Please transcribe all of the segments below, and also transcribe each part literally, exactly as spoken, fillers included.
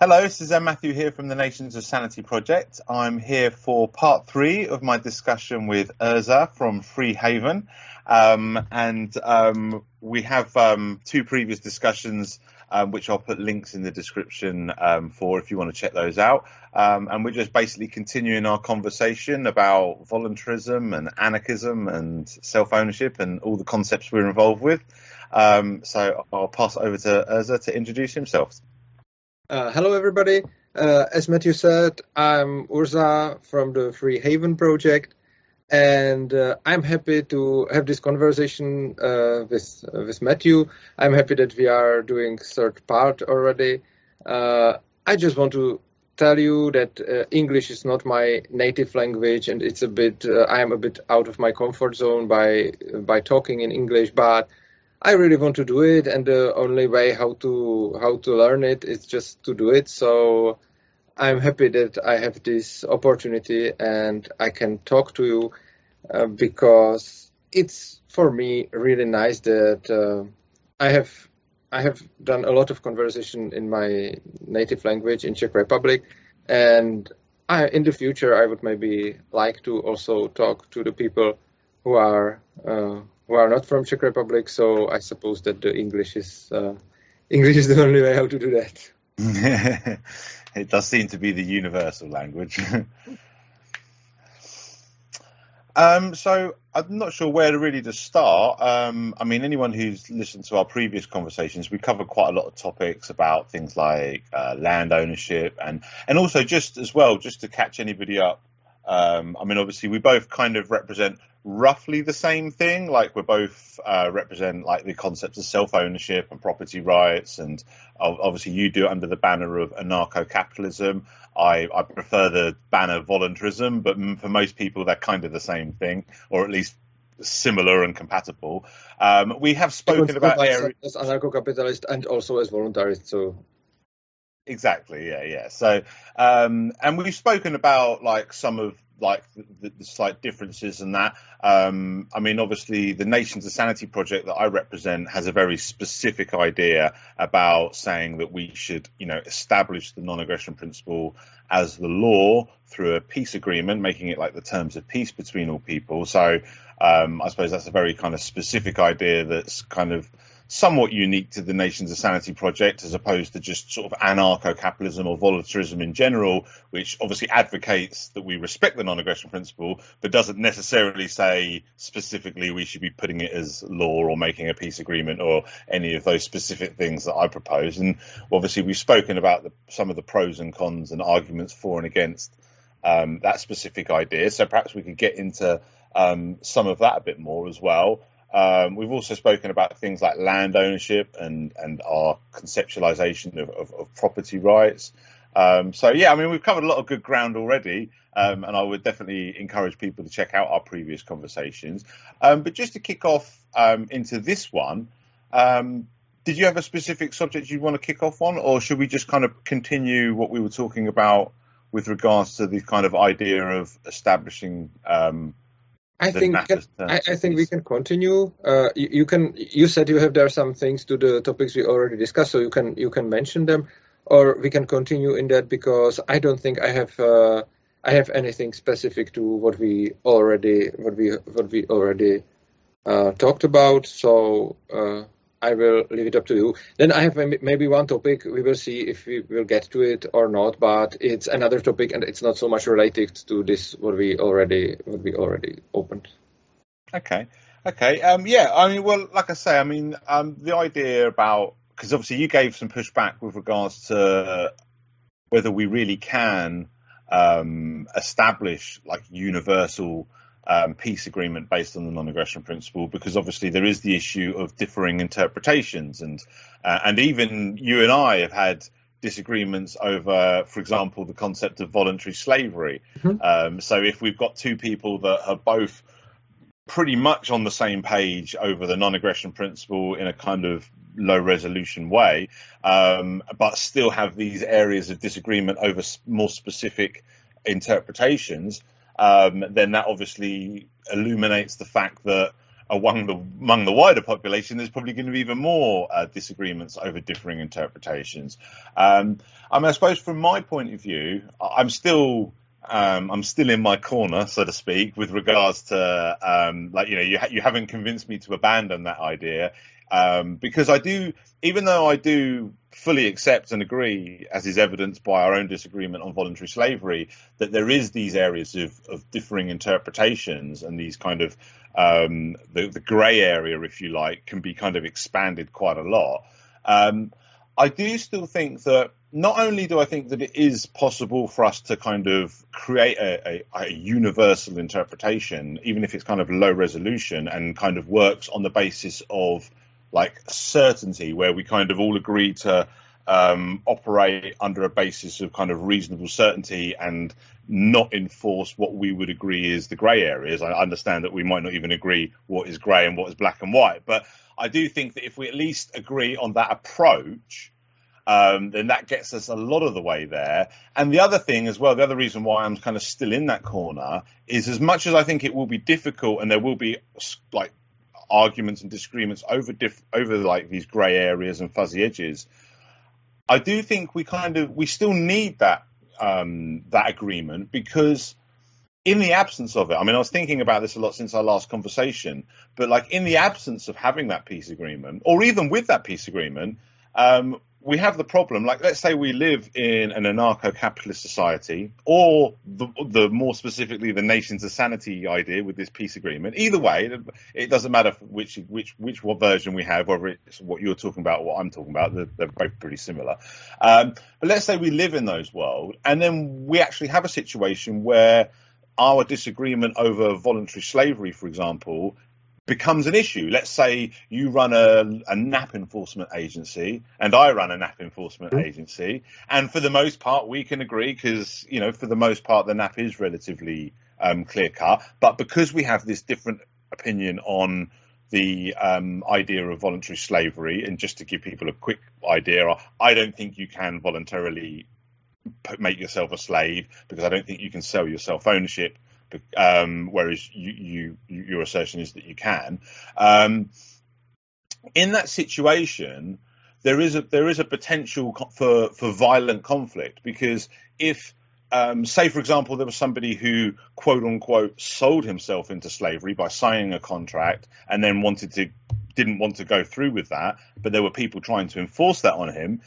Hello, this is Matthew here from the Nations of Sanity Project. I'm here for part three of my discussion with Urza from Free Haven. Um, and um, we have um, two previous discussions, um, which I'll put links in the description um, for if you want to check those out. Um, and we're just basically continuing our conversation about voluntarism and anarchism and self-ownership and all the concepts we're involved with. Um, so I'll pass over to Urza to introduce himself. Uh, hello, everybody. Uh, as Matthew said, I'm Urza from the Free Haven project, and uh, I'm happy to have this conversation uh, with uh, with Matthew. I'm happy that we are doing third part already. Uh, I just want to tell you that uh, English is not my native language, and it's a bit uh, I am a bit out of my comfort zone by by talking in English, but I really want to do it, and the only way how to how to learn it is just to do it. So I'm happy that I have this opportunity and I can talk to you uh, because it's for me really nice that uh, I have I have done a lot of conversation in my native language in Czech Republic, and I, in the future I would maybe like to also talk to the people who are. Uh, who are not from Czech Republic, so I suppose that the English is uh, English is the only way how to do that. It does seem to be the universal language. um, so I'm not sure where to really to start. Um, I mean, anyone who's listened to our previous conversations, we covered quite a lot of topics about things like uh, land ownership, and and also just as well, just to catch anybody up. Um, I mean, obviously, we both kind of represent roughly the same thing. Like, we both uh, represent like the concepts of self-ownership and property rights, and obviously, you do it under the banner of anarcho-capitalism. I, I prefer the banner voluntarism, but for most people, they're kind of the same thing, or at least similar and compatible. Um, we have spoken about areas as anarcho-capitalist and also as voluntarist, so. Exactly. Yeah. Yeah. So, um, and we've spoken about like some of like the, the slight differences and that. Um, I mean, obviously, the Nations of Sanity Project that I represent has a very specific idea about saying that we should, you know, establish the non-aggression principle as the law through a peace agreement, making it like the terms of peace between all people. So, um, I suppose that's a very kind of specific idea that's kind of somewhat unique to the Nations of Sanity Project, as opposed to just sort of anarcho-capitalism or voluntarism in general, which obviously advocates that we respect the non-aggression principle, but doesn't necessarily say specifically we should be putting it as law or making a peace agreement or any of those specific things that I propose. And obviously we've spoken about the, some of the pros and cons and arguments for and against um, that specific idea. So perhaps we could get into um, some of that a bit more as well. Um, we've also spoken about things like land ownership and, and our conceptualization of, of, of property rights. Um, so, yeah, I mean, we've covered a lot of good ground already, um, and I would definitely encourage people to check out our previous conversations. Um, but just to kick off um, into this one, um, did you have a specific subject you want to kick off on, or should we just kind of continue what we were talking about with regards to the kind of idea of establishing um I think can, I, I think we can continue. Uh, you, you can. You said you have there some things to the topics we already discussed, so you can you can mention them, or we can continue in that because I don't think I have uh, I have anything specific to what we already what we what we already uh, talked about. So uh, I will leave it up to you. Then I have maybe one topic. We will see if we will get to it or not. But it's another topic, and it's not so much related to this what we already what we already opened. Okay. Okay. Um, yeah. I mean, well, like I say, I mean, um, the idea about, because obviously you gave some pushback with regards to whether we really can um, establish like universal um, peace agreement based on the non-aggression principle, because obviously there is the issue of differing interpretations, and uh, and even you and I have had disagreements over, for example, the concept of voluntary slavery. Mm-hmm. Um, so if we've got two people that are both pretty much on the same page over the non-aggression principle in a kind of low resolution way, um, but still have these areas of disagreement over more specific interpretations, um, then that obviously illuminates the fact that among the among the wider population, there's probably going to be even more uh, disagreements over differing interpretations. Um, I mean, I suppose from my point of view, I'm still um, I'm still in my corner, so to speak, with regards to um, like you know you ha- you haven't convinced me to abandon that idea. Um, because I do, even though I do fully accept and agree, as is evidenced by our own disagreement on voluntary slavery, that there is these areas of, of differing interpretations and these kind of, um, the, the grey area, if you like, can be kind of expanded quite a lot. Um, I do still think that not only do I think that it is possible for us to kind of create a, a, a universal interpretation, even if it's kind of low resolution and kind of works on the basis of like certainty, where we kind of all agree to um, operate under a basis of kind of reasonable certainty and not enforce what we would agree is the grey areas. I understand that we might not even agree what is grey and what is black and white, but I do think that if we at least agree on that approach, um, then that gets us a lot of the way there. And the other thing as well, the other reason why I'm kind of still in that corner is as much as I think it will be difficult and there will be like, arguments and disagreements over diff- over like these grey areas and fuzzy edges, I do think we kind of we still need that um, that agreement, because in the absence of it, I mean, I was thinking about this a lot since our last conversation, but like in the absence of having that peace agreement, or even with that peace agreement, um, we have the problem. Like, let's say we live in an anarcho-capitalist society, or the, the more specifically, the Nations of Sanity idea with this peace agreement. Either way, it doesn't matter which which which what version we have, whether it's what you're talking about or what I'm talking about. They're, they're both pretty similar. Um, but let's say we live in those worlds, and then we actually have a situation where our disagreement over voluntary slavery, for example, becomes an issue. Let's say you run a, a N A P enforcement agency and I run a N A P enforcement agency, and for the most part we can agree because, you know, for the most part the N A P is relatively um, clear cut, but because we have this different opinion on the um, idea of voluntary slavery, and just to give people a quick idea, I don't think you can voluntarily make yourself a slave because I don't think you can sell yourself ownership. Um, whereas you, you, your assertion is that you can. Um, in that situation, there is a there is a potential for for violent conflict, because if, um, say, for example, there was somebody who quote unquote sold himself into slavery by signing a contract and then wanted to didn't want to go through with that, but there were people trying to enforce that on him,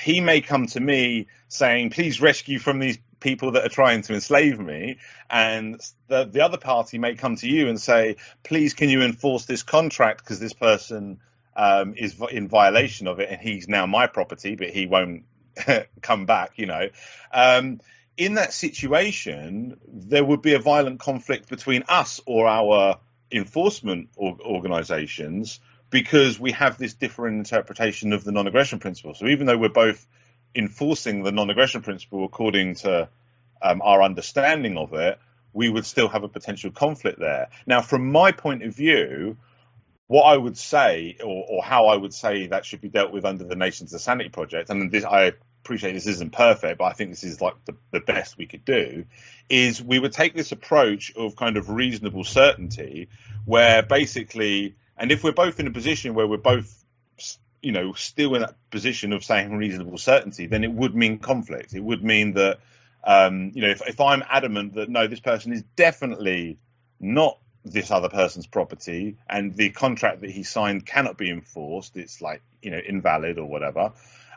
he may come to me saying, "Please rescue from these people that are trying to enslave me," and the, the other party may come to you and say, "Please, can you enforce this contract because this person um, is in violation of it and he's now my property, but he won't come back," you know. Um, in that situation, there would be a violent conflict between us or our enforcement or- organizations, because we have this different interpretation of the non-aggression principle. So even though we're both enforcing the non-aggression principle according to um, our understanding of it, we would still have a potential conflict there. Now, from my point of view, what I would say, or, or how I would say that should be dealt with under the Nations of Sanity Project, and this, I appreciate this isn't perfect, but I think this is like the, the best we could do, is we would take this approach of kind of reasonable certainty, where basically, and if we're both in a position where we're both you know, still in that position of saying reasonable certainty, then it would mean conflict. It would mean that, um, you know, if, if I'm adamant that, no, this person is definitely not this other person's property and the contract that he signed cannot be enforced, it's like, you know, invalid or whatever,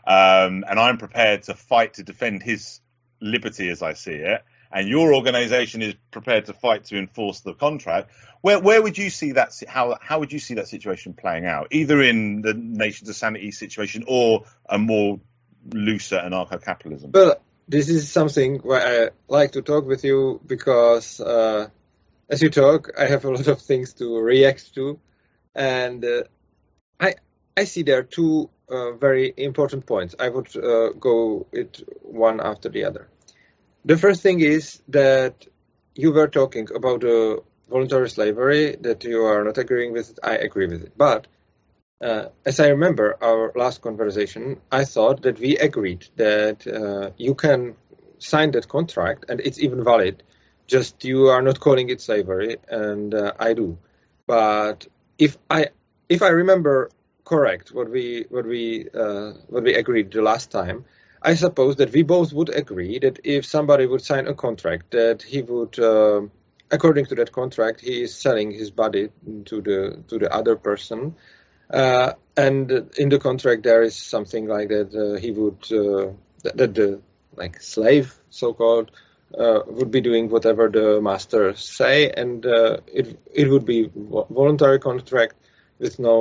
um, and I'm prepared to fight to defend his liberty as I see it, and your organisation is prepared to fight to enforce the contract, where where would you see that? How how would you see that situation playing out, either in the Nations of Sanity situation or a more looser anarcho-capitalism? Well, this is something where I like to talk with you, because uh, as you talk, I have a lot of things to react to, and uh, I I see there are two uh, very important points. I would uh, go it one after the other. The first thing is that you were talking about uh, voluntary slavery, that you are not agreeing with it. I agree with it. But uh, as I remember our last conversation, I thought that we agreed that uh, you can sign that contract and it's even valid. Just you are not calling it slavery, and uh, I do. But if I if I remember correct what we what we uh, what we agreed the last time, I suppose that we both would agree that if somebody would sign a contract, that he would, uh, according to that contract, he is selling his body to the to the other person, uh, and in the contract there is something like that uh, he would uh, that, that the like slave so-called uh, would be doing whatever the master say, and uh, it it would be voluntary contract with no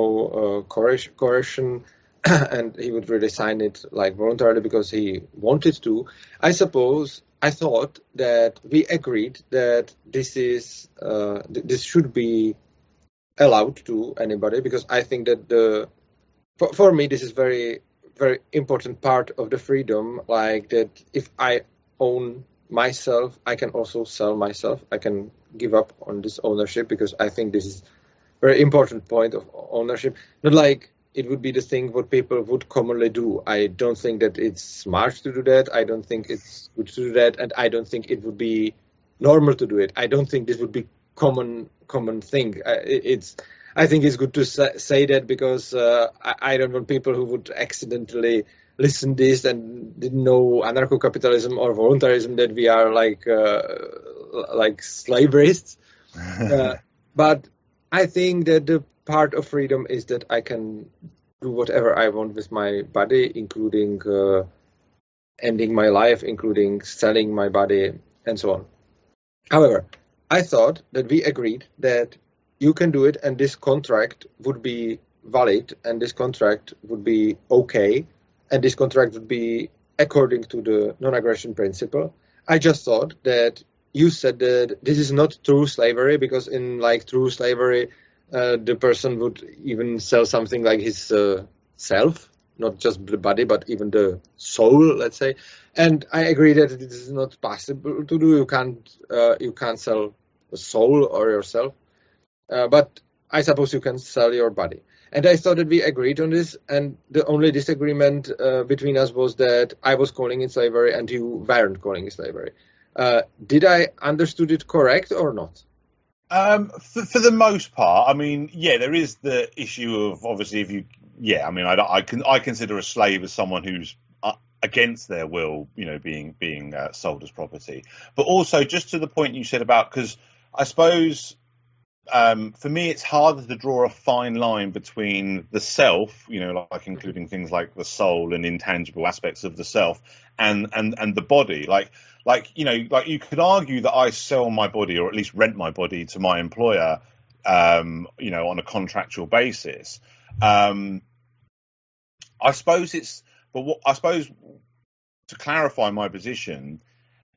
uh, coerc- coercion. And he would really sign it like voluntarily because he wanted to. I suppose I thought that we agreed that this is uh, th- this should be allowed to anybody, because I think that the for, for me this is very very important part of the freedom, like that if I own myself, I can also sell myself. I can give up on this ownership, because I think this is a very important point of ownership. Not like it would be the thing what people would commonly do. I don't think that it's smart to do that. I don't think it's good to do that. And I don't think it would be normal to do it. I don't think this would be common common thing. I, it's, I think it's good to sa- say that because uh, I, I don't want people who would accidentally listen to this and didn't know anarcho-capitalism or voluntarism that we are like, uh, like slaverists. uh, but I think that the part of freedom is that I can do whatever I want with my body, including uh, ending my life, including selling my body, and so on. However, I thought that we agreed that you can do it, and this contract would be valid, and this contract would be okay, and this contract would be according to the non-aggression principle. I just thought that you said that this is not true slavery, because in like true slavery, Uh, the person would even sell something like his uh, self, not just the body, but even the soul, let's say. And I agree that it is not possible to do. You can't, uh, you can't sell a soul or yourself, uh, but I suppose you can sell your body. And I thought that we agreed on this, and the only disagreement uh, between us was that I was calling it slavery and you weren't calling it slavery. Uh, did I understood it correct or not? Um, for, for the most part, I mean, yeah, there is the issue of obviously if you, yeah, I mean, I, I can I consider a slave as someone who's against their will, you know, being being uh, sold as property. But also, just to the point you said about, because I suppose um, for me it's harder to draw a fine line between the self, you know, like including things like the soul and intangible aspects of the self, and and, and the body, like. Like, you know, like you could argue that I sell my body, or at least rent my body to my employer, um, you know, on a contractual basis. Um, I suppose it's, but what, I suppose to clarify my position,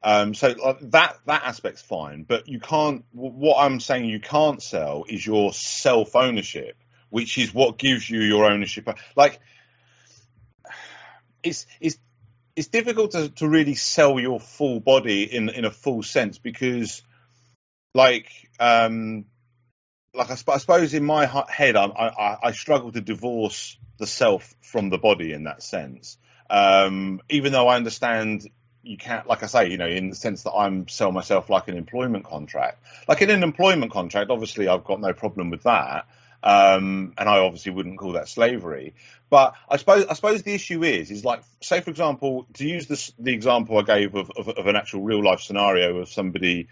um, so that that aspect's fine, but you can't. What I'm saying you can't sell is your self ownership, which is what gives you your ownership. Like, it's it's. It's difficult to, to really sell your full body in in a full sense, because, like, um, like I, I suppose in my head, I, I I struggle to divorce the self from the body in that sense. Um, even though I understand you can't, like I say, you know, in the sense that I'm sell myself like an employment contract. Like in an employment contract, obviously I've got no problem with that. Um, and I obviously wouldn't call that slavery, but I suppose I suppose the issue is is like, say for example, to use this, the example I gave of, of, of an actual real life scenario of somebody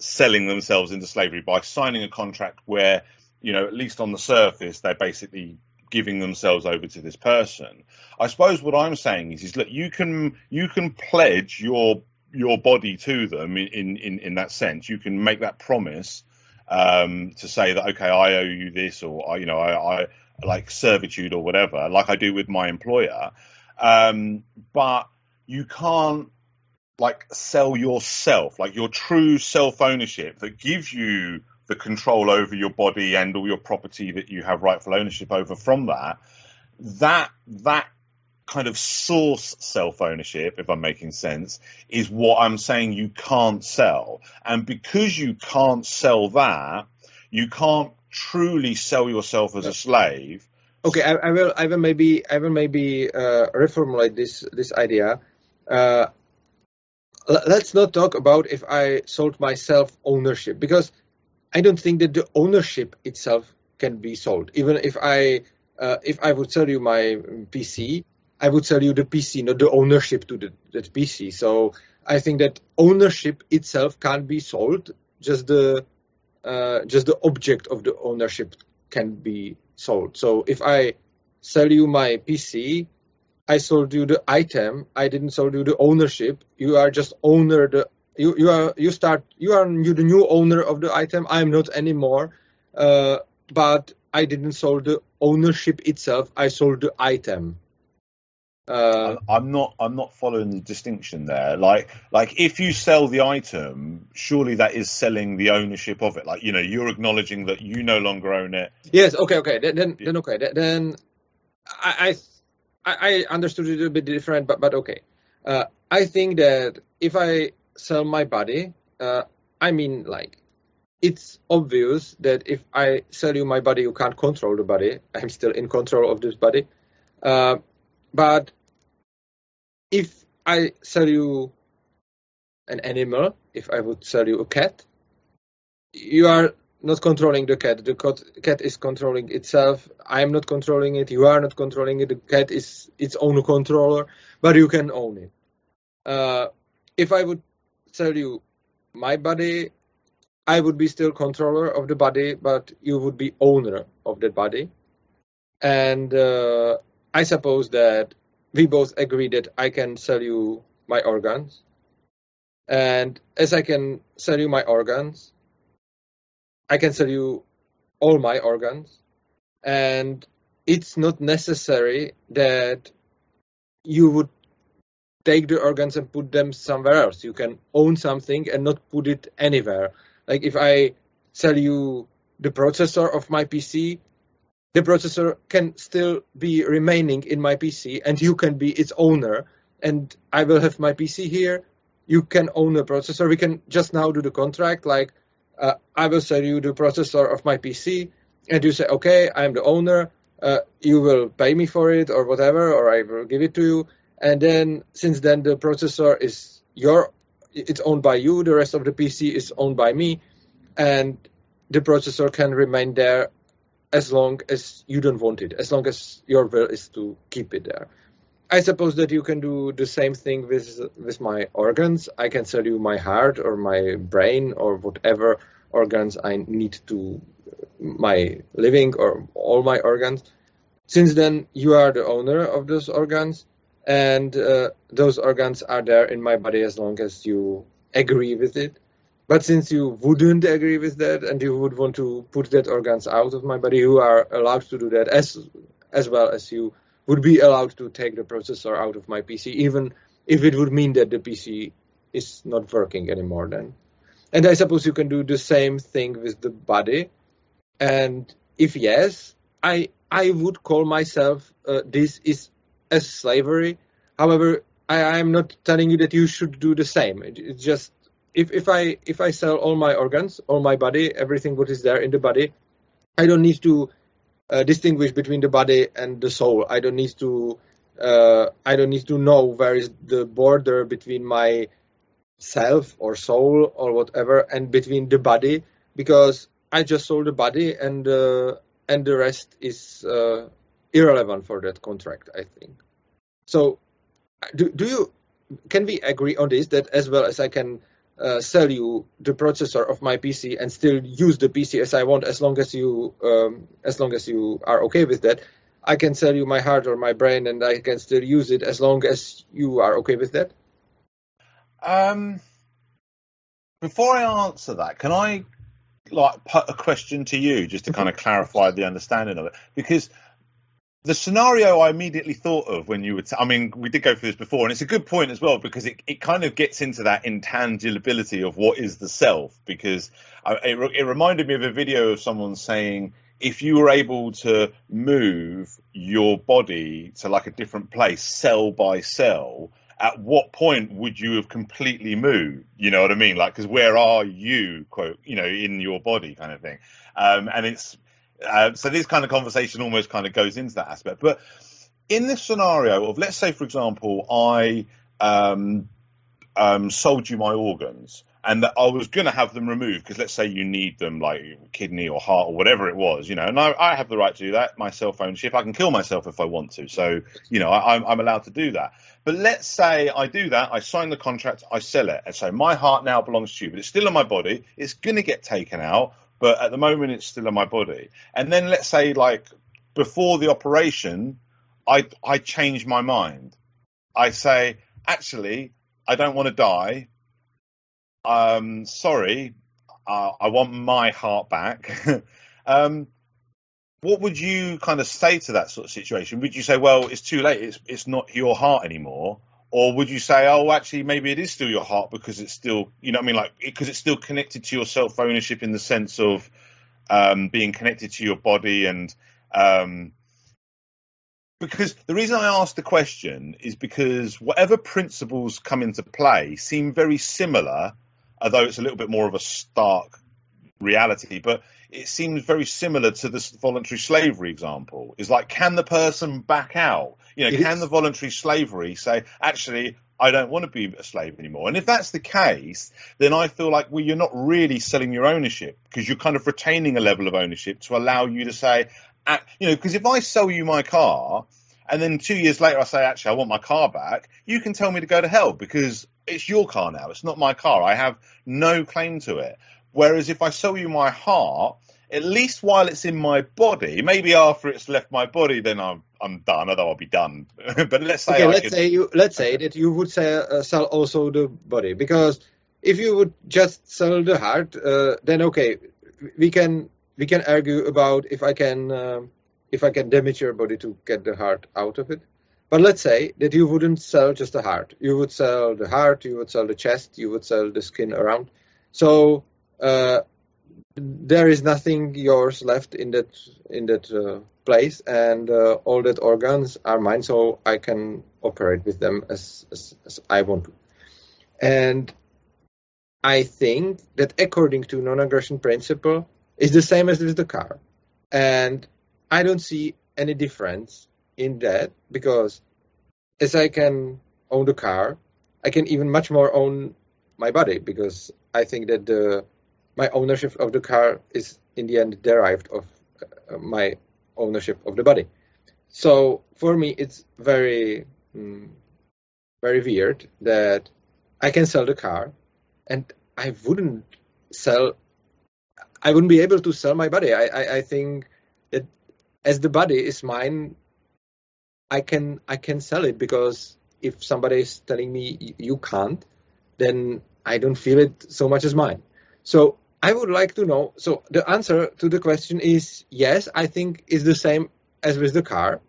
selling themselves into slavery by signing a contract where, you know, at least on the surface they're basically giving themselves over to this person. I suppose what I'm saying is is look, you can you can pledge your your body to them in in, in that sense. You can make that promise. Um, to say that, okay, I owe you this, or, you know, I, I like servitude or whatever, like I do with my employer. Um, but you can't like sell yourself, like your true self ownership that gives you the control over your body and all your property that you have rightful ownership over from that, that, that kind of source self ownership, if I'm making sense, is what I'm saying you can't sell. And because you can't sell that, you can't truly sell yourself as a slave. Okay, I, I will. I will maybe. I will maybe uh, reformulate this this idea. Uh, l- let's not talk about if I sold my self ownership, because I don't think that the ownership itself can be sold. Even if I uh, if I would sell you my P C, I would sell you the P C, not the ownership to the, that P C. So I think that ownership itself can't be sold. Just the uh, just the object of the ownership can be sold. So if I sell you my P C, I sold you the item. I didn't sell you the ownership. You are just owner. The you you are you start you are you the new owner of the item. I am not anymore. Uh, but I didn't sold the ownership itself. I sold the item. Uh, I'm not. I'm not following the distinction there. Like, like if you sell the item, surely that is selling the ownership of it. Like, you know, you're acknowledging that you no longer own it. Yes. Okay. Okay. Then, then, then okay. Then, I, I, I understood it a little bit different, but, but okay. Uh, I think that if I sell my body, uh, I mean, like, it's obvious that if I sell you my body, you can't control the body. I'm still in control of this body, uh, but. If I sell you an animal, if I would sell you a cat, you are not controlling the cat. The cat is controlling itself. I am not controlling it. You are not controlling it. The cat is its own controller, but you can own it. Uh, if I would sell you my body, I would be still controller of the body, but you would be owner of that body. And uh, I suppose that we both agree that I can sell you my organs. And as I can sell you my organs, I can sell you all my organs. And it's not necessary that you would take the organs and put them somewhere else. You can own something and not put it anywhere. Like if I sell you the processor of my P C, the processor can still be remaining in my P C and you can be its owner, and I will have my P C here. You can own the processor. We can just now do the contract. Like uh, I will sell you the processor of my P C and you say, okay, I'm the owner. Uh, you will pay me for it or whatever, or I will give it to you. And then since then the processor is your, it's owned by you. The rest of the P C is owned by me, and the processor can remain there as long as you don't want it, as long as your will is to keep it there. I suppose that you can do the same thing with with my organs. I can sell you my heart or my brain or whatever organs I need to my living or all my organs. Since then, you are the owner of those organs, and uh, those organs are there in my body as long as you agree with it. But since you wouldn't agree with that and you would want to put that organs out of my body, you are allowed to do that as as well as you would be allowed to take the processor out of my P C, even if it would mean that the P C is not working anymore then. And I suppose you can do the same thing with the body. And if yes, I I would call myself, uh, this is a slavery. However, I am not telling you that you should do the same. It, it's just... If if I if I sell all my organs, all my body, everything what is there in the body, I don't need to uh, distinguish between the body and the soul. I don't need to uh, I don't need to know where is the border between my self or soul or whatever and between the body, because I just sold the body and uh, and the rest is uh, irrelevant for that contract, I think. So do do you can we agree on this, that as well as I can Uh, sell you the processor of my P C and still use the P C as I want, as long as you um, as long as you are okay with that? I can sell you my heart or my brain and I can still use it as long as you are okay with that. Um, before I answer that, can I like put a question to you just to kind of clarify the understanding of it? Because the scenario I immediately thought of when you were, t- I mean, we did go through this before, and it's a good point as well, because it, it kind of gets into that intangibility of what is the self, because I, it, re- it reminded me of a video of someone saying, if you were able to move your body to like a different place, cell by cell, at what point would you have completely moved? You know what I mean? Like, because where are you, quote, you know, in your body kind of thing. Um, and it's, Uh, so this kind of conversation almost kind of goes into that aspect. But in this scenario of, let's say, for example, I um, um, sold you my organs and that I was going to have them removed because let's say you need them, like kidney or heart or whatever it was, you know, and I, I have the right to do that. My self-ownership, I can kill myself if I want to. So, you know, I, I'm, I'm allowed to do that. But let's say I do that, I sign the contract, I sell it. And so my heart now belongs to you, but it's still in my body. It's going to get taken out, but at the moment it's still in my body. And then let's say, like, before the operation, I, I change my mind. I say, actually, I don't want to die. Um, sorry, uh, I want my heart back. um, what would you kind of say to that sort of situation? Would you say, well, it's too late, it's it's not your heart anymore? Or would you say, oh, actually, maybe it is still your heart because it's still, you know what I mean, like, because it's still connected to your self-ownership in the sense of um, being connected to your body and... Um, Because the reason I asked the question is because whatever principles come into play seem very similar, although it's a little bit more of a stark reality, but it seems very similar to this voluntary slavery example. It's like, can the person back out? You know, yes. Can the voluntary slavery say, actually, I don't want to be a slave anymore? And if that's the case, then I feel like, well, you're not really selling your ownership because you're kind of retaining a level of ownership to allow you to say, At, you know, because if I sell you my car and then two years later I say, actually, I want my car back, you can tell me to go to hell because it's your car now. It's not my car. I have no claim to it. Whereas if I sell you my heart, at least while it's in my body, maybe after it's left my body, then I'm I'm done, although I'll be done. But let's say, okay, let's, could... say you, let's say that you would say, uh, sell also the body, because if you would just sell the heart, uh, then, OK, we can... We can argue about if I can um, if I can damage your body to get the heart out of it. But let's say that you wouldn't sell just the heart. You would sell the heart, you would sell the chest, you would sell the skin around. So uh, there is nothing yours left in that in that uh, place, and uh, all that organs are mine, so I can operate with them as, as, as I want to. And I think that according to non-aggression principle, it's the same as with the car. And I don't see any difference in that, because as I can own the car, I can even much more own my body, because I think that the, my ownership of the car is in the end derived of my ownership of the body. So for me, it's very, very weird that I can sell the car and I wouldn't sell I wouldn't be able to sell my body. I, I, I think that as the body is mine, I can I can sell it, because if somebody is telling me you can't, then I don't feel it so much as mine. So I would like to know. So the answer to the question is yes. I think it's the same as with the car.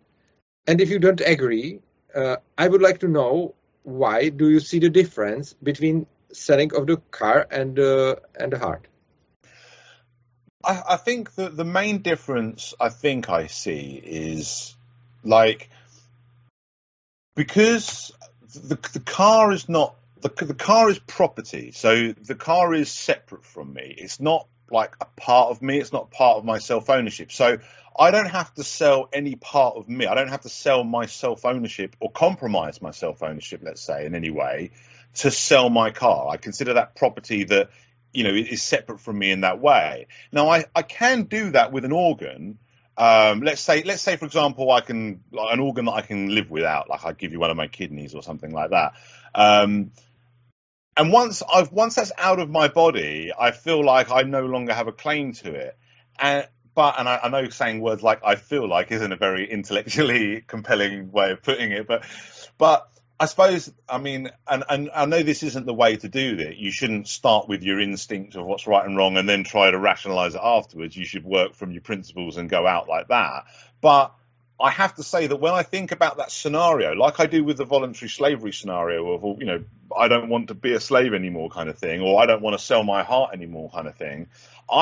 And if you don't agree, uh, I would like to know, why do you see the difference between selling of the car and the uh, and the heart? I, I think that the main difference I think I see is, like, because the the car is not the the car is property, so the car is separate from me. It's not like a part of me. It's not part of my self ownership. So I don't have to sell any part of me. I don't have to sell my self ownership or compromise my self ownership, let's say, in any way, to sell my car. I consider that property that, you know, it is separate from me in that way. Now, I, I can do that with an organ. Um, let's say, let's say, for example, I can, like, an organ that I can live without, like I give you one of my kidneys or something like that. Um, and once I've, once that's out of my body, I feel like I no longer have a claim to it. And, but, and I, I know saying words like I feel like isn't a very intellectually compelling way of putting it, but, but, I suppose, I mean, and, and I know this isn't the way to do that. You shouldn't start with your instinct of what's right and wrong and then try to rationalize it afterwards. You should work from your principles and go out like that. But I have to say that when I think about that scenario, like I do with the voluntary slavery scenario of, you know, I don't want to be a slave anymore kind of thing, or I don't want to sell my heart anymore kind of thing,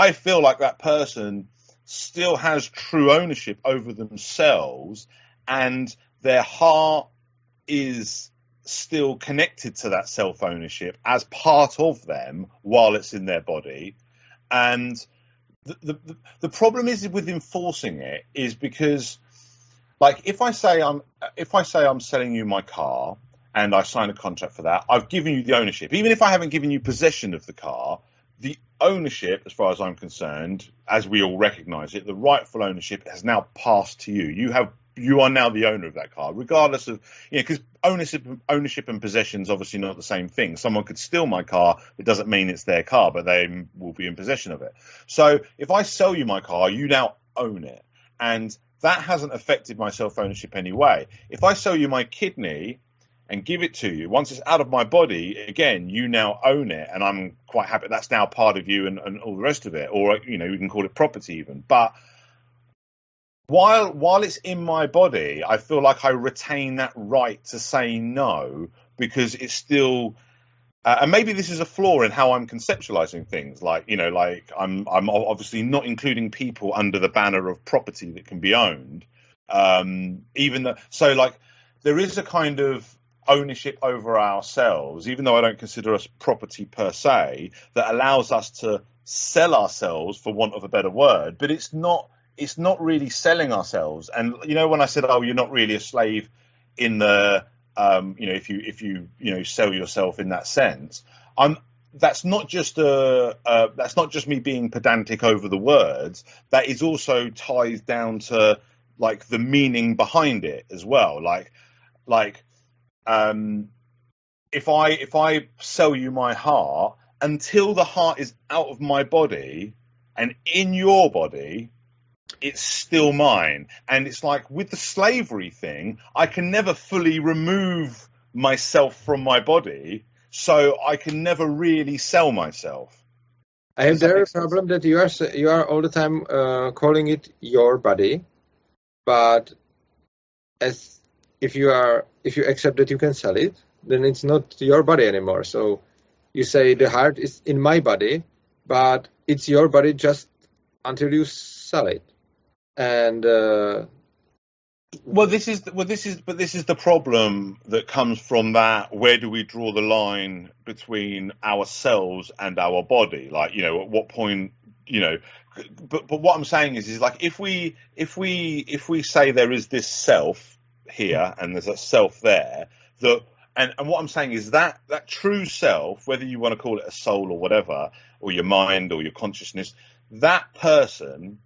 I feel like that person still has true ownership over themselves, and their heart is still connected to that self-ownership as part of them while it's in their body. And the the, the problem is with enforcing it is because, like, if I say I'm if I say I'm selling you my car and I sign a contract for that, I've given you the ownership. Even if I haven't given you possession of the car, the ownership, as far as I'm concerned, as we all recognise it, the rightful ownership has now passed to you. You have, you are now the owner of that car, regardless of, you know, because ownership, ownership and possession is obviously not the same thing. Someone could steal my car. It doesn't mean it's their car, but they will be in possession of it. So if I sell you my car, you now own it. And that hasn't affected my self-ownership anyway. If I sell you my kidney and give it to you, once it's out of my body, again, you now own it, and I'm quite happy that's now part of you and, and all the rest of it, or, you know, we can call it property even. But while while it's in my body, I feel like I retain that right to say no, because it's still uh, and maybe this is a flaw in how I'm conceptualizing things, like, you know, like I'm I'm obviously not including people under the banner of property that can be owned, um even though, so like there is a kind of ownership over ourselves, even though I don't consider us property per se, that allows us to sell ourselves, for want of a better word. But it's not it's not really selling ourselves. And, you know, when I said, oh, you're not really a slave in the um you know, if you if you you know, sell yourself in that sense, I'm that's not just a uh, that's not just me being pedantic over the words. That is also ties down to like the meaning behind it as well. Like like Um, if I if I sell you my heart, until the heart is out of my body and in your body, it's still mine. And it's like with the slavery thing, I can never fully remove myself from my body, so I can never really sell myself. I have the problem that you are you are all the time uh, calling it your body, but as If you are, if you accept that you can sell it, then it's not your body anymore. So you say the heart is in my body, but it's your body just until you sell it. And uh, well, this is well, this is but this is the problem that comes from that. Where do we draw the line between ourselves and our body? Like, you know, at what point, you know? But but what I'm saying is, is like if we if we if we say there is this self here and there's a self there, that and, and what I'm saying is that that true self, whether you want to call it a soul or whatever, or your mind or your consciousness, that person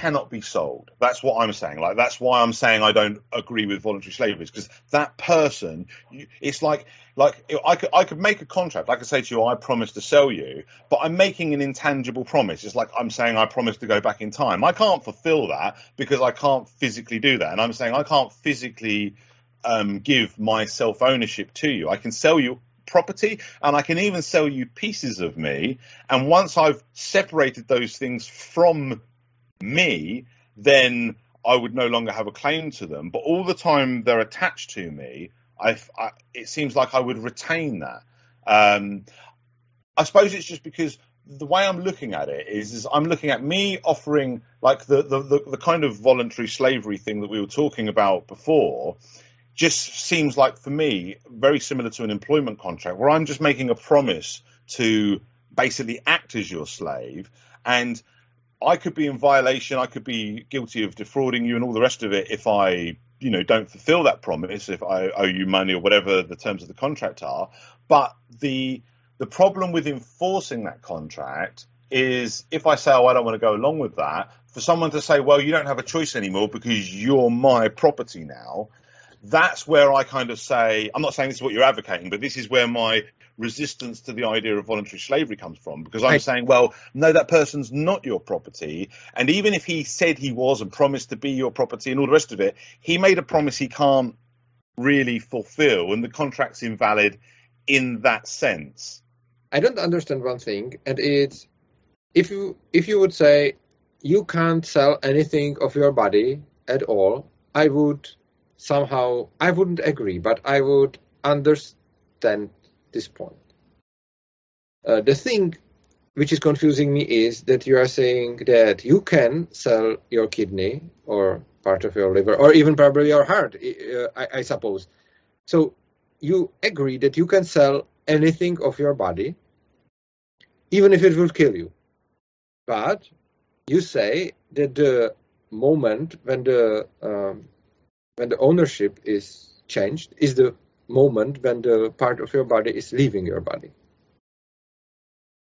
cannot be sold. That's what I'm saying. Like, that's why I'm saying I don't agree with voluntary slavery, because that person, you, it's like like I could I could make a contract. I could say to you, I promise to sell you, but I'm making an intangible promise. It's like I'm saying I promise to go back in time. I can't fulfill that because I can't physically do that, and I'm saying I can't physically um, give my self ownership to you. I can sell you property, and I can even sell you pieces of me. And once I've separated those things from me, then I would no longer have a claim to them. But all the time they're attached to me, I've, I it seems like I would retain that. Um, I suppose it's just because the way I'm looking at it is, is I'm looking at me offering like the, the, the, the kind of voluntary slavery thing that we were talking about before. Just seems like for me very similar to an employment contract where I'm just making a promise to basically act as your slave, and I could be in violation. I could be guilty of defrauding you and all the rest of it if I, you know, don't fulfill that promise, if I owe you money or whatever the terms of the contract are. But the the problem with enforcing that contract is if I say, oh, I don't want to go along with that, for someone to say, well, you don't have a choice anymore because you're my property now. That's where I kind of say, I'm not saying this is what you're advocating, but this is where my resistance to the idea of voluntary slavery comes from, because I'm I, saying, well, no, that person's not your property. And even if he said he was and promised to be your property and all the rest of it, he made a promise he can't really fulfill, and the contract's invalid in that sense. I don't understand one thing, and it's if you if you would say you can't sell anything of your body at all, I would somehow, I wouldn't agree, but I would understand this point. Uh, the thing which is confusing me is that you are saying that you can sell your kidney or part of your liver or even probably your heart, uh, I, I suppose. So you agree that you can sell anything of your body, even if it will kill you. But you say that the moment when the um, when the ownership is changed is the moment when the part of your body is leaving your body.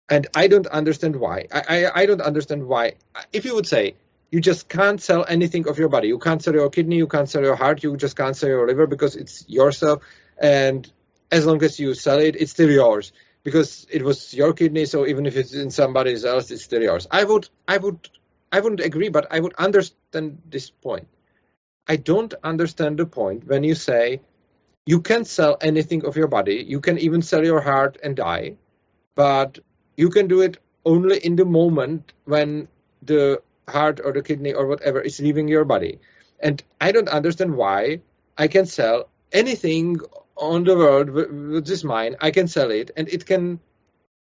And I don't understand why. I, I, I don't understand why. If you would say, you just can't sell anything of your body. You can't sell your kidney, you can't sell your heart, you just can't sell your liver because it's yourself. And as long as you sell it, it's still yours because it was your kidney. So even if it's in somebody else, it's still yours. I would, I would, I wouldn't agree, but I would understand this point. I don't understand the point when you say you can sell anything of your body. You can even sell your heart and die, but you can do it only in the moment when the heart or the kidney or whatever is leaving your body. And I don't understand why I can sell anything on the world which is mine. I can sell it and it can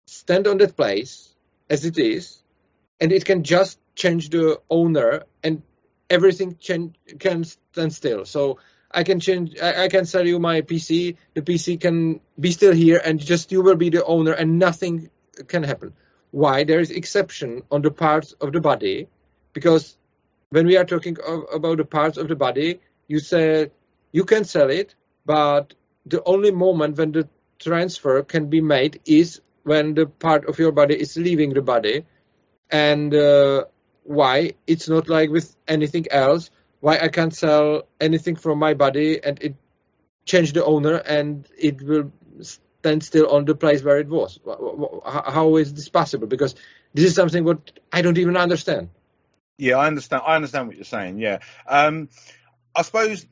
stand on that place as it is, and it can just change the owner and everything change, can stand still. So I can change, I, I can sell you my P C, the P C can be still here and just you will be the owner and nothing can happen. Why there is exception on the parts of the body? Because when we are talking of, about the parts of the body, you say you can sell it, but the only moment when the transfer can be made is when the part of your body is leaving the body. And uh, why it's not like with anything else, why I can't sell anything from my body and it change the owner and it will stand still on the place where it was. How is this possible? Because this is something what I don't even understand. Yeah, I understand. I understand what you're saying. Yeah, um, I suppose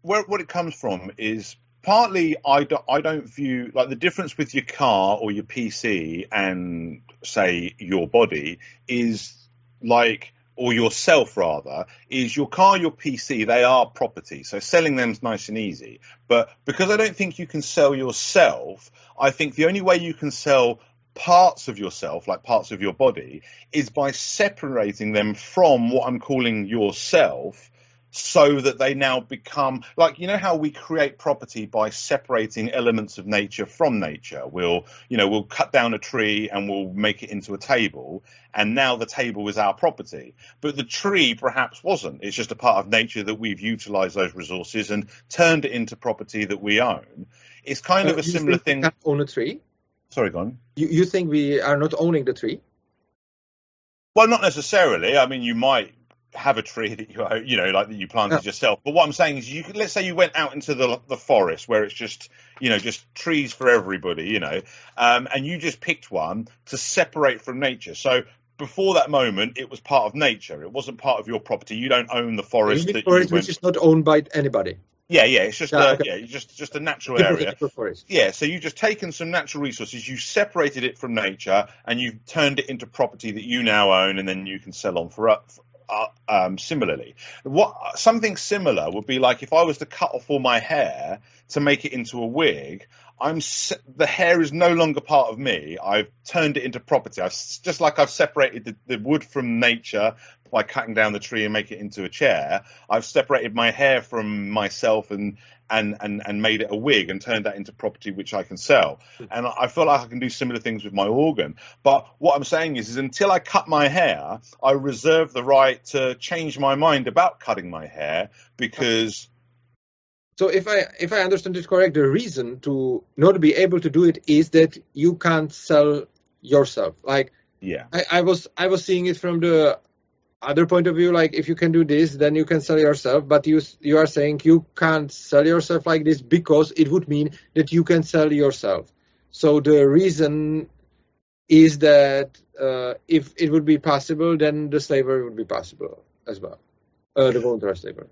where what it comes from is partly I don't, I don't view like the difference with your car or your P C and say your body is like, or yourself rather, is your car, your P C, they are property. So selling them is nice and easy. But because I don't think you can sell yourself, I think the only way you can sell parts of yourself, like parts of your body, is by separating them from what I'm calling yourself, so that they now become like, you know how we create property by separating elements of nature from nature. We'll, you know, we'll cut down a tree and we'll make it into a table, and now the table is our property, but the tree perhaps wasn't. It's just a part of nature that we've utilized those resources and turned it into property that we own. It's kind uh, of a similar thing. Own a tree? Sorry, go on. You, you think we are not owning the tree? Well, not necessarily. I mean, you might have a tree that you, you know, like that you planted yeah. yourself. But what I'm saying is, you could, let's say you went out into the the forest where it's just, you know, just trees for everybody, you know, um, and you just picked one to separate from nature. So before that moment, it was part of nature. It wasn't part of your property. You don't own the forest. That forest you went... which is not owned by anybody. Yeah, yeah, it's just yeah, a, okay. yeah, just just a natural area. Yeah, so you've just taken some natural resources, you've separated it from nature, and you've turned it into property that you now own, and then you can sell on for up. Uh, um, similarly, what something similar would be like if I was to cut off all my hair to make it into a wig. I'm se- the hair is no longer part of me. I've turned it into property. I've, just like I've separated the, the wood from nature by cutting down the tree and make it into a chair, I've separated my hair from myself and and and, and made it a wig and turned that into property which I can sell. And I, I feel like I can do similar things with my organ. But what I'm saying is, is until I cut my hair, I reserve the right to change my mind about cutting my hair because... So if I if I understand it correct, the reason to not be able to do it is that you can't sell yourself. Like, yeah, I, I was I was seeing it from the other point of view. Like, if you can do this, then you can sell yourself. But you you are saying you can't sell yourself like this because it would mean that you can sell yourself. So the reason is that uh, if it would be possible, then the slavery would be possible as well, uh, the voluntary slavery.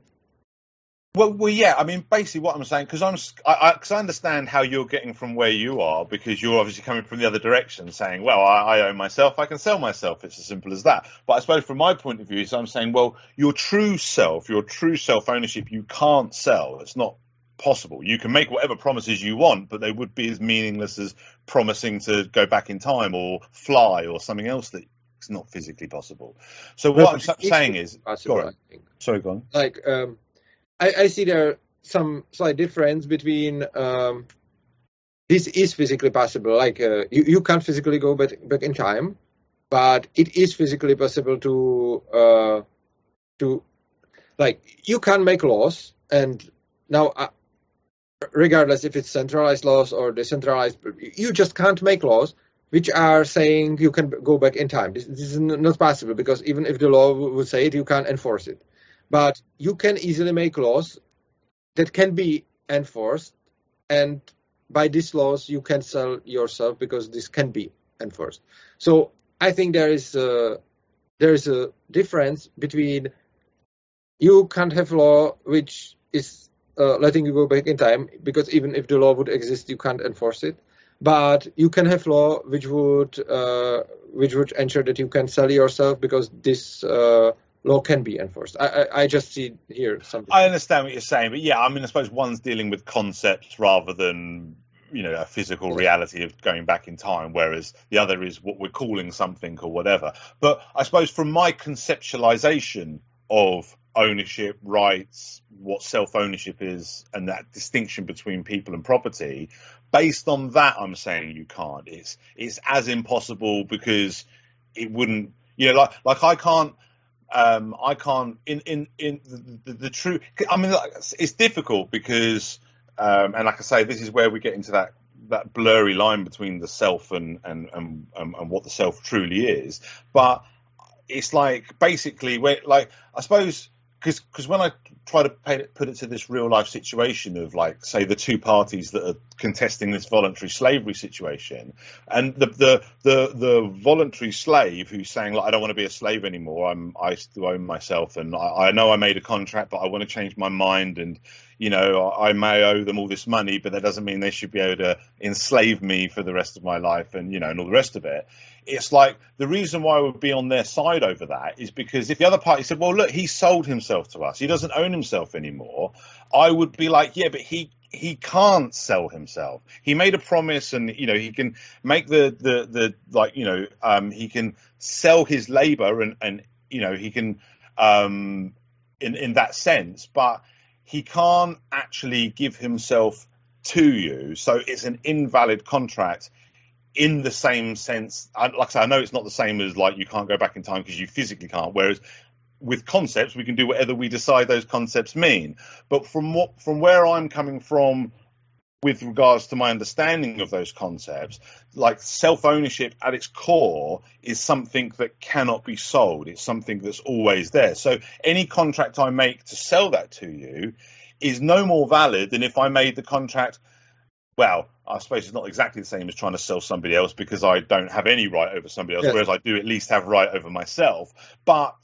Well, well, yeah, I mean, basically what I'm saying, because I'm, I, I, 'cause I understand how you're getting from where you are, because you're obviously coming from the other direction saying, well, I, I own myself, I can sell myself. It's as simple as that. But I suppose from my point of view, so I'm saying, well, your true self, your true self-ownership, you can't sell. It's not possible. You can make whatever promises you want, but they would be as meaningless as promising to go back in time or fly or something else that it's not physically possible. So what no, I'm saying is... Possible, go on. Sorry, go on. Like... Um... I, I see there are some slight difference between um, this is physically possible, like uh, you, you can't physically go back, back in time, but it is physically possible to, uh, to like, you can make laws, and now I, regardless if it's centralized laws or decentralized, you just can't make laws which are saying you can go back in time. This, this is not possible, because even if the law would say it, you can't enforce it. But you can easily make laws that can be enforced, and by these laws you can sell yourself because this can be enforced. So I think there is a, there is a difference between you can't have law which is uh, letting you go back in time, because even if the law would exist, you can't enforce it. But you can have law which would uh, which would ensure that you can sell yourself, because this uh, law can be enforced. I, I, I just see here something. I understand what you're saying, but yeah, I mean, I suppose one's dealing with concepts rather than, you know, a physical reality of going back in time, whereas the other is what we're calling something or whatever. But I suppose from my conceptualization of ownership rights, what self-ownership is, and that distinction between people and property, based on that, I'm saying you can't. It's it's as impossible, because it wouldn't, you know, like like I can't um I can't in in in the, the, the true. I mean, it's difficult because um and like I say, this is where we get into that that blurry line between the self and and and, and what the self truly is. But it's like basically where, like, I suppose. Because because when I try to pay, put it to this real life situation of, like, say, the two parties that are contesting this voluntary slavery situation, and the the the, the voluntary slave who's saying, like, I don't want to be a slave anymore, I'm I still own myself, and I, I know I made a contract, but I want to change my mind, and, you know, I may owe them all this money, but that doesn't mean they should be able to enslave me for the rest of my life, and, you know, and all the rest of it. It's like, the reason why I would be on their side over that is because if the other party said, well, look, he sold himself to us, he doesn't own himself anymore, I would be like, yeah, but he he can't sell himself. He made a promise, and, you know, he can make the, the, the like, you know, um, he can sell his labor, and, and you know, he can, um, in, in that sense, but he can't actually give himself to you. So it's an invalid contract. In the same sense, like I say, I know it's not the same as, like, you can't go back in time because you physically can't, whereas with concepts, we can do whatever we decide those concepts mean. But from what, from where I'm coming from with regards to my understanding of those concepts, like, self-ownership at its core is something that cannot be sold. It's something that's always there. So any contract I make to sell that to you is no more valid than if I made the contract. Well, I suppose it's not exactly the same as trying to sell somebody else, because I don't have any right over somebody else, yes. Whereas I do at least have right over myself. But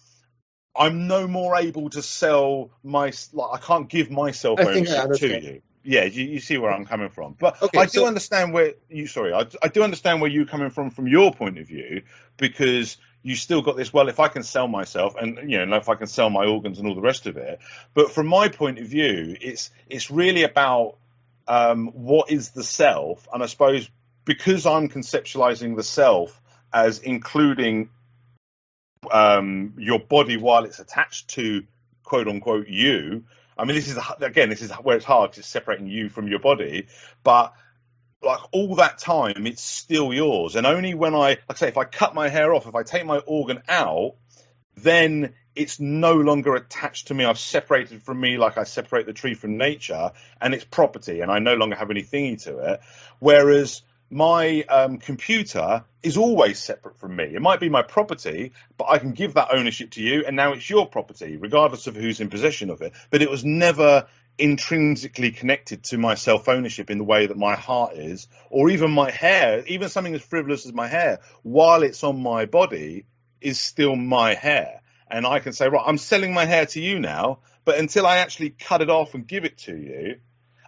I'm no more able to sell my, like, I can't give myself ownership to you. Yeah, you, you see where I'm coming from. But okay, I do so, understand where you, sorry, I, I do understand where you're coming from from your point of view, because you still got this, well, if I can sell myself, and, you know, if I can sell my organs and all the rest of it. But from my point of view, it's it's really about, Um, what is the self? And I suppose because I'm conceptualizing the self as including um, your body while it's attached to quote unquote you, I mean, this is, again, this is where it's hard, because it's separating you from your body, but, like, all that time, it's still yours. And only when I, like I say, if I cut my hair off, if I take my organ out, then it's no longer attached to me. I've separated from me, like I separate the tree from nature, and it's property, and I no longer have any thingy to it. Whereas my um, computer is always separate from me. It might be my property, but I can give that ownership to you, and now it's your property, regardless of who's in possession of it. But it was never intrinsically connected to my self-ownership in the way that my heart is, or even my hair, even something as frivolous as my hair, while it's on my body, is still my hair. And I can say, right, I'm selling my hair to you now, but until I actually cut it off and give it to you,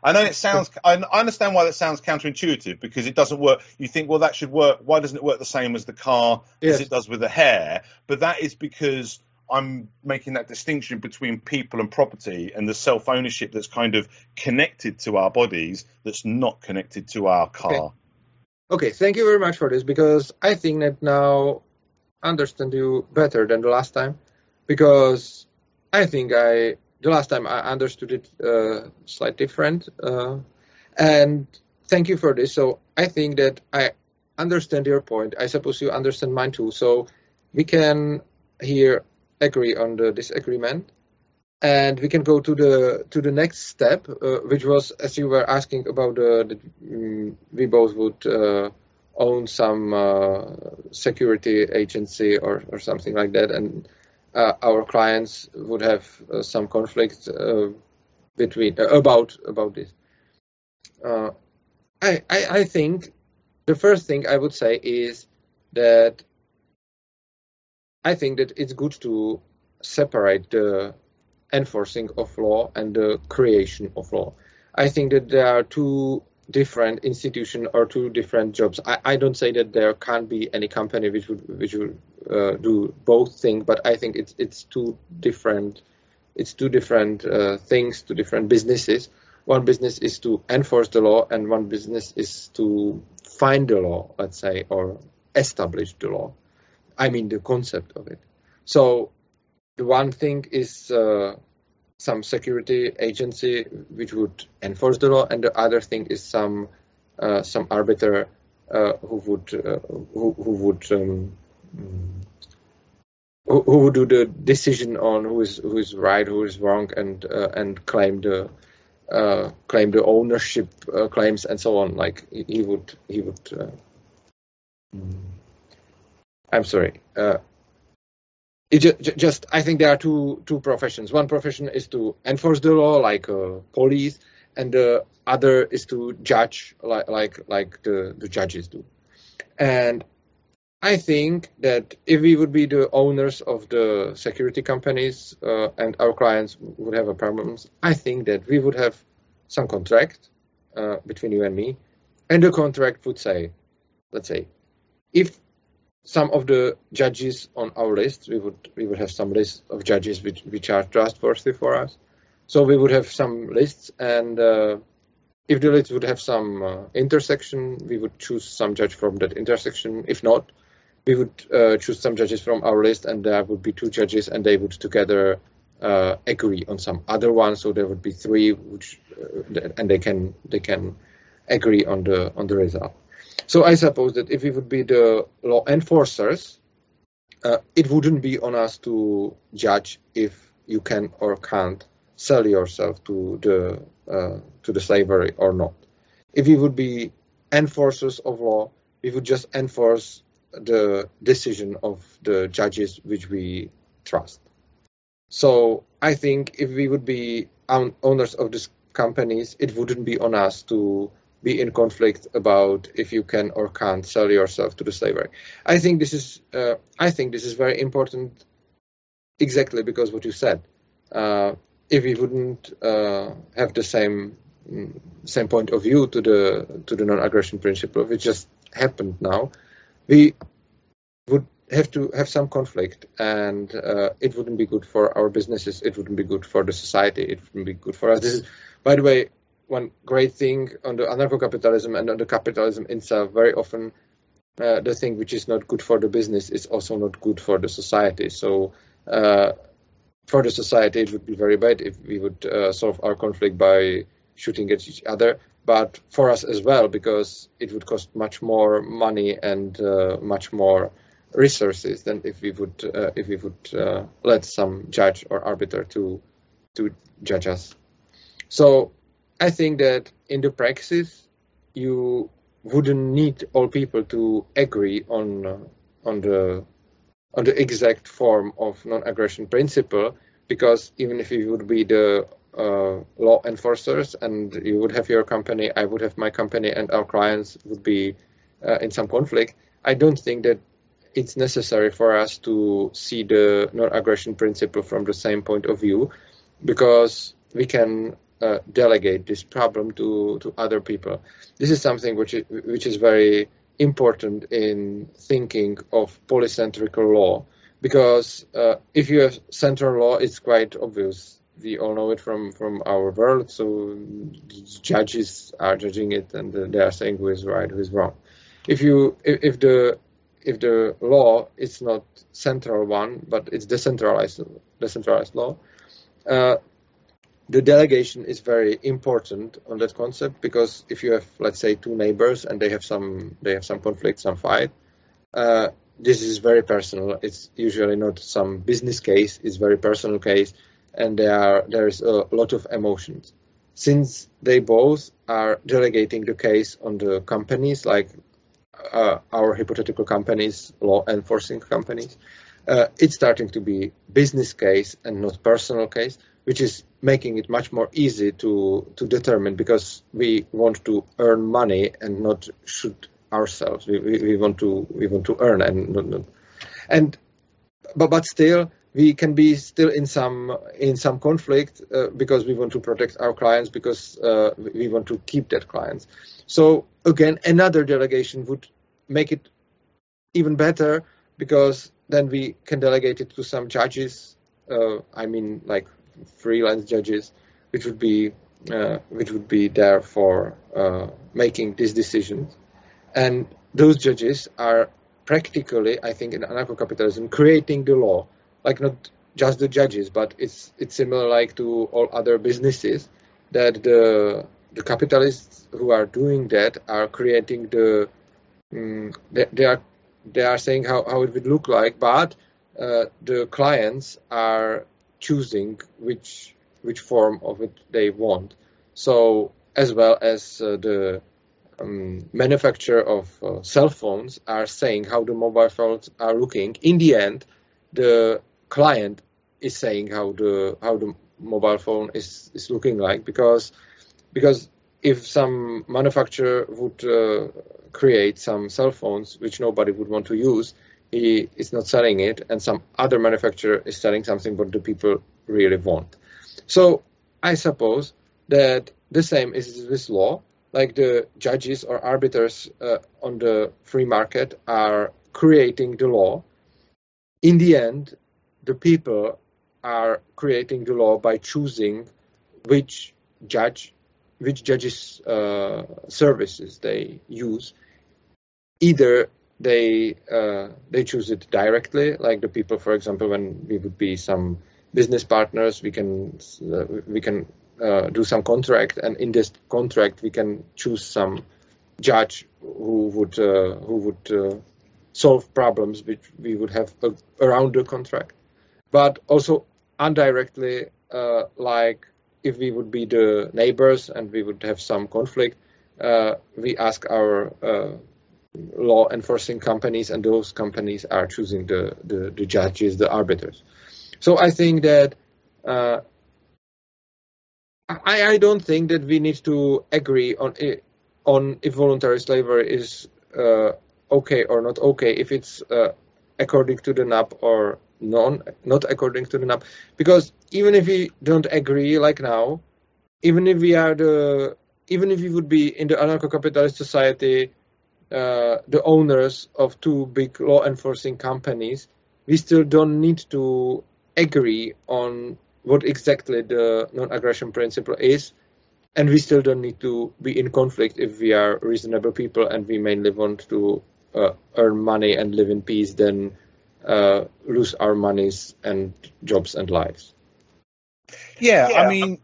I know it sounds, I understand why that sounds counterintuitive, because it doesn't work. You think, well, that should work. Why doesn't it work the same as the car, yes, as it does with the hair? But that is because I'm making that distinction between people and property, and the self-ownership that's kind of connected to our bodies that's not connected to our car. Okay, okay, thank you very much for this, because I think that now I understand you better than the last time. Because I think I, the last time I understood it uh, slightly different. Uh, and thank you for this. So I think that I understand your point. I suppose you understand mine too. So we can here agree on the disagreement. And we can go to the to the next step, uh, which was, as you were asking about uh, that um, we both would uh, own some uh, security agency or, or something like that, and uh, our clients would have uh, some conflict uh, between uh, about about this. Uh, I, I I think the first thing I would say is that I think that it's good to separate the enforcing of law and the creation of law. I think that there are two different institutions or two different jobs. I, I don't say that there can't be any company which would which would uh, do both things, but I think it's it's two different it's two different uh, things, two different businesses. One business is to enforce the law, and one business is to find the law, let's say, or establish the law. I mean the concept of it. So the one thing is uh, some security agency which would enforce the law, and the other thing is some uh, some arbiter uh, who would uh, who, who would um, who, who would do the decision on who is who is right, who is wrong, and uh, and claim the uh, claim the ownership uh, claims and so on. Like he would he would. Uh, I'm sorry. Uh, It just, I think there are two two professions. One profession is to enforce the law, like uh, police, and the other is to judge, like like like the, the judges do. And I think that if we would be the owners of the security companies uh, and our clients would have a problems, I think that we would have some contract uh, between you and me, and the contract would say, let's say, if some of the judges on our list, we would we would have some list of judges which, which are trustworthy for us. So we would have some lists, and uh, if the list would have some uh, intersection, we would choose some judge from that intersection. If not, we would uh, choose some judges from our list, and there would be two judges, and they would together uh, agree on some other one. So there would be three, which uh, and they can they can agree on the on the result. So I suppose that if we would be the law enforcers, uh, it wouldn't be on us to judge if you can or can't sell yourself to the uh, to the slavery or not. If we would be enforcers of law, we would just enforce the decision of the judges which we trust. So I think if we would be owners of these companies, it wouldn't be on us to be in conflict about if you can or can't sell yourself to the slavery. I think this is uh, I think this is very important, exactly because what you said. Uh, if we wouldn't uh, have the same same point of view to the to the non-aggression principle, which just happened now, we would have to have some conflict, and uh, it wouldn't be good for our businesses. It wouldn't be good for the society. It wouldn't be good for us. This is, by the way, one great thing on the anarcho-capitalism and on the capitalism itself. Very often uh, the thing which is not good for the business is also not good for the society. So uh, for the society it would be very bad if we would uh, solve our conflict by shooting at each other, but for us as well, because it would cost much more money and uh, much more resources than if we would uh, if we would uh, let some judge or arbiter to to judge us. So I think that in the praxis, you wouldn't need all people to agree on uh, on the on the exact form of non-aggression principle, because even if you would be the uh, law enforcers and you would have your company, I would have my company, and our clients would be uh, in some conflict, I don't think that it's necessary for us to see the non-aggression principle from the same point of view, because we can Uh, delegate this problem to, to other people. This is something which is, which is very important in thinking of polycentric law, because uh, if you have central law, it's quite obvious. We all know it from, from our world, so judges are judging it and they are saying who is right, who is wrong. If you if, if the if the law is not central one, but it's decentralized decentralized law, uh, the delegation is very important on that concept, because if you have, let's say, two neighbors and they have some they have some conflict, some fight, uh, this is very personal. It's usually not some business case. It's very personal case, and there are, there's a lot of emotions. Since they both are delegating the case on the companies, like uh, our hypothetical companies, law enforcing companies, uh, it's starting to be business case and not personal case, which is making it much more easy to, to determine, because we want to earn money and not shoot ourselves. We, we, we want to we want to earn and not, not. and but but still. We can be still in some in some conflict uh, because we want to protect our clients, because uh, we want to keep that clients. So again, another delegation would make it even better, because then we can delegate it to some judges. Uh, I mean, like freelance judges, which would be uh, which would be there for uh, making these decisions, and those judges are practically, I think, in anarcho-capitalism, creating the law. Like not just the judges, but it's it's similar like to all other businesses, that the the capitalists who are doing that are creating the um, they, they are they are saying how, how it would look like, but uh, the clients are choosing which which form of it they want. So as well as uh, the um, manufacturer of uh, cell phones are saying how the mobile phones are looking. In the end, the client is saying how the how the mobile phone is, is looking like, because because if some manufacturer would uh, create some cell phones which nobody would want to use, he is not selling it, and some other manufacturer is selling something what the people really want. So I suppose that the same is with law, like the judges or arbiters uh, on the free market are creating the law. In the end, the people are creating the law by choosing which judge, which judge's uh, services they use. Either they uh, they choose it directly, like the people. For example, when we would be some business partners, we can uh, we can uh, do some contract, and in this contract we can choose some judge who would uh, who would. Uh, solve problems which we would have around the contract, but also indirectly, uh, like if we would be the neighbors and we would have some conflict, uh, we ask our uh, law enforcing companies, and those companies are choosing the, the, the judges, the arbiters. So I think that uh, I, I don't think that we need to agree on, on if voluntary slavery is uh, okay or not okay, if it's uh, according to the N A P or non, not according to the N A P. Because even if we don't agree like now, even if we are the, even if we would be in the anarcho-capitalist society, uh, the owners of two big law enforcing companies, we still don't need to agree on what exactly the non-aggression principle is. And we still don't need to be in conflict if we are reasonable people and we mainly want to Uh, earn money and live in peace, then uh, lose our monies and jobs and lives. Yeah, yeah. I mean,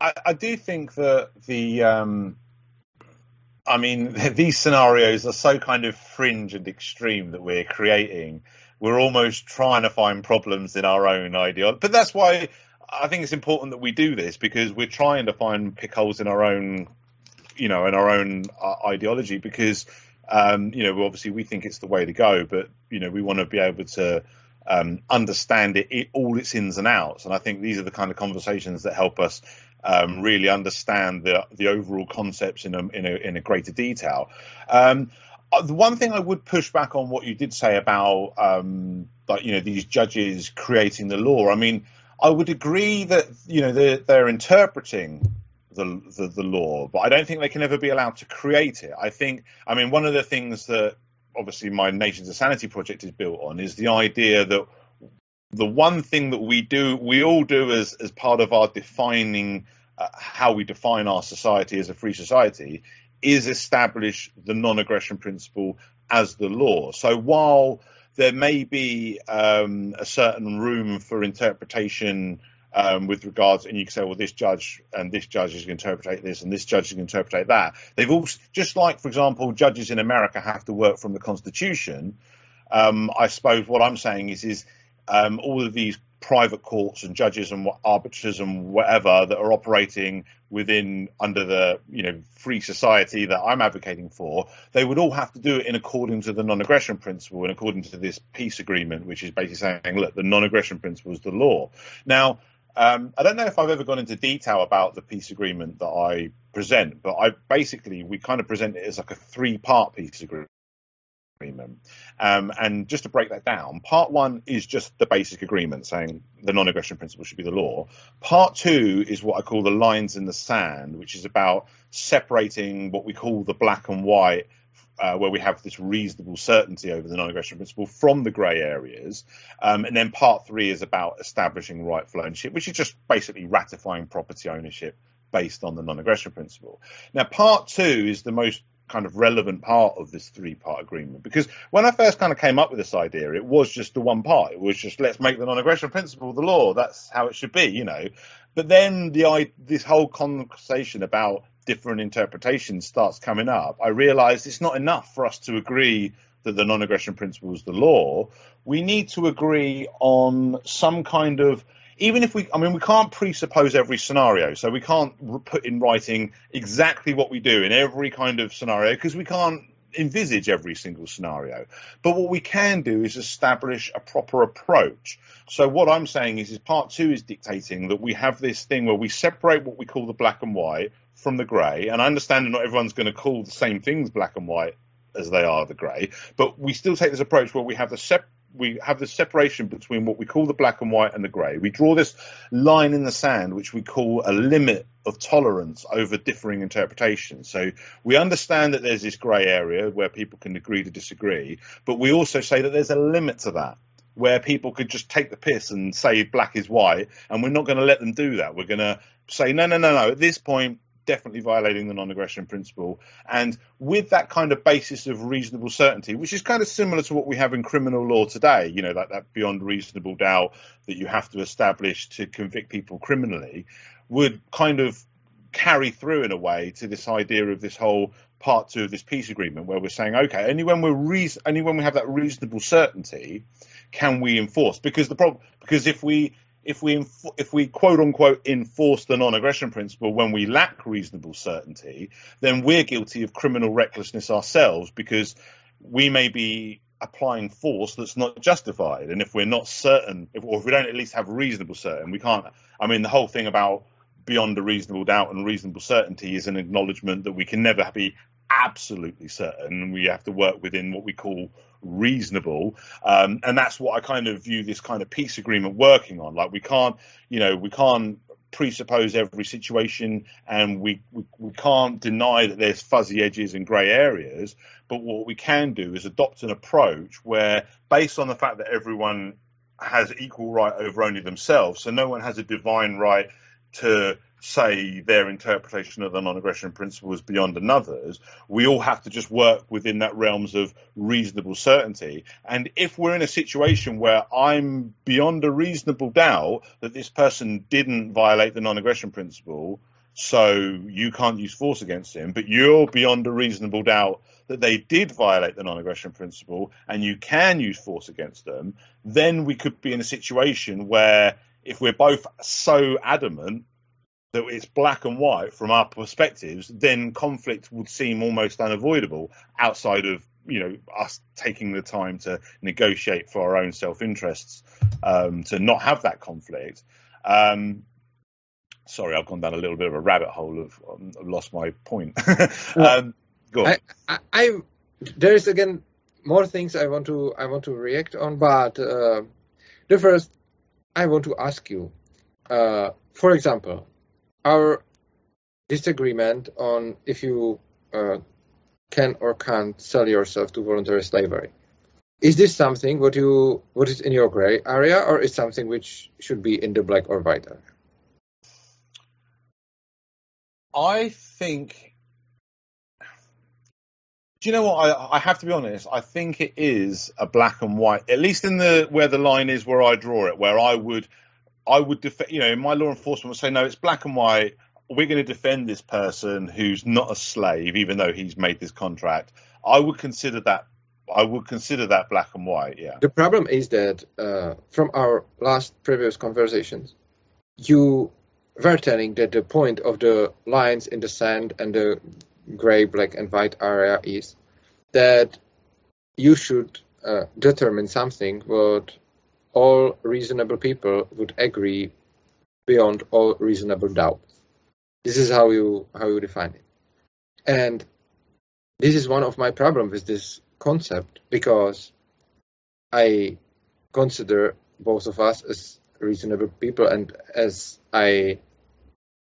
I, I do think that the, um, I mean, these scenarios are so kind of fringe and extreme that we're creating. We're almost trying to find problems in our own ideology. But that's why I think it's important that we do this, because we're trying to find pick holes in our own, you know, in our own uh, ideology, because Um, you know, obviously we think it's the way to go, but, you know, we want to be able to um, understand it, it, all its ins and outs. And I think these are the kind of conversations that help us um, really understand the the overall concepts in a, in a, in a greater detail. Um, the one thing I would push back on what you did say about, um, like, you know, these judges creating the law. I mean, I would agree that, you know, they're, they're interpreting The, the the law, but I don't think they can ever be allowed to create it. I think, I mean, one of the things that obviously my Nations of Sanity project is built on is the idea that the one thing that we do, we all do as as part of our defining uh, how we define our society as a free society, is establish the non-aggression principle as the law. So while there may be um, a certain room for interpretation Um, with regards, and you can say, well, this judge and this judge is going to interpret this and this judge is going to interpret that. They've also, just like, for example, judges in America have to work from the Constitution. Um, I suppose what I'm saying is, is um, all of these private courts and judges and arbiters and whatever that are operating within under the you know free society that I'm advocating for, they would all have to do it in according to the non-aggression principle and according to this peace agreement, which is basically saying, look, the non-aggression principle is the law. Now, um, I don't know if I've ever gone into detail about the peace agreement that I present, but I basically, we kind of present it as like a three-part peace agreement. Agreement. Um, and just to break that down, part one is just the basic agreement saying the non-aggression principle should be the law. Part two is what I call the lines in the sand, which is about separating what we call the black and white, uh, where we have this reasonable certainty over the non-aggression principle, from the grey areas. Um, and then part three is about establishing rightful ownership, which is just basically ratifying property ownership based on the non-aggression principle. Now, part two is the most kind of relevant part of this three-part agreement, because when I first kind of came up with this idea, it was just the one part. It was just, let's make the non-aggression principle the law. That's how it should be, you know. But then the this whole conversation about different interpretations starts coming up. I realized it's not enough for us to agree that the non-aggression principle is the law. We need to agree on some kind of, even if we, I mean, we can't presuppose every scenario, so we can't put in writing exactly what we do in every kind of scenario, because we can't envisage every single scenario. But what we can do is establish a proper approach. So what I'm saying is, is part two is dictating that we have this thing where we separate what we call the black and white from the grey, and I understand that not everyone's going to call the same things black and white as they are the grey, but we still take this approach where we have the separate, we have the separation between what we call the black and white and the grey. We draw this line in the sand, which we call a limit of tolerance over differing interpretations. So we understand that there's this grey area where people can agree to disagree, but we also say that there's a limit to that, where people could just take the piss and say black is white, and we're not going to let them do that. We're going to say, no, no, no, no, at this point, definitely violating the non-aggression principle. And with that kind of basis of reasonable certainty, which is kind of similar to what we have in criminal law today, you know, that, that beyond reasonable doubt that you have to establish to convict people criminally, would kind of carry through in a way to this idea of this whole part two of this peace agreement, where we're saying, okay, only when we're reason only when we have that reasonable certainty can we enforce, because the problem because if we If we, inf- if we quote unquote enforce the non-aggression principle when we lack reasonable certainty, then we're guilty of criminal recklessness ourselves, because we may be applying force that's not justified. And if we're not certain, if, or if we don't at least have reasonable certainty, we can't. I mean, the whole thing about beyond a reasonable doubt and reasonable certainty is an acknowledgement that we can never be absolutely certain. We have to work within what we call reasonable, um, and that's what I kind of view this kind of peace agreement working on. Like, we can't, you know, we can't presuppose every situation, and we, we, we can't deny that there's fuzzy edges and grey areas, but what we can do is adopt an approach where, based on the fact that everyone has equal right over only themselves, so no one has a divine right to say their interpretation of the non-aggression principle is beyond another's, we all have to just work within that realms of reasonable certainty. And if we're in a situation where I'm beyond a reasonable doubt that this person didn't violate the non-aggression principle, so you can't use force against him, but you're beyond a reasonable doubt that they did violate the non-aggression principle and you can use force against them, then we could be in a situation where, if we're both so adamant that it's black and white from our perspectives, then conflict would seem almost unavoidable outside of, you know, us taking the time to negotiate for our own self-interests, um, to not have that conflict. Um, sorry, I've gone down a little bit of a rabbit hole of, um, I've lost my point. um, go on. I, I, there's again more things I want to, I want to react on, but uh, the first, I want to ask you, uh, for example, our disagreement on if you uh, can or can't sell yourself to voluntary slavery. Is this something what you what is in your gray area, or is something which should be in the black or white area? I think, do you know what? I, I have to be honest. I think it is a black and white, at least in the where the line is where I draw it, where I would, I would defend. You know, my law enforcement would say, no, it's black and white. We're going to defend this person who's not a slave, even though he's made this contract. I would consider that I would consider that black and white, yeah. The problem is that uh, from our last previous conversations, you were telling that the point of the lines in the sand and the gray, black and white area is that you should uh, determine something what all reasonable people would agree beyond all reasonable doubt. This is how you how you define it. And this is one of my problems with this concept, because I consider both of us as reasonable people, and as I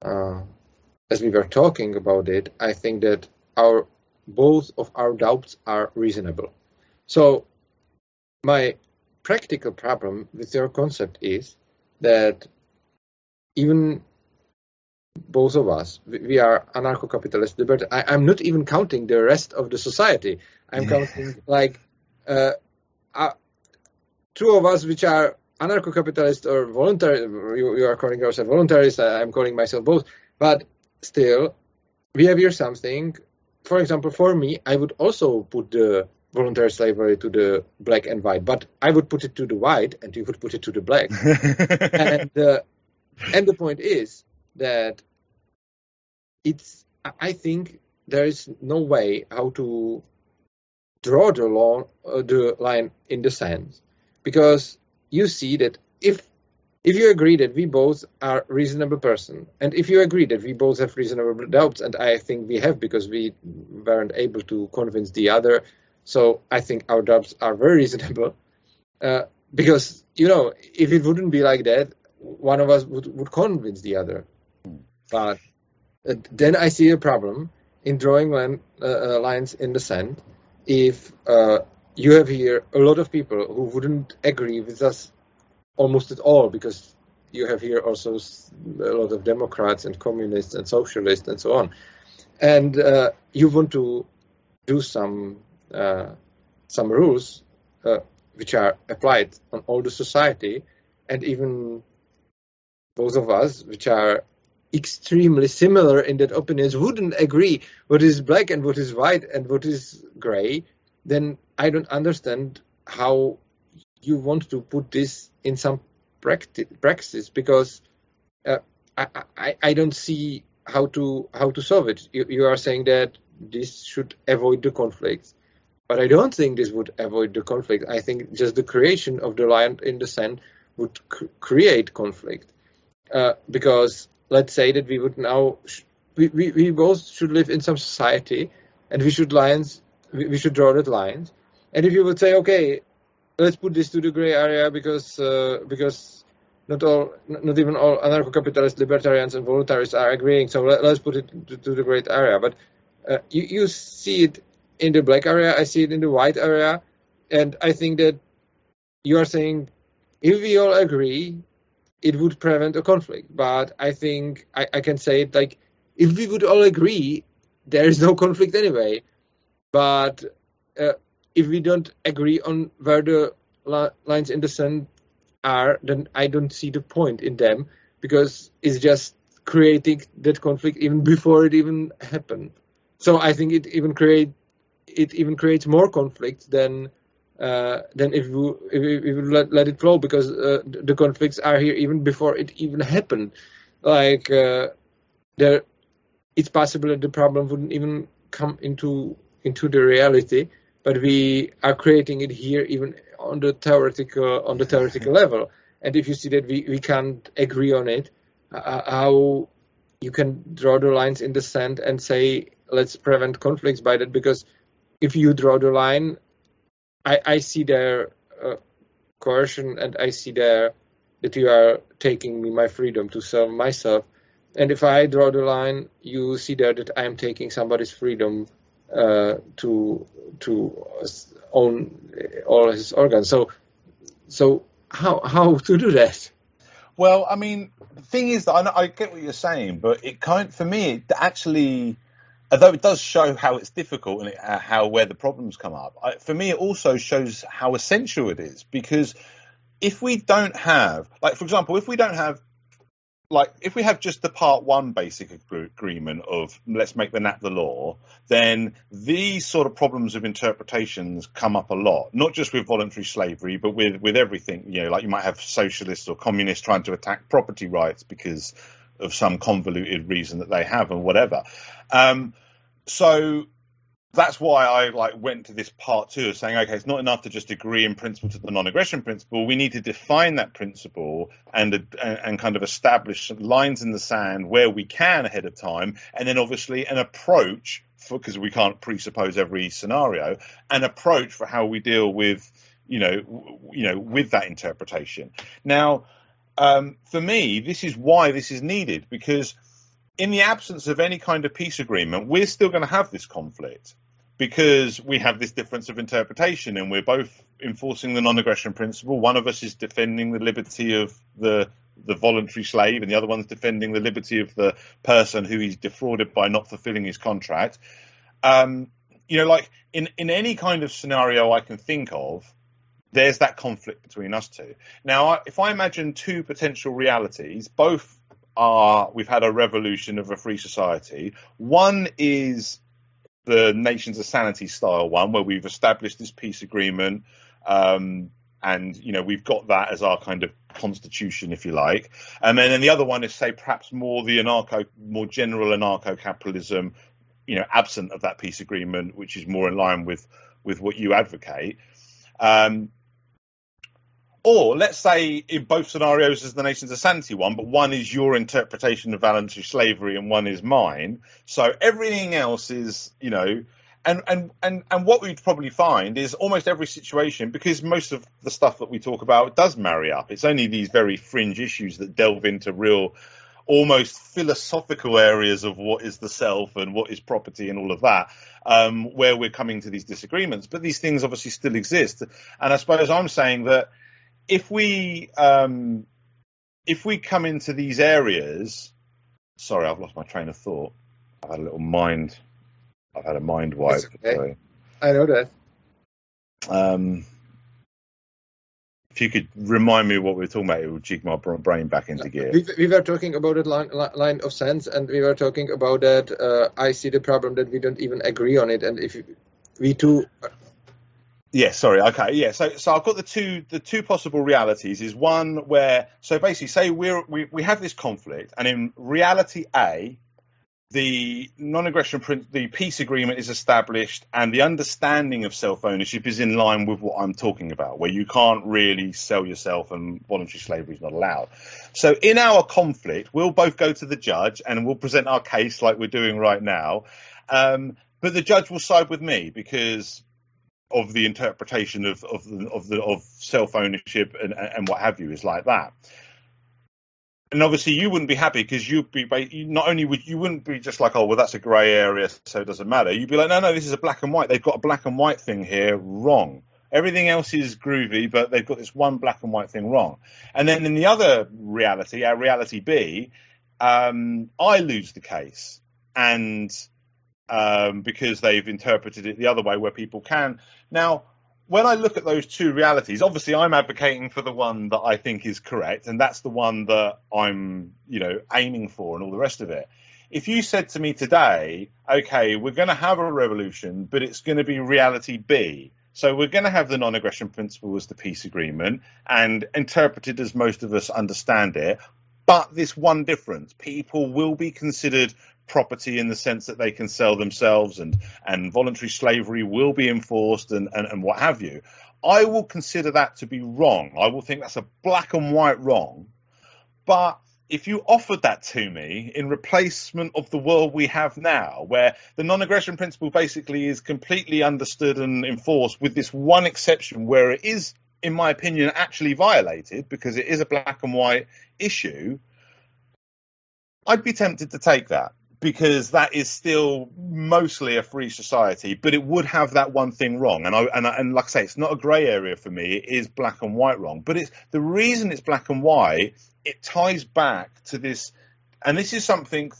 uh, as we were talking about it, I think that our both of our doubts are reasonable. So my practical problem with your concept is that even both of us, we are anarcho-capitalist libertarian. I'm not even counting the rest of the society. I'm counting like uh, uh, two of us which are anarcho-capitalist or voluntary. You, you are calling yourself voluntarist. I'm calling myself both. But still, we have here something. For example, for me, I would also put the voluntary slavery to the black and white, but I would put it to the white and you would put it to the black. and, uh, and the point is that it's, I think there is no way how to draw the, law, uh, the line in the sand, because you see that if if you agree that we both are reasonable person, and if you agree that we both have reasonable doubts, and I think we have because we weren't able to convince the other, so I think our doubts are very reasonable, uh, because, you know, if it wouldn't be like that, one of us would, would convince the other. But uh, then I see a problem in drawing line, uh, lines in the sand if uh, you have here a lot of people who wouldn't agree with us almost at all, because you have here also a lot of Democrats and communists and socialists and so on. And uh, you want to do some uh, some rules uh, which are applied on all the society, and even both of us, which are extremely similar in that opinions, wouldn't agree what is black and what is white and what is gray, then I don't understand how you want to put this in some practice, practice because uh, I, I, I don't see how to how to solve it. You, you are saying that this should avoid the conflict, but I don't think this would avoid the conflict. I think just the creation of the line in the sand would c- create conflict, uh, because let's say that we would now, sh- we, we, we both should live in some society, and we should lines, we, we should draw that lines. And if you would say, okay, let's put this to the gray area because uh, because not all, not even all anarcho-capitalist libertarians and voluntarists are agreeing, so let, let's put it to, to the gray area. But uh, you, you see it in the black area, I see it in the white area, and I think that you are saying, if we all agree, it would prevent a conflict. But I think I, I can say it like, if we would all agree, there is no conflict anyway. But uh, if we don't agree on where the li- lines in the sand are, then I don't see the point in them, because it's just creating that conflict even before it even happened. So I think it even create it even creates more conflict than Uh, then if we, if we let, let it flow, because uh, the conflicts are here even before it even happened. Like, uh, there, it's possible that the problem wouldn't even come into into the reality, but we are creating it here even on the theoretical on the theoretical level. And if you see that we, we can't agree on it, uh, how you can draw the lines in the sand and say, let's prevent conflicts by that, because if you draw the line, I, I see their uh, coercion, and I see their, that you are taking me my freedom to serve myself. And if I draw the line, you see there that I am taking somebody's freedom uh, to to own all his organs. So, so how how to do that? Well, I mean, the thing is that I, know, I get what you're saying, but it kind for me it actually. Although it does show how it's difficult and it, uh, how where the problems come up, I, for me, it also shows how essential it is. Because if we don't have, like, for example, if we don't have like, if we have just the part one basic agreement of let's make the N A P the law, then these sort of problems of interpretations come up a lot, not just with voluntary slavery, but with, with everything, you know, like you might have socialists or communists trying to attack property rights because of some convoluted reason that they have and whatever. Um, so that's why I like went to this part two of saying, okay, it's not enough to just agree in principle to the non-aggression principle. We need to define that principle and and kind of establish lines in the sand where we can ahead of time, and then obviously an approach for, because we can't presuppose every scenario, an approach for how we deal with, you know, you know, with that interpretation. Now, um, for me, this is why this is needed, because in the absence of any kind of peace agreement, we're still going to have this conflict, because we have this difference of interpretation and we're both enforcing the non-aggression principle. One of us is defending the liberty of the the voluntary slave and the other one's defending the liberty of the person who is defrauded by not fulfilling his contract. Um, you know, like in, in any kind of scenario I can think of, there's that conflict between us two. Now, if I imagine two potential realities, both are, we've had a revolution of a free society. One is the Nations of Sanity style one, where we've established this peace agreement, um, and, you know, we've got that as our kind of constitution, if you like. And then and the other one is, say, perhaps more the anarcho, more general anarcho-capitalism, you know, absent of that peace agreement, which is more in line with, with what you advocate. Um, Or let's say in both scenarios is the Nations of Sanity one, but one is your interpretation of voluntary slavery and one is mine. So everything else is, you know, and, and, and, and what we'd probably find is almost every situation, because most of the stuff that we talk about does marry up. It's only these very fringe issues that delve into real, almost philosophical areas of what is the self and what is property and all of that, um, where we're coming to these disagreements. But these things obviously still exist. And I suppose I'm saying that If we um, if we come into these areas, sorry, I've lost my train of thought. I've had a little mind. I've had a mind wipe. Okay. So, I know that. Um, if you could remind me what we were talking about, it would jig my brain back into gear. We, we were talking about that line, line of sense, and we were talking about that. Uh, I see the problem that we don't even agree on it, and if we two. Yeah, sorry. Okay, yeah. So, so I've got the two the two possible realities. Is one where, so basically, say we're we we have this conflict, and in reality A, the non-aggression, the peace agreement is established, and the understanding of self-ownership is in line with what I'm talking about, where you can't really sell yourself, and voluntary slavery is not allowed. So, in our conflict, we'll both go to the judge, and we'll present our case like we're doing right now, um, but the judge will side with me because of the interpretation of of the, of, the, of self-ownership and, and what have you is like that. And obviously you wouldn't be happy, because you'd be, not only would you wouldn't be just like, oh, well, that's a grey area, so it doesn't matter. You'd be like, no, no, this is a black and white. They've got a black and white thing here wrong. Everything else is groovy, but they've got this one black and white thing wrong. And then in the other reality, our reality B, um, I lose the case. And Um, because they've interpreted it the other way, where people can. Now, when I look at those two realities, obviously I'm advocating for the one that I think is correct, and that's the one that I'm, you know, aiming for and all the rest of it. If you said to me today, okay, we're going to have a revolution, but it's going to be reality B. So we're going to have the non-aggression principle as the peace agreement and interpreted as most of us understand it. But this one difference, people will be considered property in the sense that they can sell themselves, and, and voluntary slavery will be enforced and, and, and what have you. I will consider that to be wrong. I will think that's a black and white wrong. But if you offered that to me in replacement of the world we have now, where the non-aggression principle basically is completely understood and enforced with this one exception where it is, in my opinion, actually violated because it is a black and white issue, I'd be tempted to take that, because that is still mostly a free society, but it would have that one thing wrong. And I, and, I, and like I say, it's not a grey area for me. It is black and white wrong. But it's the reason it's black and white, it ties back to this. And this is something,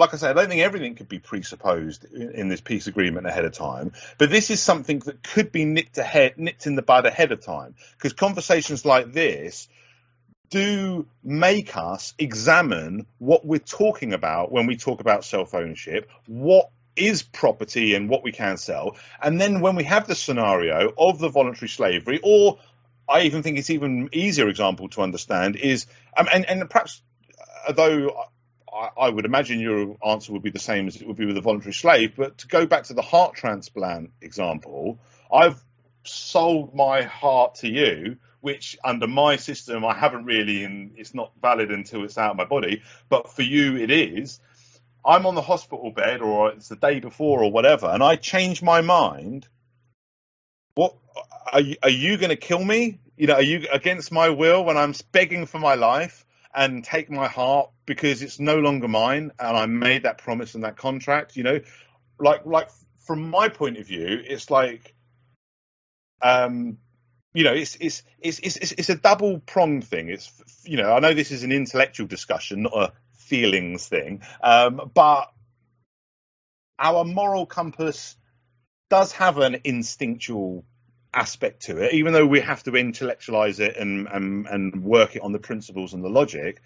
like I say, I don't think everything could be presupposed in, in this peace agreement ahead of time. But this is something that could be nipped, ahead, nipped in the bud ahead of time, because conversations like this do make us examine what we're talking about when we talk about self-ownership, what is property and what we can sell. And then when we have the scenario of the voluntary slavery, or I even think it's even easier example to understand is, um, and, and perhaps, although I, I would imagine your answer would be the same as it would be with a voluntary slave, but to go back to the heart transplant example, I've sold my heart to you, which under my system, I haven't really, and it's not valid until it's out of my body, but for you it is. I'm on the hospital bed, or it's the day before or whatever, and I change my mind. What are you, are you going to kill me? You know, are you against my will when I'm begging for my life and take my heart because it's no longer mine and I made that promise and that contract? You know, like like from my point of view, it's like, um, you know, it's it's it's it's it's a double pronged thing. It's, you know, I know this is an intellectual discussion, not a feelings thing, um, but our moral compass does have an instinctual aspect to it, even though we have to intellectualize it and, and, and work it on the principles and the logic.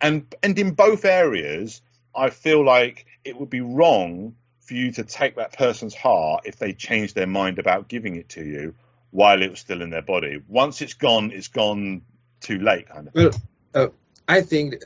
And, and in both areas, I feel like it would be wrong for you to take that person's heart if they changed their mind about giving it to you while it was still in their body. Once it's gone, it's gone too late, kind of. Well, uh, I think... Th-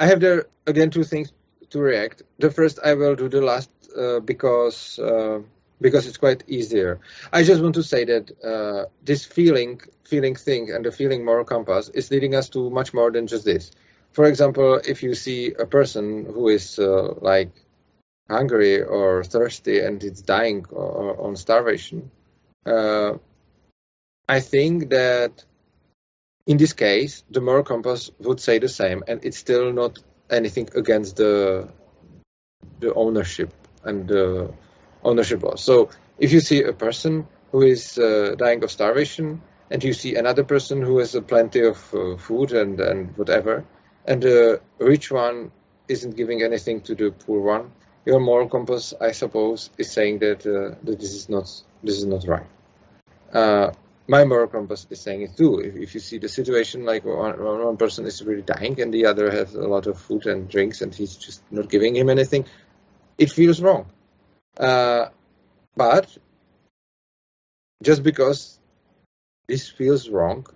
I have there, again, two things to react. The first, I will do the last uh, because uh, because it's quite easier. I just want to say that uh, this feeling feeling thing and the feeling moral compass is leading us to much more than just this. For example, if you see a person who is uh, like hungry or thirsty and is dying or, or on starvation, uh, I think that in this case, the moral compass would say the same, and it's still not anything against the the ownership and the ownership law. So if you see a person who is uh, dying of starvation, and you see another person who has uh, plenty of uh, food and, and whatever, and the rich one isn't giving anything to the poor one, your moral compass, I suppose, is saying that uh, that this is not this is not right. Uh, My moral compass is saying it too. If, if you see the situation, like one, one person is really dying and the other has a lot of food and drinks and he's just not giving him anything, it feels wrong. Uh, but just because this feels wrong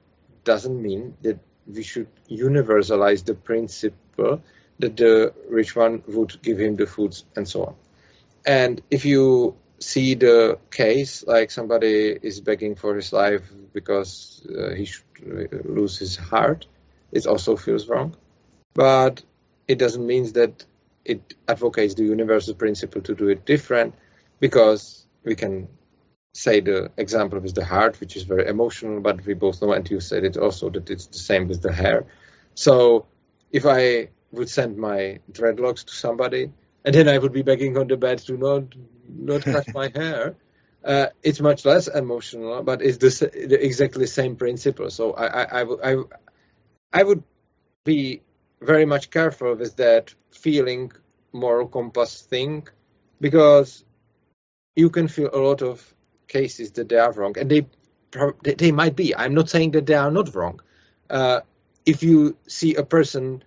doesn't mean that we should universalize the principle that the rich one would give him the foods and so on. And if you see the case like somebody is begging for his life because uh, he should lose his heart, it also feels wrong, but it doesn't mean that it advocates the universal principle to do it different, because we can say the example with the heart, which is very emotional, but we both know, and you said it also, that it's the same with the hair. So if I would send my dreadlocks to somebody and then I would be begging on the bed to not not cut my hair, uh, it's much less emotional, but it's the, the exactly same principle. So I I, I, w- I, w- I would be very much careful with that feeling moral compass thing, because you can feel a lot of cases that they are wrong, and they they might be. I'm not saying that they are not wrong. Uh, if you see a person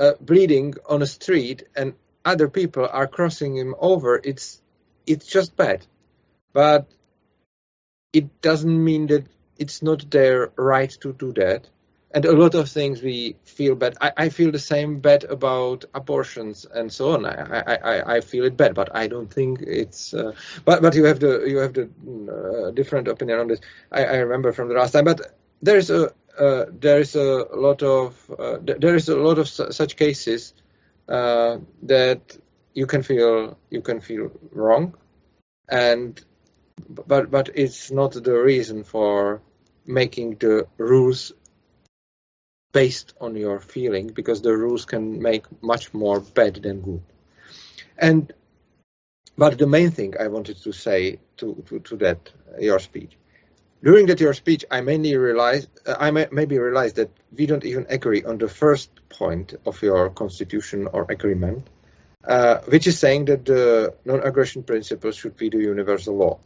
uh, bleeding on a street and other people are crossing him over, it's it's just bad, but it doesn't mean that it's not their right to do that. And a lot of things we feel bad. I, I feel the same bad about abortions and so on. I, I, I feel it bad, but I don't think it's. Uh, but but you have the you have the uh, different opinion on this. I, I remember from the last time. But there is a uh, there is a lot of uh, there is a lot of su- such cases uh, that. You can feel you can feel wrong, and but but it's not the reason for making the rules based on your feeling, because the rules can make much more bad than good. And but the main thing I wanted to say to to, to that your speech, during that your speech, I mainly realized uh, I may, maybe realized that we don't even agree on the first point of your constitution or agreement. Uh, which is saying that the non-aggression principle should be the universal law.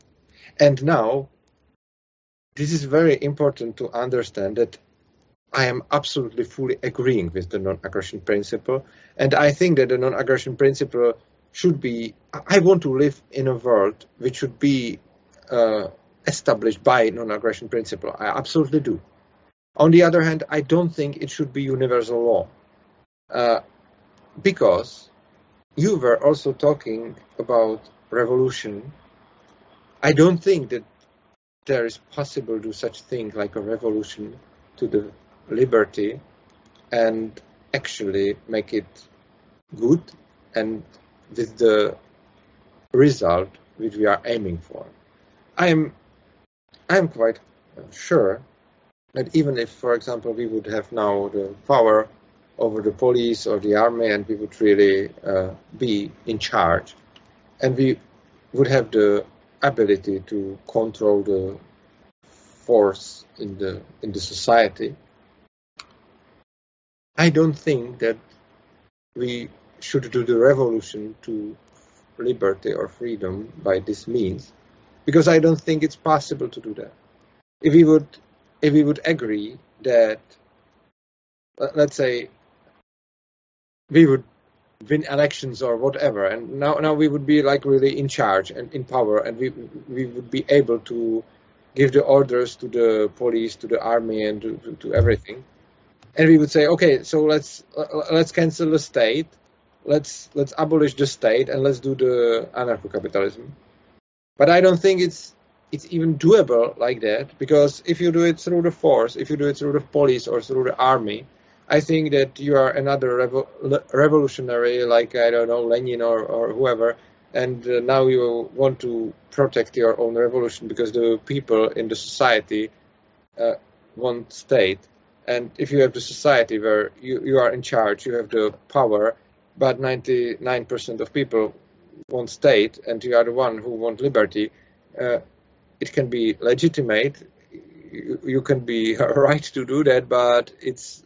And now, this is very important to understand, that I am absolutely fully agreeing with the non-aggression principle. And I think that the non-aggression principle should be, I want to live in a world which should be uh, established by non-aggression principle. I absolutely do. On the other hand, I don't think it should be universal law. Uh, because you were also talking about revolution. I don't think that there is possible to do such thing like a revolution to the liberty and actually make it good and with the result which we are aiming for. I am I am quite sure that even if, for example, we would have now the power over the police or the army and we would really uh, be in charge and we would have the ability to control the force in the in the society, I don't think that we should do the revolution to liberty or freedom by this means, because I don't think it's possible to do that. If we would, if we would agree that, let's say, we would win elections or whatever, and now now we would be like really in charge and in power, and we we would be able to give the orders to the police, to the army, and to, to, to everything. And we would say, okay, so let's let's cancel the state, let's let's abolish the state, and let's do the anarcho-capitalism. But I don't think it's it's even doable like that, because if you do it through the force, if you do it through the police or through the army, I think that you are another revo- revolutionary, like, I don't know, Lenin or, or whoever, and uh, now you want to protect your own revolution because the people in the society uh, want state. And if you have the society where you, you are in charge, you have the power, but ninety-nine percent of people want state and you are the one who want liberty, uh, it can be legitimate, you, you can be right to do that, but it's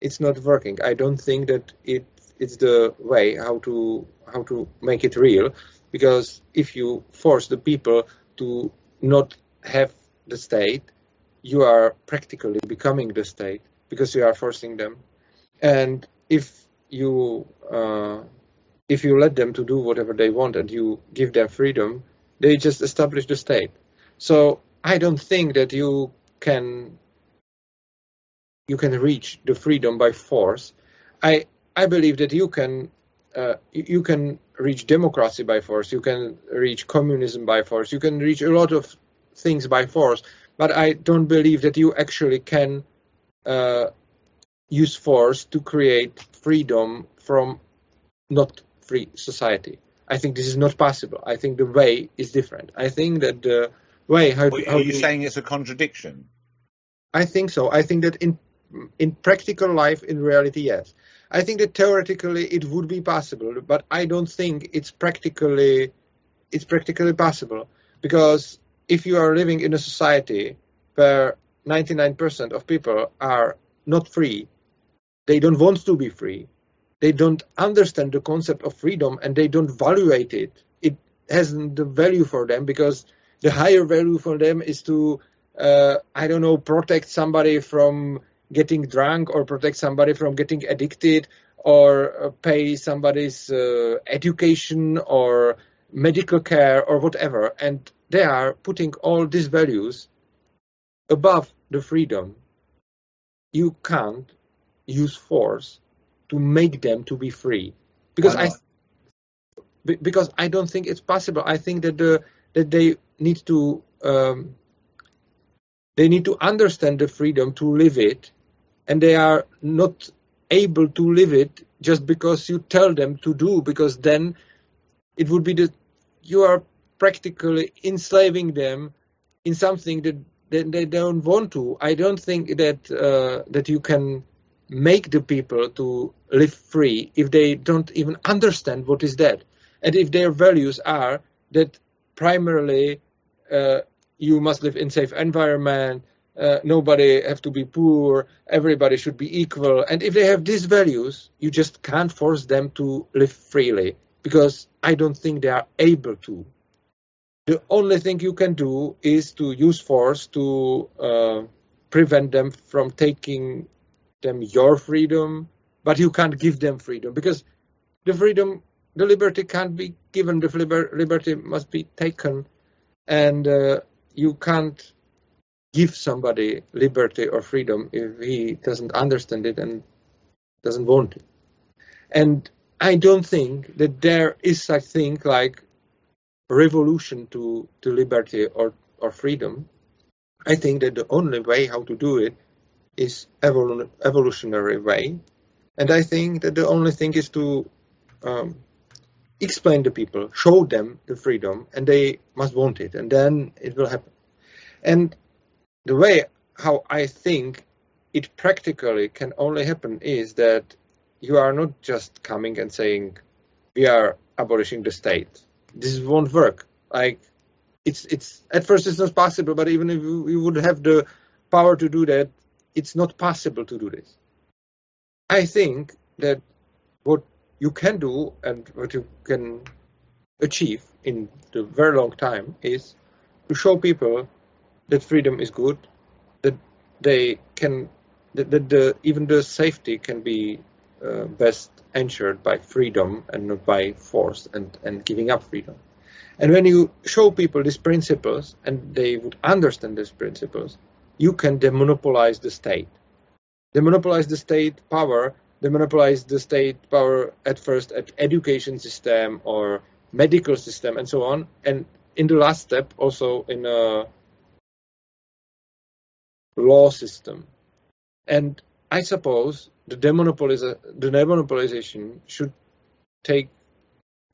it's not working. I don't think that it it's the way how to how to make it real, because if you force the people to not have the state, you are practically becoming the state because you are forcing them. And if you uh, if you let them to do whatever they want and you give them freedom, they just establish the state. So I don't think that you can you can reach the freedom by force. I I believe that you can uh, you can reach democracy by force. You can reach communism by force. You can reach a lot of things by force. But I don't believe that you actually can uh, use force to create freedom from not free society. I think this is not possible. I think the way is different. I think that the way... How, well, how are you we, saying it's a contradiction? I think so. I think that in in practical life, in reality, yes. I think that theoretically it would be possible, but I don't think it's practically it's practically possible, because if you are living in a society where ninety-nine percent of people are not free, they don't want to be free, they don't understand the concept of freedom, and they don't evaluate it. It hasn't the value for them, because the higher value for them is to, uh, I don't know, protect somebody from getting drunk, or protect somebody from getting addicted, or uh, pay somebody's uh, education or medical care or whatever. And they are putting all these values above the freedom. You can't use force to make them to be free, because I, I because I don't think it's possible. I think that the that they need to um, they need to understand the freedom to live it, and they are not able to live it just because you tell them to do. Because then it would be that you are practically enslaving them in something that they don't want to. I don't think that uh, that you can make the people to live free if they don't even understand what is that, and if their values are that primarily uh, you must live in safe environment, uh, nobody have to be poor, everybody should be equal. And if they have these values, you just can't force them to live freely, because I don't think they are able to. The only thing you can do is to use force to uh, prevent them from taking them your freedom, but you can't give them freedom, because the freedom, the liberty can't be given, the liber- liberty must be taken, and uh, you can't give somebody liberty or freedom if he doesn't understand it and doesn't want it. And I don't think that there is such thing like revolution to, to liberty or, or freedom. I think that the only way how to do it is evol- evolutionary way. And I think that the only thing is to um, explain to people, show them the freedom, and they must want it, and then it will happen. And the way how I think it practically can only happen is that you are not just coming and saying, we are abolishing the state. This won't work. Like, it's it's at first it's not possible, but even if you would have the power to do that, it's not possible to do this. I think that what you can do and what you can achieve in a very long time is to show people that freedom is good, that they can, that, that the even the safety can be uh, best ensured by freedom and not by force and, and giving up freedom. And when you show people these principles and they would understand these principles, you can demonopolize the state. Demonopolize the state power, demonopolize the state power at first at education system or medical system and so on. And in the last step, also in a law system. And I suppose the demonopoliza- the demonopolization should take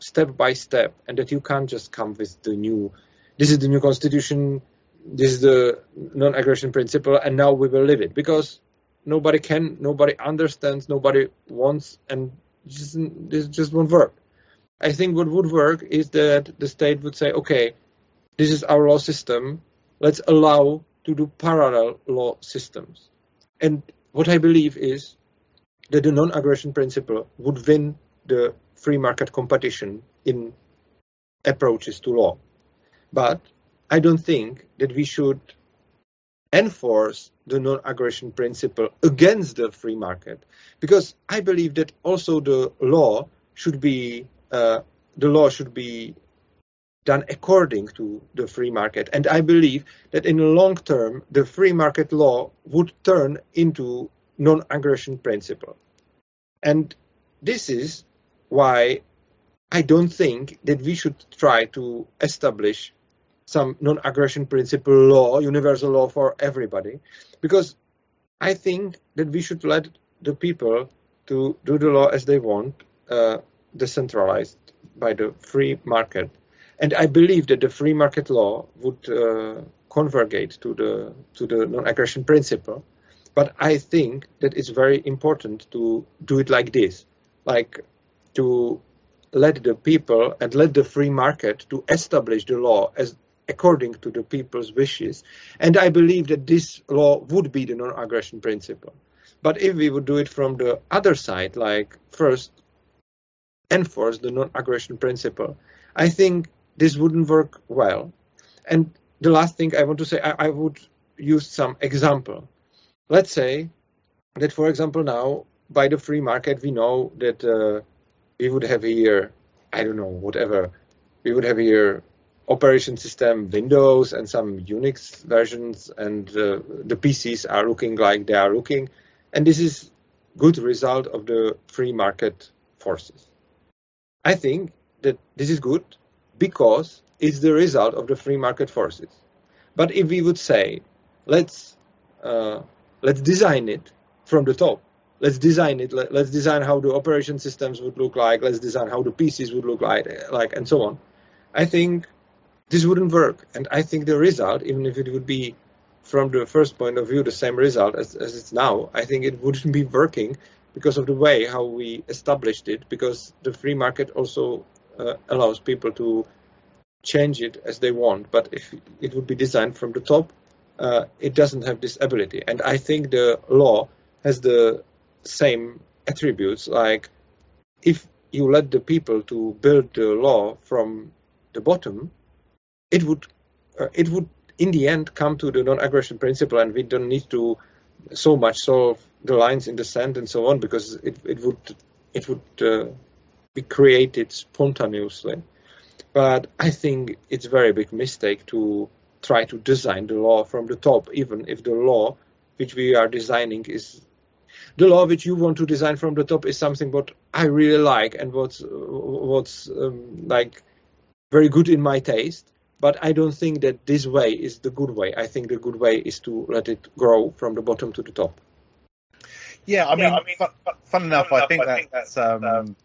step by step, and that you can't just come with the new, this is the new constitution, this is the non-aggression principle, and now we will live it, because nobody can, nobody understands, nobody wants, and just, this just won't work. I think what would work is that the state would say, okay, this is our law system, let's allow to do parallel law systems. And what I believe is that the non-aggression principle would win the free market competition in approaches to law. But I don't think that we should enforce the non-aggression principle against the free market, because I believe that also the law should be uh, the law should be done according to the free market. And I believe that in the long term, the free market law would turn into non-aggression principle. And this is why I don't think that we should try to establish some non-aggression principle law, universal law for everybody, because I think that we should let the people to do the law as they want, uh, decentralized by the free market. And I believe that the free market law would uh, converge to the to the non-aggression principle. But I think that it's very important to do it like this, like to let the people and let the free market to establish the law as according to the people's wishes. And I believe that this law would be the non-aggression principle. But if we would do it from the other side, like first enforce the non-aggression principle, I think this wouldn't work well. And the last thing I want to say, I, I would use some example. Let's say that, for example, now by the free market, we know that uh, we would have here, I don't know, whatever, we would have here operation system Windows and some Unix versions, and uh, the P Cs are looking like they are looking. And this is good result of the free market forces. I think that this is good because it's the result of the free market forces. But if we would say, let's uh, let's design it from the top, let's design it, let, let's design how the operation systems would look like, let's design how the P Cs would look like, like, and so on, I think this wouldn't work. And I think the result, even if it would be from the first point of view the same result as, as it's now, I think it wouldn't be working because of the way how we established it, because the free market also Uh, allows people to change it as they want. But if it would be designed from the top, uh, it doesn't have this ability. And I think the law has the same attributes. Like, if you let the people to build the law from the bottom, it would uh, it would in the end come to the non-aggression principle, and we don't need to so much solve the lines in the sand and so on, because it, it would it would uh, be created spontaneously. But I think it's a very big mistake to try to design the law from the top, even if the law which we are designing is the law which you want to design from the top is something what I really like and what's what's um, like very good in my taste. But I don't think that this way is the good way. I think the good way is to let it grow from the bottom to the top. Yeah, I mean, yeah, I mean fun, fun enough, fun I, enough think I think that's, that's um, um,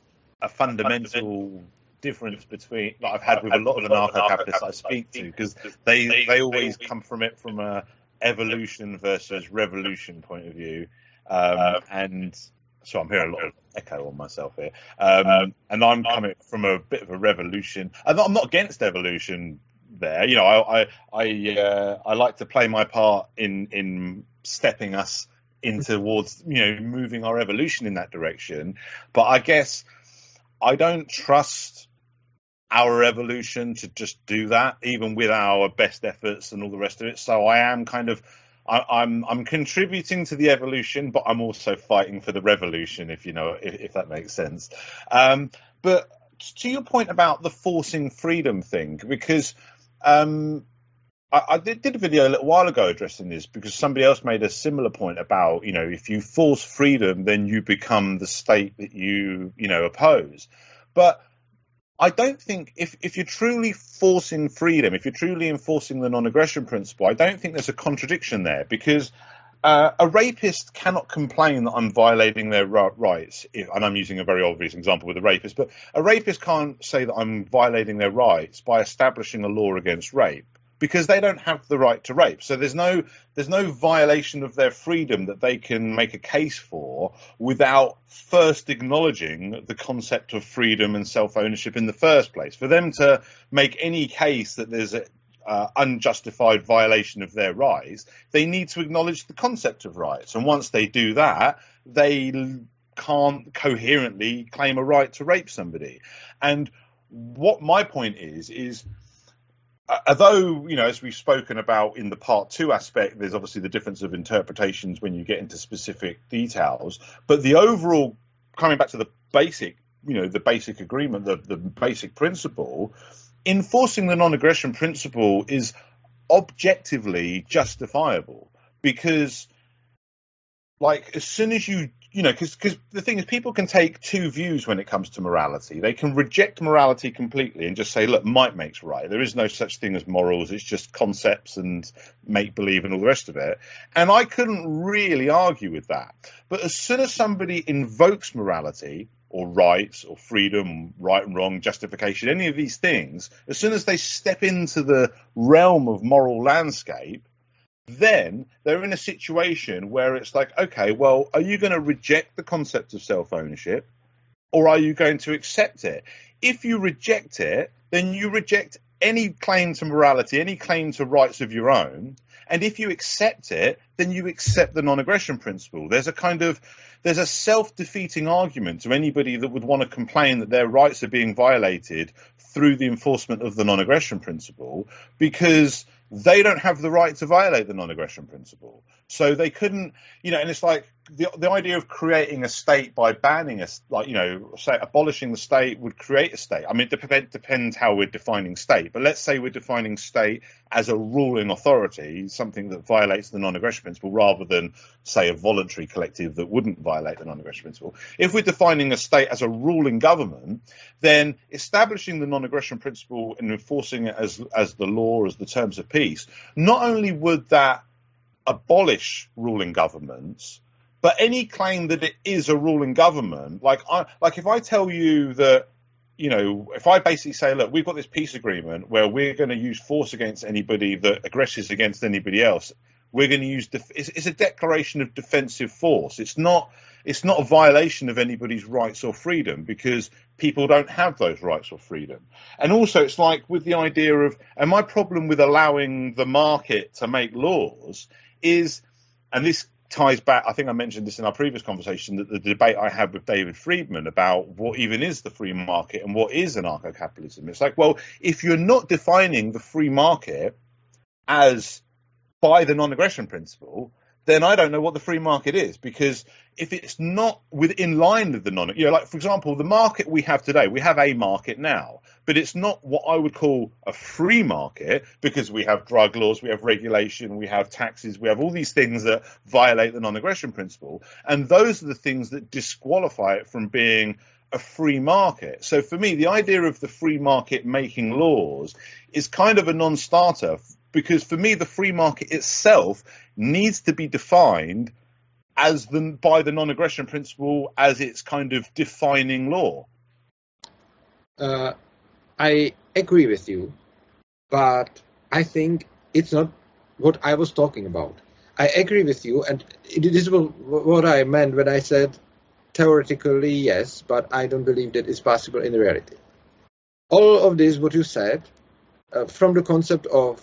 a fundamental difference between that I've had with a lot of anarcho-capitalists I speak to, because they, they, they always come from it from an evolution versus revolution point of view. Um, and so I'm hearing a lot of echo on myself here. Um, and I'm coming from a bit of a revolution. I'm not, I'm not against evolution. There, you know, I I I, uh, I like to play my part in in stepping us in towards, you know, moving our evolution in that direction. But I guess I don't trust our evolution to just do that, even with our best efforts and all the rest of it. So I am kind of I, I'm I'm contributing to the evolution, but I'm also fighting for the revolution, if you know, if, if that makes sense. Um, but to your point about the forcing freedom thing, because Um, I, I did, did a video a little while ago addressing this, because somebody else made a similar point about, you know, if you force freedom, then you become the state that you, you know, oppose. But I don't think if, if you're truly forcing freedom, if you're truly enforcing the non-aggression principle, I don't think there's a contradiction there, because uh, a rapist cannot complain that I'm violating their rights. If, and I'm using a very obvious example with a rapist, but a rapist can't say that I'm violating their rights by establishing a law against rape, because they don't have the right to rape. So there's no there's no violation of their freedom that they can make a case for without first acknowledging the concept of freedom and self-ownership in the first place. For them to make any case that there's a Uh, unjustified violation of their rights, they need to acknowledge the concept of rights. And once they do that, they can't coherently claim a right to rape somebody. And what my point is, is uh, although, you know, as we've spoken about in the part two aspect, there's obviously the difference of interpretations when you get into specific details, but the overall, coming back to the basic, you know, the basic agreement, the, the basic principle, enforcing the non-aggression principle is objectively justifiable, because, like, as soon as you, you know, because because the thing is, people can take two views when it comes to morality. They can reject morality completely and just say, look, might makes right. There is no such thing as morals. It's just concepts and make-believe and all the rest of it. And I couldn't really argue with that. But as soon as somebody invokes morality, or rights, or freedom, right and wrong, justification, any of these things, as soon as they step into the realm of moral landscape, then they're in a situation where it's like, okay, well, are you going to reject the concept of self-ownership, or are you going to accept it? If you reject it, then you reject any claim to morality, any claim to rights of your own. And if you accept it, then you accept the non-aggression principle. There's a kind of, there's a self-defeating argument to anybody that would want to complain that their rights are being violated through the enforcement of the non-aggression principle, because they don't have the right to violate the non-aggression principle. So they couldn't, you know, and it's like the the idea of creating a state by banning a, like, you know, say abolishing the state would create a state. I mean, it depends how we're defining state, but let's say we're defining state as a ruling authority, something that violates the non-aggression principle, rather than, say, a voluntary collective that wouldn't violate the non-aggression principle. If we're defining a state as a ruling government, then establishing the non-aggression principle and enforcing it as as the law, as the terms of peace, not only would that abolish ruling governments, but any claim that it is a ruling government, like I, like if I tell you that, you know, if I basically say, look, we've got this peace agreement where we're going to use force against anybody that aggresses against anybody else, we're going to use def- it's, it's a declaration of defensive force. It's not it's not a violation of anybody's rights or freedom, because people don't have those rights or freedom. And also, it's like with the idea of, and my problem with allowing the market to make laws is, and this ties back, I think I mentioned this in our previous conversation, that the debate I had with David Friedman about what even is the free market and what is anarcho-capitalism. It's like, well, if you're not defining the free market as by the non-aggression principle, then I don't know what the free market is, because if it's not within line with the non, you know, like, for example, the market we have today, we have a market now, but it's not what I would call a free market, because we have drug laws, we have regulation, we have taxes, we have all these things that violate the non-aggression principle. And those are the things that disqualify it from being a free market. So for me, the idea of the free market making laws is kind of a non-starter, because for me, the free market itself needs to be defined as the, by the non-aggression principle as its kind of defining law. Uh, I agree with you, but I think it's not what I was talking about. I agree with you, and this is what I meant when I said theoretically yes, but I don't believe that is possible in reality. All of this, what you said, uh, from the concept of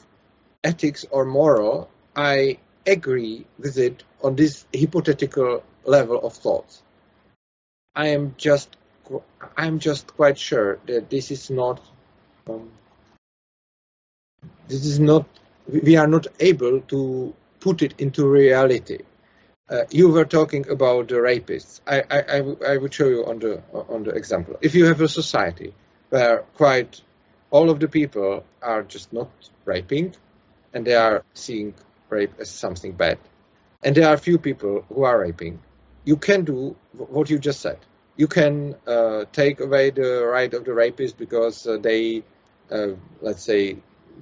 ethics or moral, I agree with it on this hypothetical level of thought. I am just, I'm just quite sure that this is not, um, this is not, we are not able to put it into reality. Uh, you were talking about the rapists. I, I, I, w- I would show you on the on the example. If you have a society where quite all of the people are just not raping, and they are seeing rape as something bad, and there are few people who are raping, you can do what you just said. You can uh, take away the right of the rapist because uh, they, uh, let's say,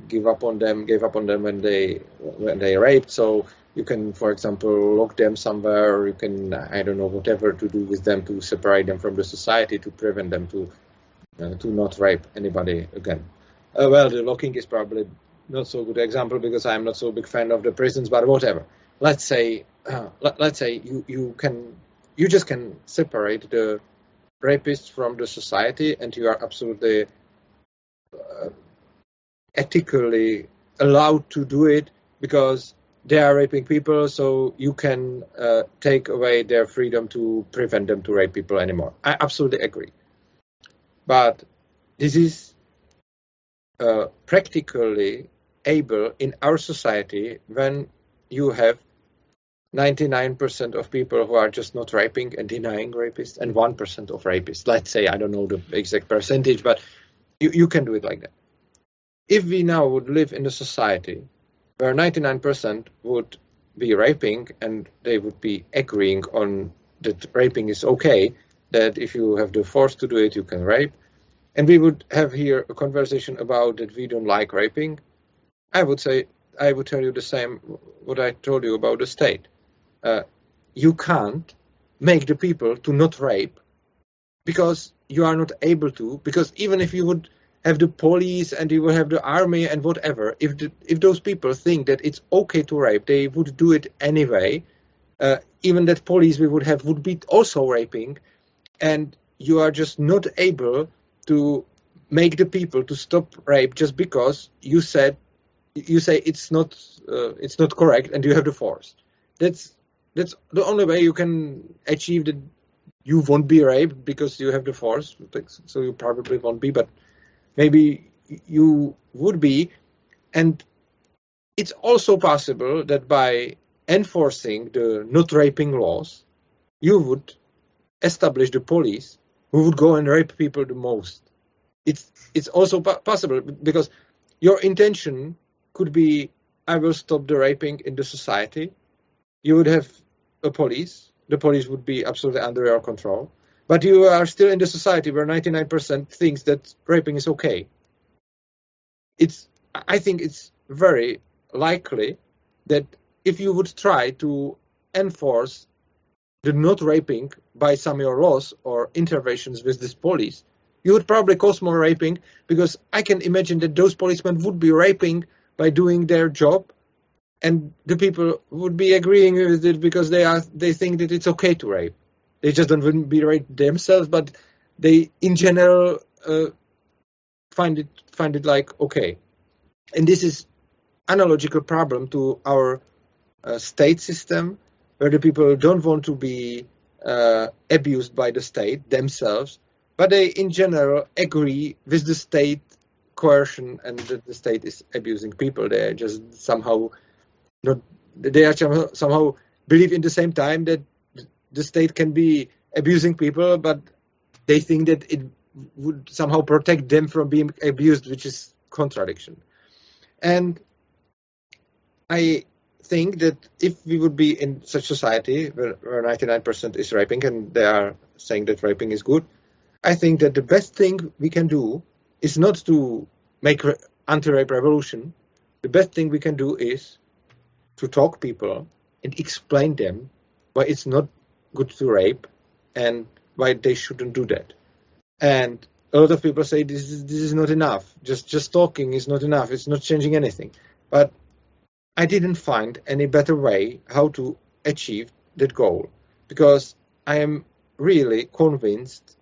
give up on them, gave up on them when they when they raped. So you can, for example, lock them somewhere, or you can, I don't know, whatever to do with them to separate them from the society to prevent them to uh, to not rape anybody again. Uh, well, the locking is probably not so good example because I'm not so big fan of the prisons, but whatever. Let's say, uh, let, let's say you, you can, you just can separate the rapist from the society, and you are absolutely uh, ethically allowed to do it because they are raping people. So you can uh, take away their freedom to prevent them to rape people anymore. I absolutely agree, but this is uh, practically able in our society when you have ninety-nine percent of people who are just not raping and denying rapists and one percent of rapists. Let's say, I don't know the exact percentage, but you, you can do it like that. If we now would live in a society where ninety-nine percent would be raping and they would be agreeing on that raping is okay, that if you have the force to do it, you can rape, and we would have here a conversation about that we don't like raping, I would say, I would tell you the same what I told you about the state. Uh, you can't make the people to not rape because you are not able to, because even if you would have the police and you would have the army and whatever, if the, if those people think that it's okay to rape, they would do it anyway. Uh, even that police we would have would be also raping, and you are just not able to make the people to stop rape just because you said, you say it's not uh, it's not correct and you have the force. That's that's the only way you can achieve that you won't be raped, because you have the force, so you probably won't be, but maybe you would be. And it's also possible that by enforcing the not raping laws, you would establish the police who would go and rape people the most. It's, it's also po- possible because your intention could be, I will stop the raping in the society. You would have a police. The police would be absolutely under your control. But you are still in the society where ninety-nine percent thinks that raping is okay. It's, I think it's very likely that if you would try to enforce the not raping by some of your laws or interventions with this police, you would probably cause more raping, because I can imagine that those policemen would be raping by doing their job, and the people would be agreeing with it because they are they think that it's okay to rape. They just don't wouldn't be raped themselves, but they in general uh, find it find it like okay. And this is analogical problem to our uh, state system, where the people don't want to be uh, abused by the state themselves, but they in general agree with the state coercion and that the state is abusing people. They are just somehow not, they are somehow believe in the same time that the state can be abusing people, but they think that it would somehow protect them from being abused, which is contradiction. And I think that if we would be in such society where, where ninety-nine percent is raping and they are saying that raping is good, I think that the best thing we can do is not to make re- anti-rape revolution. The best thing we can do is to talk people and explain them why it's not good to rape and why they shouldn't do that. And a lot of people say this is, this is not enough. Just just talking is not enough. It's not changing anything. But I didn't find any better way how to achieve that goal, because I am really convinced,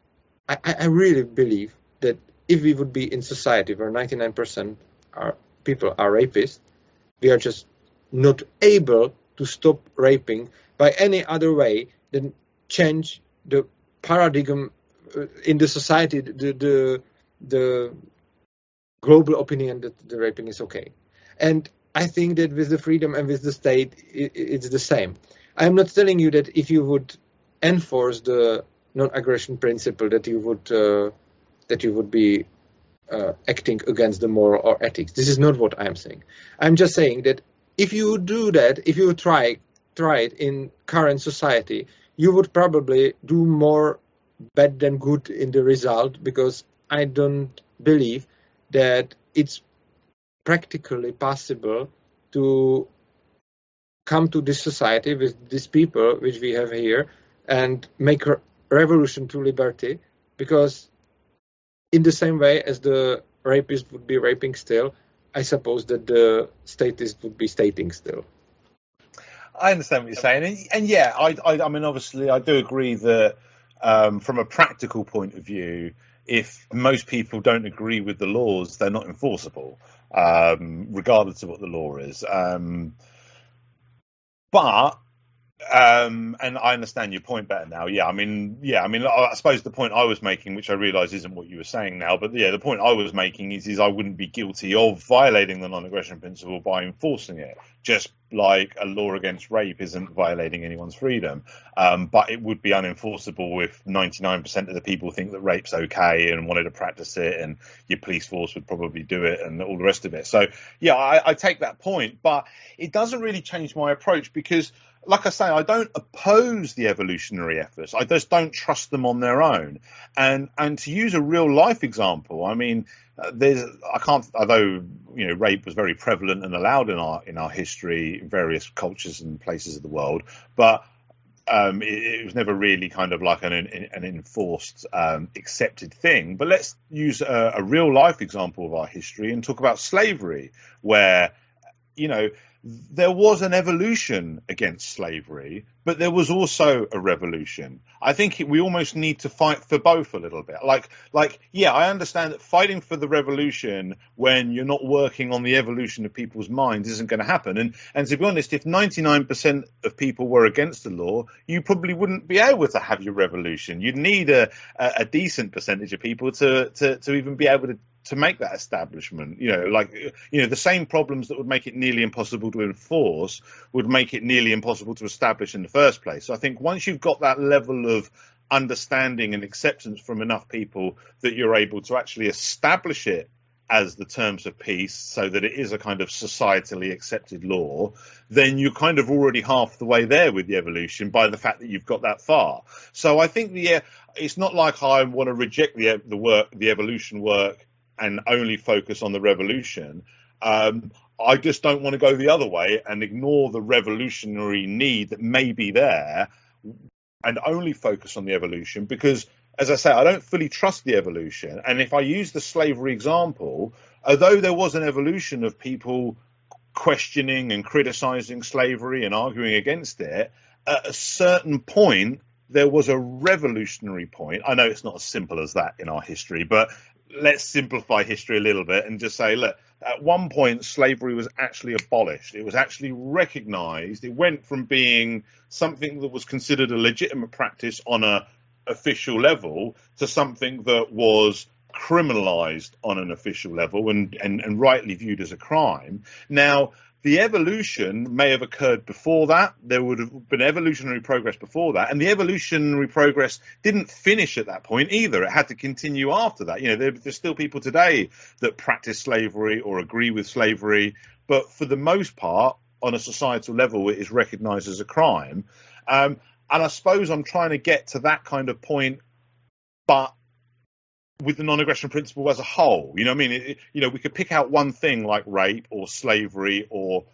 I, I really believe that if we would be in society where ninety-nine percent are people are rapists, we are just not able to stop raping by any other way than change the paradigm in the society, the the, the global opinion that the raping is okay. And I think that with the freedom and with the state, it, it's the same. I'm not telling you that if you would enforce the non-aggression principle, that you would uh, that you would be uh, acting against the moral or ethics. This is not what I'm saying. I'm just saying that if you do that, if you try try it in current society, you would probably do more bad than good in the result, because I don't believe that it's practically possible to come to this society with these people which we have here and make a revolution to liberty, because in the same way as the rapist would be raping still, I suppose that the statist would be stating still. I understand what you're saying, and, and yeah, I, I, I mean, obviously, I do agree that um, from a practical point of view, if most people don't agree with the laws, they're not enforceable, um, regardless of what the law is. Um, but, um, and I understand your point better now. Yeah, I mean, yeah, I mean, I, I suppose the point I was making, which I realise isn't what you were saying now, but yeah, the point I was making is, is I wouldn't be guilty of violating the non-aggression principle by enforcing it, just like a law against rape isn't violating anyone's freedom, um, but it would be unenforceable if ninety-nine percent of the people think that rape's okay and wanted to practice it, and your police force would probably do it and all the rest of it. So yeah, I, I take that point, but it doesn't really change my approach, because like I say, I don't oppose the evolutionary efforts. I just don't trust them on their own. And and to use a real life example, I mean, uh, there's I can't. Although you know, rape was very prevalent and allowed in our in our history, in various cultures and places of the world, but um, it, it was never really kind of like an an enforced, um, accepted thing. But let's use a, a real life example of our history and talk about slavery, where you know. There was an evolution against slavery, but there was also a revolution. I think it, we almost need to fight for both a little bit. Like, like, yeah, I understand that fighting for the revolution when you're not working on the evolution of people's minds isn't going to happen. And and to be honest, if ninety-nine percent of people were against the law, you probably wouldn't be able to have your revolution. You'd need a, a, a decent percentage of people to, to, to even be able to to make that establishment, you know, like, you know, the same problems that would make it nearly impossible to enforce would make it nearly impossible to establish in the first place. So I think once you've got that level of understanding and acceptance from enough people that you're able to actually establish it as the terms of peace so that it is a kind of societally accepted law, then you're kind of already half the way there with the evolution by the fact that you've got that far. So I think the it's not like I want to reject the the work, the evolution work, and only focus on the revolution. Um, I just don't want to go the other way and ignore the revolutionary need that may be there and only focus on the evolution, because, as I say, I don't fully trust the evolution. And if I use the slavery example, although there was an evolution of people questioning and criticizing slavery and arguing against it, at a certain point, there was a revolutionary point. I know it's not as simple as that in our history, but let's simplify history a little bit and just say, look, at one point, slavery was actually abolished. It was actually recognized. It went from being something that was considered a legitimate practice on an official level to something that was criminalized on an official level and, and, and rightly viewed as a crime. Now, the evolution may have occurred before that. There would have been evolutionary progress before that. And the evolutionary progress didn't finish at that point either. It had to continue after that. You know, there, there's still people today that practice slavery or agree with slavery. But for the most part, on a societal level, it is recognized as a crime. Um, and I suppose I'm trying to get to that kind of point, but with the non-aggression principle as a whole. You know what I mean? It, it, you know, we could pick out one thing like rape or slavery or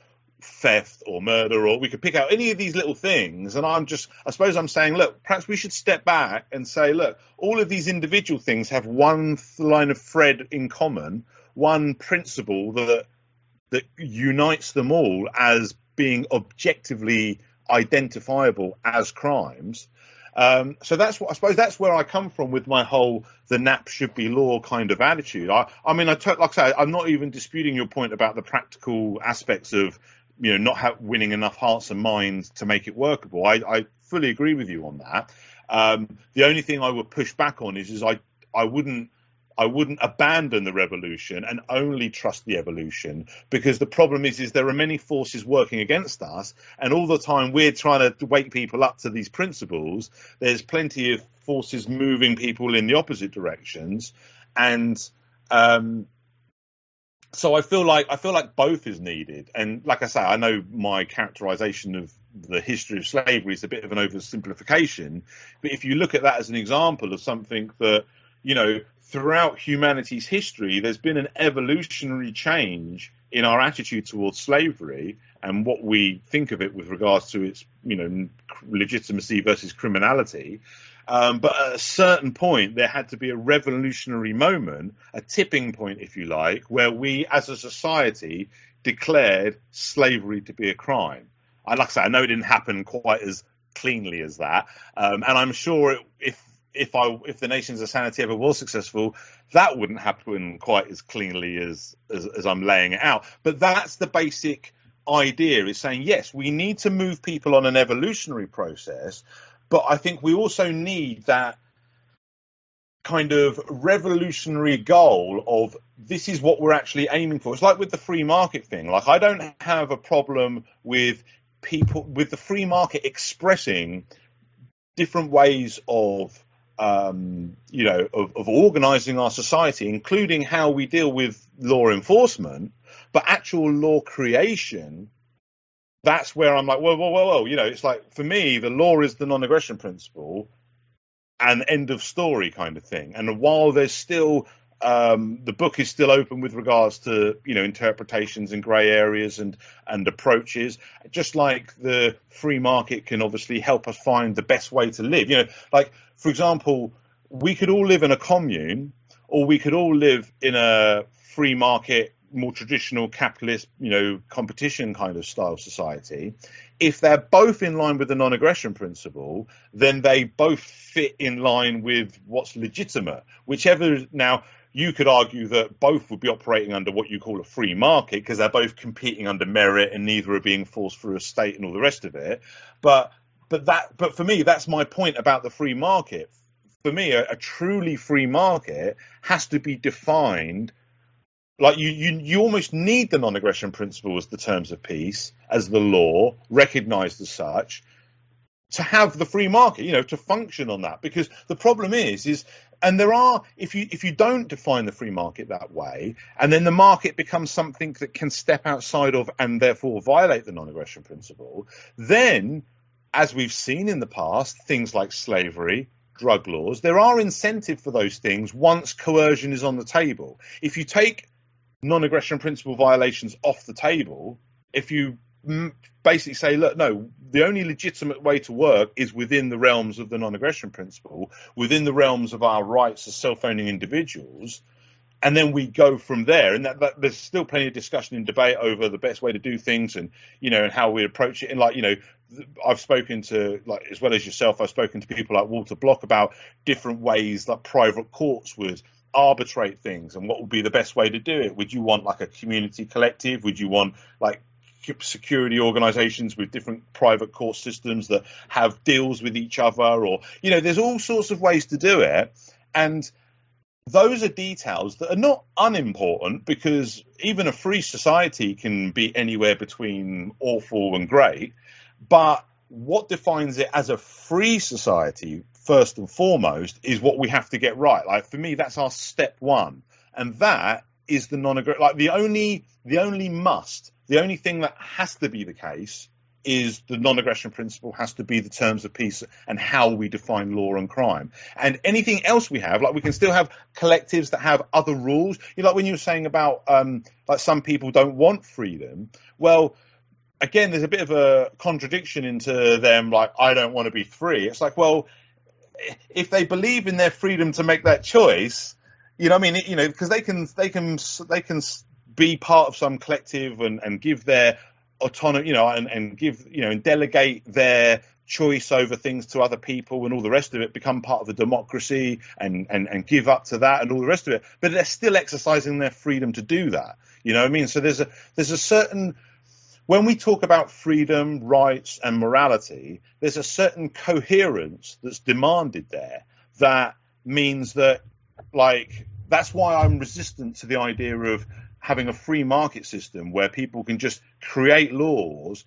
theft or murder, or we could pick out any of these little things. And I'm just, I suppose I'm saying, look, perhaps we should step back and say, look, all of these individual things have one line of thread in common, one principle that that unites them all as being objectively identifiable as crimes. Um, so that's what I suppose that's where I come from with my whole the N A P should be law kind of attitude. I, I mean, I t- like I say, I'm not even disputing your point about the practical aspects of, you know, not ha- winning enough hearts and minds to make it workable. I, I fully agree with you on that. Um, the only thing I would push back on is, is I I wouldn't I wouldn't abandon the revolution and only trust the evolution, because the problem is, is there are many forces working against us. And all the time we're trying to wake people up to these principles, there's plenty of forces moving people in the opposite directions. And um, so I feel like I feel like both is needed. And like I say, I know my characterization of the history of slavery is a bit of an oversimplification. But if you look at that as an example of something that, you know, throughout humanity's history, there's been an evolutionary change in our attitude towards slavery and what we think of it with regards to its, you know, legitimacy versus criminality. Um, but at a certain point, there had to be a revolutionary moment, a tipping point, if you like, where we as a society declared slavery to be a crime. I, like I said, I know it didn't happen quite as cleanly as that. Um, and I'm sure it, if If I, if the Nations of Sanity ever was successful, that wouldn't happen quite as cleanly as, as, as I'm laying it out. But that's the basic idea, is saying, yes, we need to move people on an evolutionary process. But I think we also need that kind of revolutionary goal of this is what we're actually aiming for. It's like with the free market thing. Like, I don't have a problem with people with the free market expressing different ways of Um, you know, of, of organising our society, including how we deal with law enforcement, but actual law creation, that's where I'm like, whoa, whoa, whoa, whoa. You know, it's like, for me, the law is the non-aggression principle and end of story kind of thing. And while there's still, um, the book is still open with regards to, you know, interpretations and grey areas and, and approaches, just like the free market can obviously help us find the best way to live. You know, like, for example, we could all live in a commune, or we could all live in a free market, more traditional capitalist, you know, competition kind of style society. If they're both in line with the non-aggression principle, then they both fit in line with what's legitimate. Whichever, now, you could argue that both would be operating under what you call a free market, because they're both competing under merit and neither are being forced through a state and all the rest of it. But But that, but for me, that's my point about the free market. For me, a, a truly free market has to be defined. Like, you, you, you almost need the non-aggression principle as the terms of peace, as the law, recognised as such, to have the free market, you know, to function on that. Because the problem is, is, and there are, if you if you don't define the free market that way, and then the market becomes something that can step outside of and therefore violate the non-aggression principle, then, as we've seen in the past, things like slavery, drug laws, there are incentives for those things once coercion is on the table. If you take non-aggression principle violations off the table, if you basically say, look, no, the only legitimate way to work is within the realms of the non-aggression principle, within the realms of our rights as self-owning individuals, and then we go from there. And that, that there's still plenty of discussion and debate over the best way to do things, and, you know, and how we approach it. And, like, you know, I've spoken to, like, as well as yourself, I've spoken to people like Walter Block about different ways that private courts would arbitrate things and what would be the best way to do it. Would you want, like, a community collective? Would you want, like, security organizations with different private court systems that have deals with each other? Or, you know, there's all sorts of ways to do it. And those are details that are not unimportant, because even a free society can be anywhere between awful and great. But what defines it as a free society, first and foremost, is what we have to get right. Like, for me, that's our step one. And that is the non-aggressive. Like, the only, the only must, the only thing that has to be the case is the non-aggression principle has to be the terms of peace and how we define law and crime. And anything else we have, like, we can still have collectives that have other rules. You know, like when you were saying about, um, like, some people don't want freedom. Well, again, there's a bit of a contradiction into them, like, I don't want to be free. It's like, well, if they believe in their freedom to make that choice, you know what I mean? You know, because they can, they can, they can be part of some collective and, and give their autonomy, you know, and, and give, you know, and delegate their choice over things to other people and all the rest of it, become part of a democracy and, and, and give up to that and all the rest of it. But they're still exercising their freedom to do that. You know what I mean? So there's a, there's a certain, when we talk about freedom, rights and morality, there's a certain coherence that's demanded there that means that, like, that's why I'm resistant to the idea of having a free market system where people can just create laws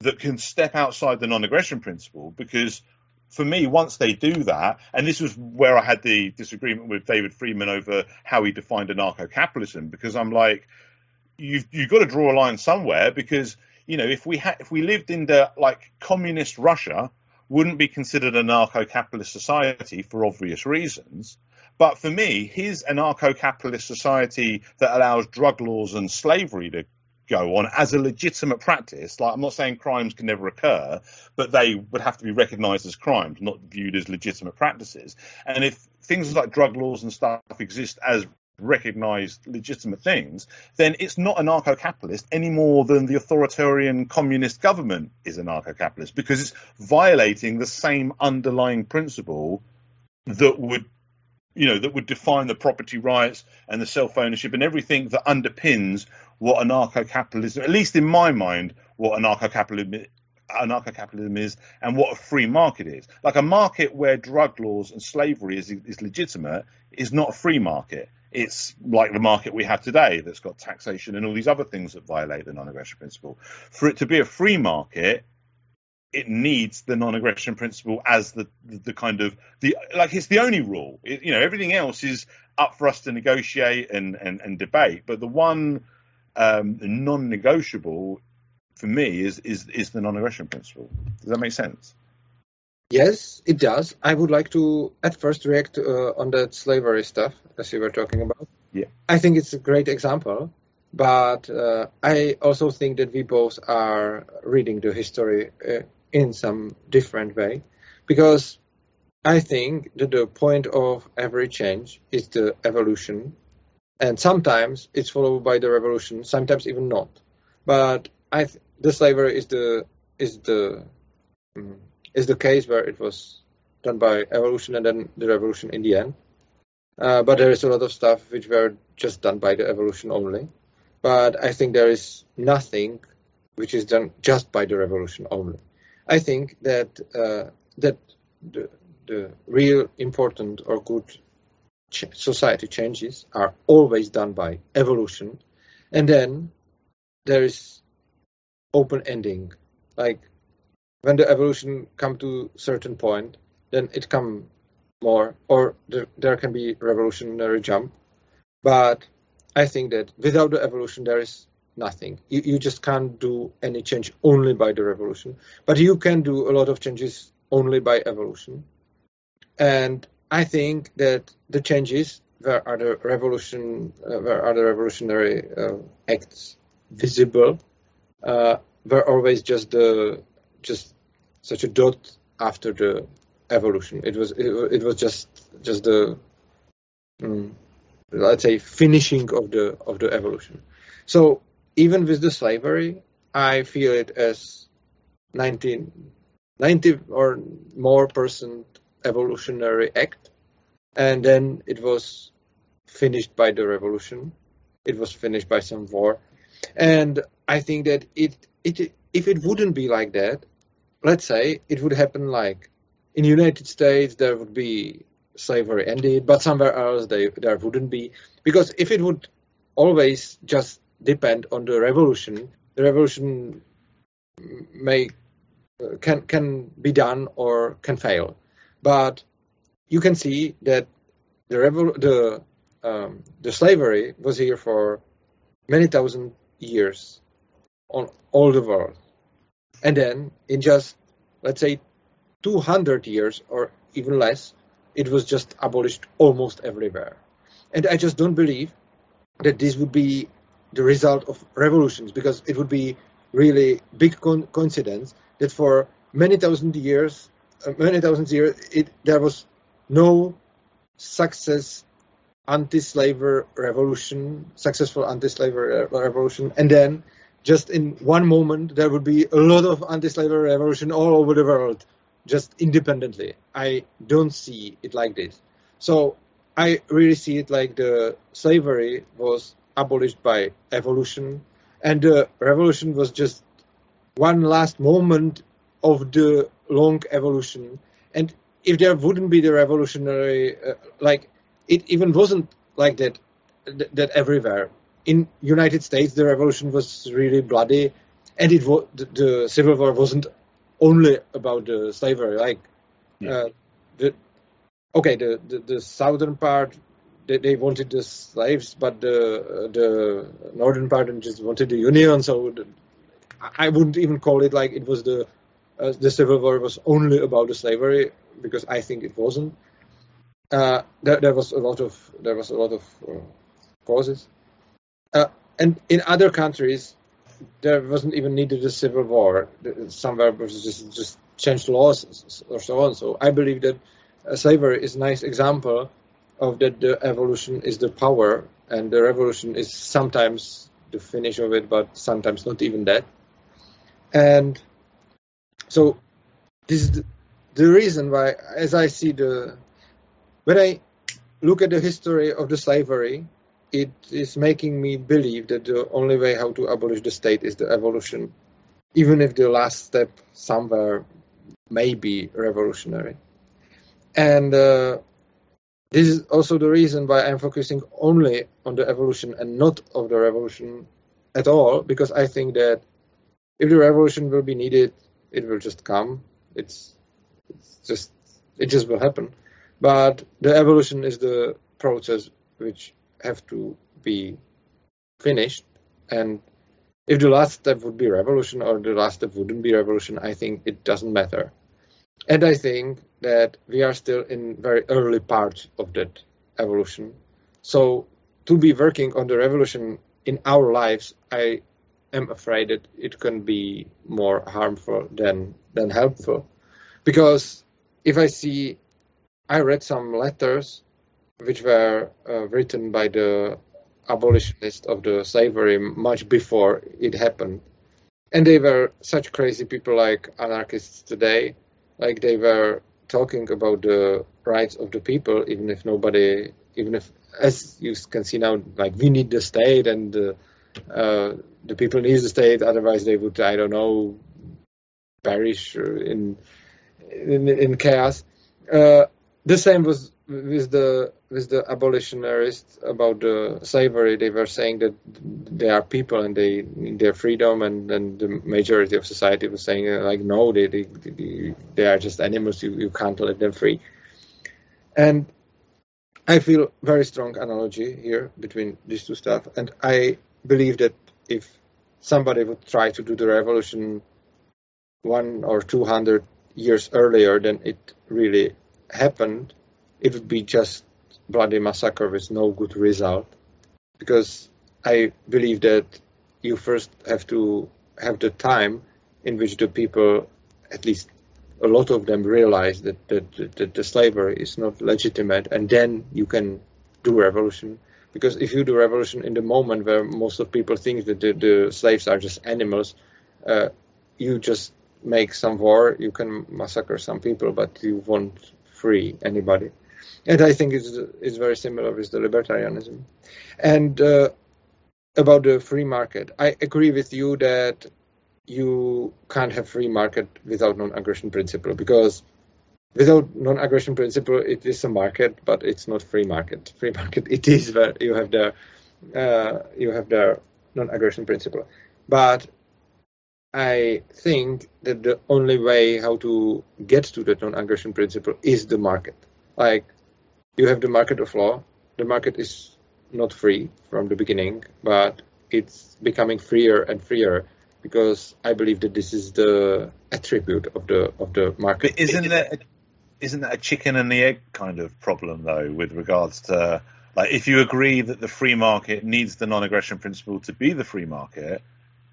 that can step outside the non-aggression principle. Because for me, once they do that, and this was where I had the disagreement with David Friedman over how he defined anarcho-capitalism, because I'm like, you've, you've got to draw a line somewhere, because, you know, if we had, if we lived in the, like, communist Russia, wouldn't be considered an anarcho-capitalist society for obvious reasons. But for me, his anarcho-capitalist society that allows drug laws and slavery to go on as a legitimate practice, like, I'm not saying crimes can never occur, but they would have to be recognised as crimes, not viewed as legitimate practices. And if things like drug laws and stuff exist as recognised legitimate things, then it's not anarcho-capitalist any more than the authoritarian communist government is anarcho-capitalist, because it's violating the same underlying principle that would, you know, that would define the property rights and the self-ownership and everything that underpins what anarcho-capitalism, at least in my mind, what anarcho-capitalism anarcho-capitalism is and what a free market is. Like, a market where drug laws and slavery is, is legitimate is not a free market. It's like the market we have today that's got taxation and all these other things that violate the non-aggression principle. For it to be a free market, it needs the non-aggression principle as the, the, the kind of the, like, it's the only rule. It, you know, everything else is up for us to negotiate and, and, and debate. But the one um, non-negotiable for me is, is, is the non-aggression principle. Does that make sense? Yes, it does. I would like to at first react uh, on that slavery stuff as you were talking about. Yeah, I think it's a great example, but uh, I also think that we both are reading the history uh, in some different way, because I think that the point of every change is the evolution, and sometimes it's followed by the revolution, sometimes even not. But I th- the slavery is the is the um, is the case where it was done by evolution and then the revolution in the end. Uh, but there is a lot of stuff which were just done by the evolution only. But I think there is nothing which is done just by the revolution only. I think that uh, that the, the real important or good ch- society changes are always done by evolution. And then there is open ending. Like, when the evolution come to certain point, then it come more, or there, there can be revolutionary jump. But I think that without the evolution, there is nothing. You, you just can't do any change only by the revolution. But you can do a lot of changes only by evolution. And I think that the changes, where are the revolution, uh, where are the revolutionary uh, acts visible, uh, were always just the just such a dot after the evolution. It was it, it was just just the um, let's say finishing of the of the evolution. So even with the slavery, I feel it as nineteen, ninety or more percent evolutionary act, and then it was finished by the revolution. It was finished by some war, and I think that it it. If it wouldn't be like that, let's say it would happen like in the United States, there would be slavery ended, but somewhere else they, there wouldn't be. Because if it would always just depend on the revolution, the revolution may can can be done or can fail. But you can see that the revol- the um, the slavery was here for many thousand years on all the world. And then in just, let's say, two hundred years or even less, it was just abolished almost everywhere. And I just don't believe that this would be the result of revolutions, because it would be really big con- coincidence that for many thousand years, uh, many thousand years, it, there was no success anti-slavery revolution, successful anti-slavery revolution, and then just in one moment there would be a lot of anti-slavery revolution all over the world, just independently. I don't see it like this. So I really see it like the slavery was abolished by evolution, and the revolution was just one last moment of the long evolution. And if there wouldn't be the revolutionary, uh, like it even wasn't like that, th- that everywhere. In United States, the revolution was really bloody, and it was the, the Civil War wasn't only about the slavery. Like, yeah. uh, the okay, the, the, the southern part, they, they wanted the slaves, but the the northern part just wanted the union. So the, I wouldn't even call it like it was the uh, the Civil War was only about the slavery, because I think it wasn't. Uh, there, there was a lot of there was a lot of uh, causes, uh, and in other countries there wasn't even needed a civil war. Somewhere was just just changed laws or so on. So I believe that uh, slavery is a nice example of that. The evolution is the power, and the revolution is sometimes the finish of it, but sometimes not even that. And so this is the, the reason why, as I see the. When I look at the history of the slavery, it is making me believe that the only way how to abolish the state is the evolution, even if the last step somewhere may be revolutionary. And uh, this is also the reason why I'm focusing only on the evolution and not of the revolution at all, because I think that if the revolution will be needed, it will just come. It's, it's just it just will happen. But the evolution is the process which have to be finished. And if the last step would be revolution or the last step wouldn't be revolution, I think it doesn't matter. And I think that we are still in very early parts of that evolution. So to be working on the revolution in our lives, I am afraid that it can be more harmful than, than helpful. Because if I see... I read some letters which were uh, written by the abolitionists of the slavery much before it happened. And they were such crazy people, like anarchists today, like they were talking about the rights of the people, even if nobody, even if, as you can see now, like we need the state and uh, uh, the people need the state, otherwise they would, I don't know, perish in, in, in chaos. Uh, The same was with the with the abolitionists about the slavery. They were saying that they are people and they need their freedom, and then the majority of society was saying like, no, they they, they are just animals. You, you can't let them free. And I feel very strong analogy here between these two stuff. And I believe that if somebody would try to do the revolution one or two hundred years earlier, then it really happened, it would be just bloody massacre with no good result, because I believe that you first have to have the time in which the people, at least a lot of them, realize that, that, that, that the slavery is not legitimate, and then you can do revolution. Because if you do revolution in the moment where most of people think that the, the slaves are just animals, uh, you just make some war, you can massacre some people, but you won't free anybody. And I think it's, it's very similar with the libertarianism. And uh, about the free market, I agree with you that you can't have free market without non-aggression principle, because Without non-aggression principle, it is a market, but it's not free market. Free market, it is where you have the uh, you have the non-aggression principle. But I think that the only way how to get to that non-aggression principle is the market. Like, you have the market of law. The market is not free from the beginning, but it's becoming freer and freer, because I believe that this is the attribute of the of the market. But isn't that isn't that a chicken and the egg kind of problem, though, with regards to, like, if you agree that the free market needs the non-aggression principle to be the free market,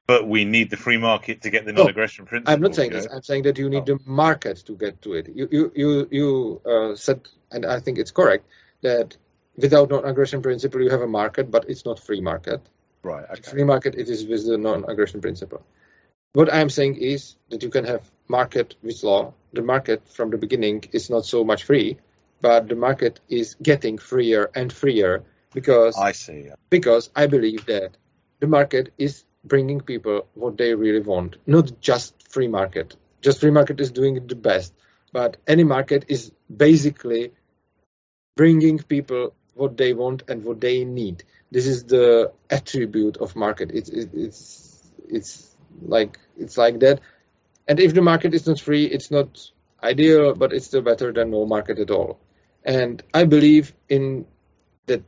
but we need the free market to get the non-aggression no, principle. I'm not saying this. I'm saying that you need oh. the market to get to it. You you you, you uh, said, and I think it's correct, that without non-aggression principle you have a market, but it's not free market. Right. Okay. Free market, it is with the non-aggression principle. What I'm saying is that you can have market with law. The market from the beginning is not so much free, but the market is getting freer and freer, because I see. Because I believe that the market is bringing people what they really want, not just free market. Just free market is doing it the best, but any market is basically bringing people what they want and what they need. This is the attribute of market. It's it, it's it's like it's like that. And if the market is not free, it's not ideal, but it's still better than no market at all. And I believe in that.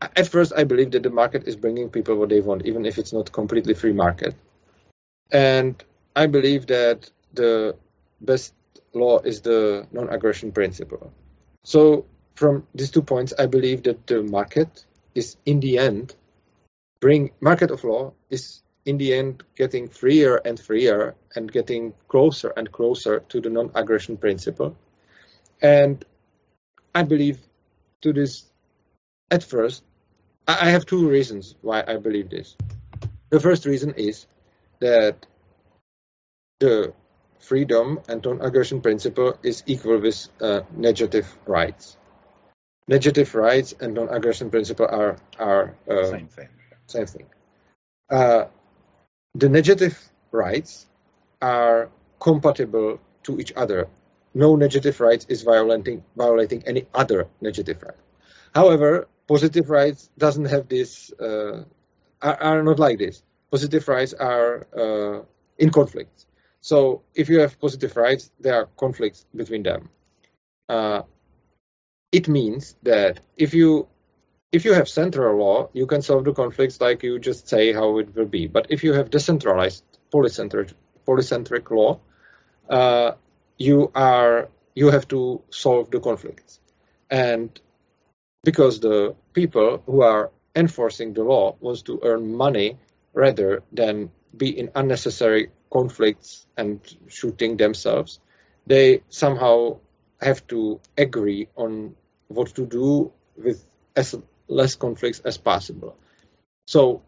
At first, I believe that the market is bringing people what they want, even if it's not completely free market. And I believe that the best law is the non-aggression principle. So from these two points, I believe that the market is in the end bring market of law is in the end getting freer and freer and getting closer and closer to the non-aggression principle. And I believe to this at first. I have two reasons why I believe this. The first reason is that the freedom and non-aggression principle is equal with uh, negative rights. Negative rights and non-aggression principle are are uh, same thing. Same thing. Uh, the negative rights are compatible to each other. No negative rights is violating violating any other negative right. However, positive rights doesn't have this, uh, are, are not like this. Positive rights are uh, in conflict. So if you have positive rights, there are conflicts between them. Uh, it means that if you if you have central law, you can solve the conflicts like you just say how it will be. But if you have decentralized polycentric polycentric law, uh, you are you have to solve the conflicts. And because the people who are enforcing the law wants to earn money rather than be in unnecessary conflicts and shooting themselves, they somehow have to agree on what to do with as less conflicts as possible. So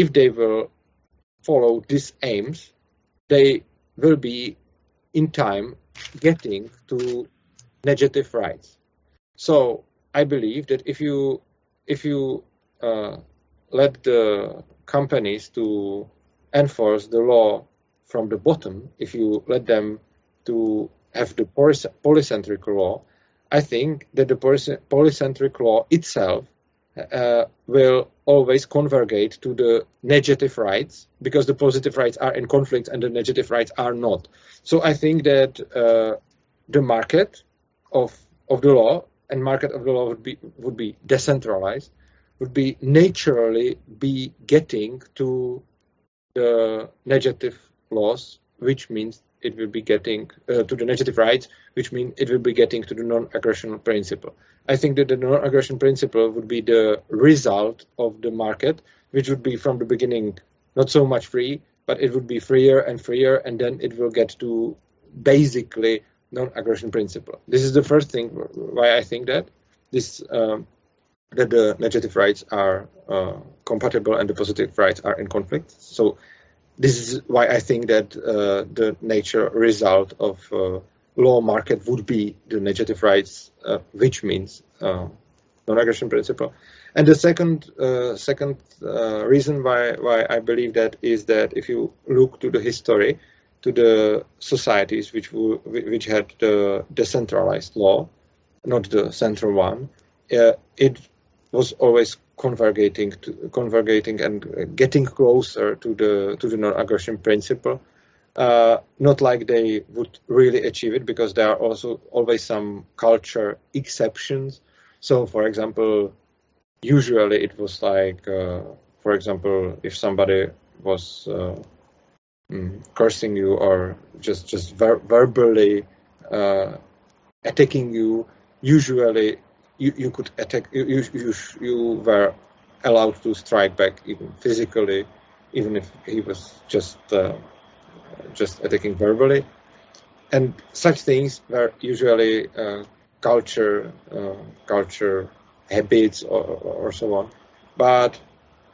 if they will follow these aims, they will be in time getting to negative rights. So I believe that if you if you uh, let the companies to enforce the law from the bottom, if you let them to have the poly- polycentric law, I think that the poly- polycentric law itself uh, will always converge to the negative rights, because the positive rights are in conflict and the negative rights are not. So I think that uh, the market of of the law and market of the law would be would be decentralized, would be naturally be getting to the negative laws, which means it will be getting uh, to the negative rights, which means it will be getting to the non-aggression principle. I think that the non-aggression principle would be the result of the market, which would be from the beginning not so much free, but it would be freer and freer, and then it will get to basically non-aggression principle. This is the first thing why I think that this um, that the negative rights are uh, compatible and the positive rights are in conflict. So this is why I think that uh, the nature result of uh, law market would be the negative rights, uh, which means uh, non-aggression principle. And the second uh, second uh, reason why why I believe that is that if you look to the history, to the societies which were, which had the decentralized law, not the central one, uh, it was always converging, to, converging and getting closer to the to the non-aggression principle. Uh, not like they would really achieve it, because there are also always some culture exceptions. So, for example, usually it was like, uh, for example, if somebody was uh, mm, cursing you or just just ver- verbally uh, attacking you, usually you, you could attack. You you, you you were allowed to strike back, even physically, even if he was just. Uh, just attacking verbally, and such things were usually uh, culture, uh, culture habits, or, or so on. But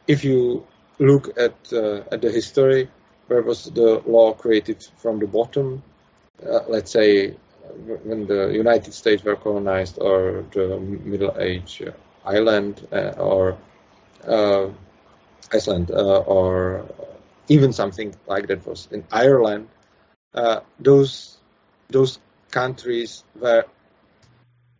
if you look at uh, at the history, where was the law created from the bottom? Uh, let's say when the United States were colonized, or the Middle Age Island, uh, or uh, Iceland, uh, or even something like that was in Ireland. Uh, those those countries were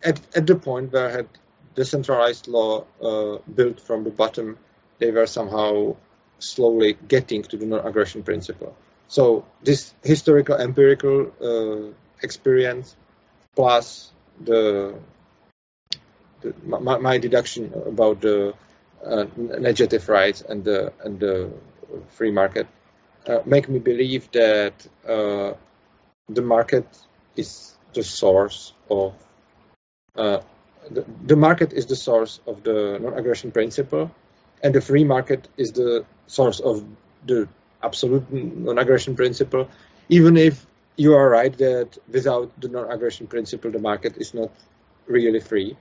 at at the point where had decentralized law uh, built from the bottom. They were somehow slowly getting to the non-aggression principle. So this historical empirical uh, experience, plus the, the my, my deduction about the uh, negative rights and the and the free market uh, make me believe that uh, the market is the source of uh, the, the market is the source of the non-aggression principle, and the free market is the source of the absolute non-aggression principle, even if you are right that without the non-aggression principle the market is not really free.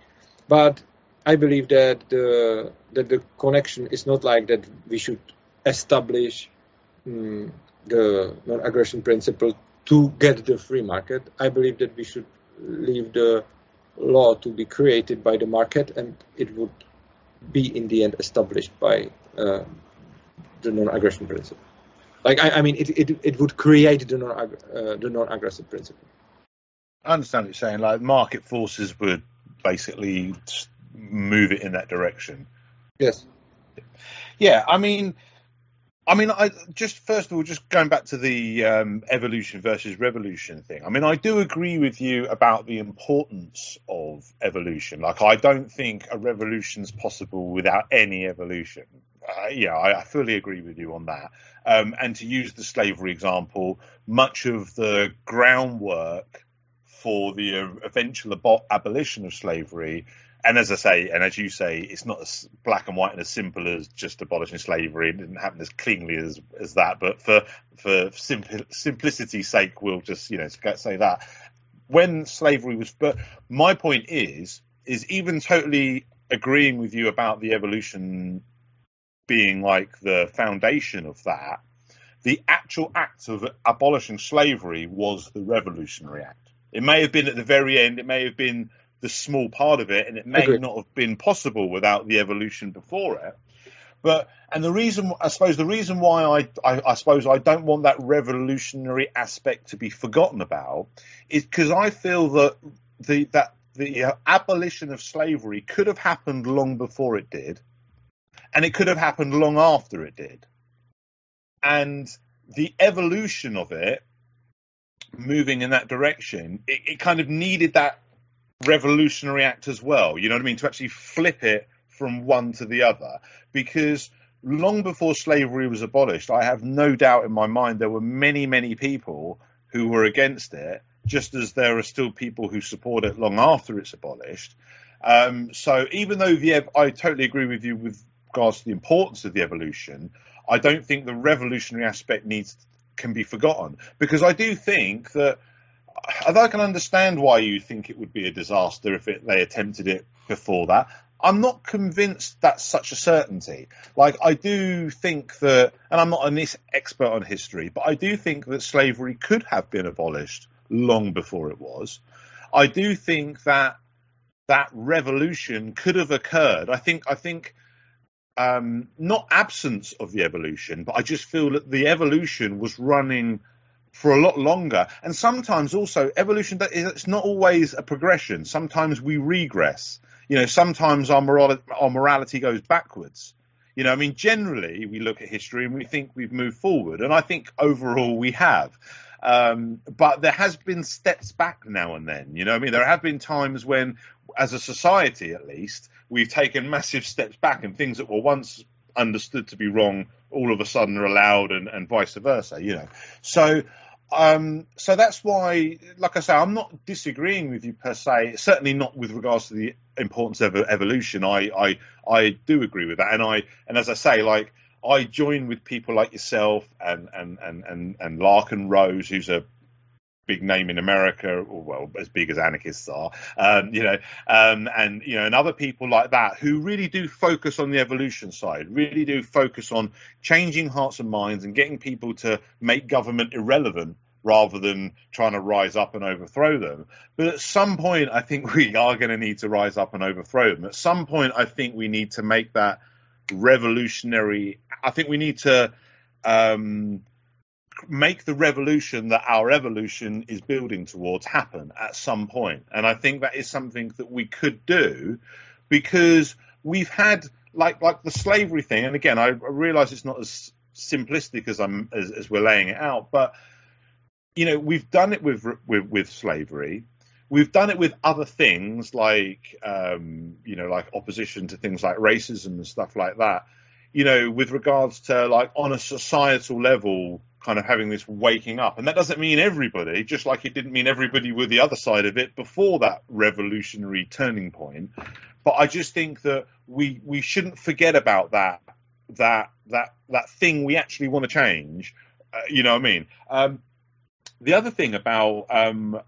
But I believe that the that the connection is not like that we should establish um, the non-aggression principle to get the free market. I believe that we should leave the law to be created by the market, and it would be in the end established by uh, the non-aggression principle. Like I, I mean, it, it it would create the non uh, the non-aggressive principle. I understand what you're saying. Like market forces would basically move it in that direction. Yes. Yeah, I mean. I mean, I just first of all, just going back to the um, evolution versus revolution thing. I mean, I do agree with you about the importance of evolution. Like, I don't think a revolution's possible without any evolution. Uh, yeah, I, I fully agree with you on that. Um, and to use the slavery example, much of the groundwork for the uh, eventual abo- abolition of slavery. And as I say, and as you say, it's not as black and white and as simple as just abolishing slavery. It didn't happen as cleanly as, as that. But for for simpl- simplicity's sake, we'll just, you know, say that. When slavery was... But my point is, is even totally agreeing with you about the evolution being like the foundation of that, the actual act of abolishing slavery was the Revolutionary Act. It may have been at the very end. It may have been... the small part of it, and it may Agreed. Not have been possible without the evolution before it. But and the reason I suppose the reason why I, I, I suppose I don't want that revolutionary aspect to be forgotten about is because I feel that the that the uh, abolition of slavery could have happened long before it did, and it could have happened long after it did, and the evolution of it moving in that direction, it, it kind of needed that revolutionary act as well, you know what I mean, to actually flip it from one to the other. Because long before slavery was abolished, I have no doubt in my mind there were many, many people who were against it, just as there are still people who support it long after it's abolished. Um, so even though the I totally agree with you with regards to the importance of the evolution, I don't think the revolutionary aspect needs can be forgotten, because I do think that although I can understand why you think it would be a disaster if it, they attempted it before that, I'm not convinced that's such a certainty. Like, I do think that, and I'm not an expert on history, but I do think that slavery could have been abolished long before it was. I do think that that revolution could have occurred. I think, I think, um, not absence of the evolution, but I just feel that the evolution was running for a lot longer. And sometimes also evolution, it's not always a progression. Sometimes we regress. You know, sometimes our morality, our morality goes backwards. You know, I mean, generally we look at history and we think we've moved forward. And I think overall we have. Um, but there has been steps back now and then. You know, I mean, there have been times when, as a society at least, we've taken massive steps back, and things that were once understood to be wrong all of a sudden are allowed, and, and vice versa, you know. So um, so that's why, like I say, I'm not disagreeing with you per se, certainly not with regards to the importance of evolution. I, I, I do agree with that. And I and as I say, like, I join with people like yourself and, and, and, and, and Larkin Rose, who's a big name in America, or well, as big as anarchists are, um, you know, um, and, you know, and other people like that who really do focus on the evolution side, really do focus on changing hearts and minds and getting people to make government irrelevant rather than trying to rise up and overthrow them. But at some point, I think we are going to need to rise up and overthrow them. At some point, I think we need to make that revolutionary. I think we need to um make the revolution that our evolution is building towards happen at some point. And I think that is something that we could do, because we've had like like the slavery thing, and again, I, I realize it's not as simplistic as I'm as, as we're laying it out, but you know, we've done it with with, with slavery. We've done it with other things like, um, you know, like opposition to things like racism and stuff like that, you know, with regards to like on a societal level, kind of having this waking up. And that doesn't mean everybody, just like it didn't mean everybody with the other side of it before that revolutionary turning point. But I just think that we we shouldn't forget about that, that, that, that thing we actually want to change. Uh, you know what I mean? Um, the other thing about... Um,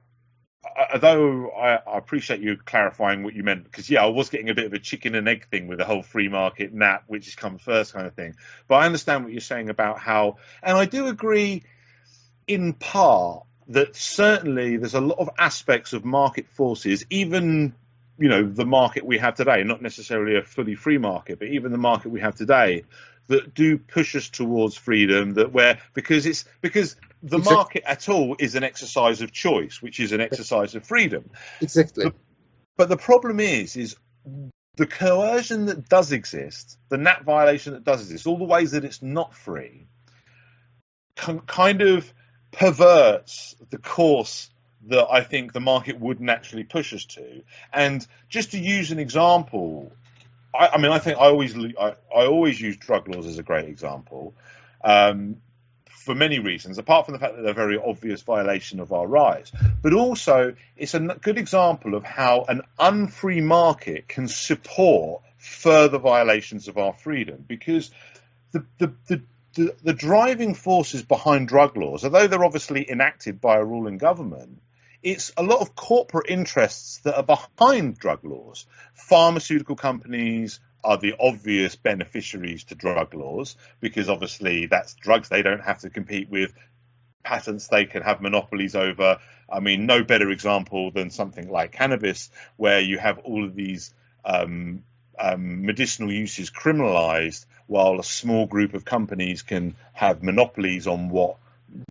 although I, I appreciate you clarifying what you meant, because, yeah, I was getting a bit of a chicken and egg thing with the whole free market nap, which has come first kind of thing. But I understand what you're saying about how, and I do agree in part that certainly there's a lot of aspects of market forces, even, you know, the market we have today, not necessarily a fully free market, but even the market we have today, that do push us towards freedom, that where, because it's, because the exactly. market at all is an exercise of choice, which is an exercise of freedom. Exactly. But, but the problem is, is the coercion that does exist, the N A P violation that does exist, all the ways that it's not free, can, kind of perverts the course that I think the market would naturally push us to. And just to use an example, I, I mean, I think I always I, I always use drug laws as a great example, um, for many reasons, apart from the fact that they're a very obvious violation of our rights. But also, it's a good example of how an unfree market can support further violations of our freedom, because the the, the, the, the driving forces behind drug laws, although they're obviously enacted by a ruling government, it's a lot of corporate interests that are behind drug laws. Pharmaceutical companies are the obvious beneficiaries to drug laws, because obviously that's drugs they don't have to compete with, patents they can have monopolies over. I mean, no better example than something like cannabis, where you have all of these um, um, medicinal uses criminalized, while a small group of companies can have monopolies on what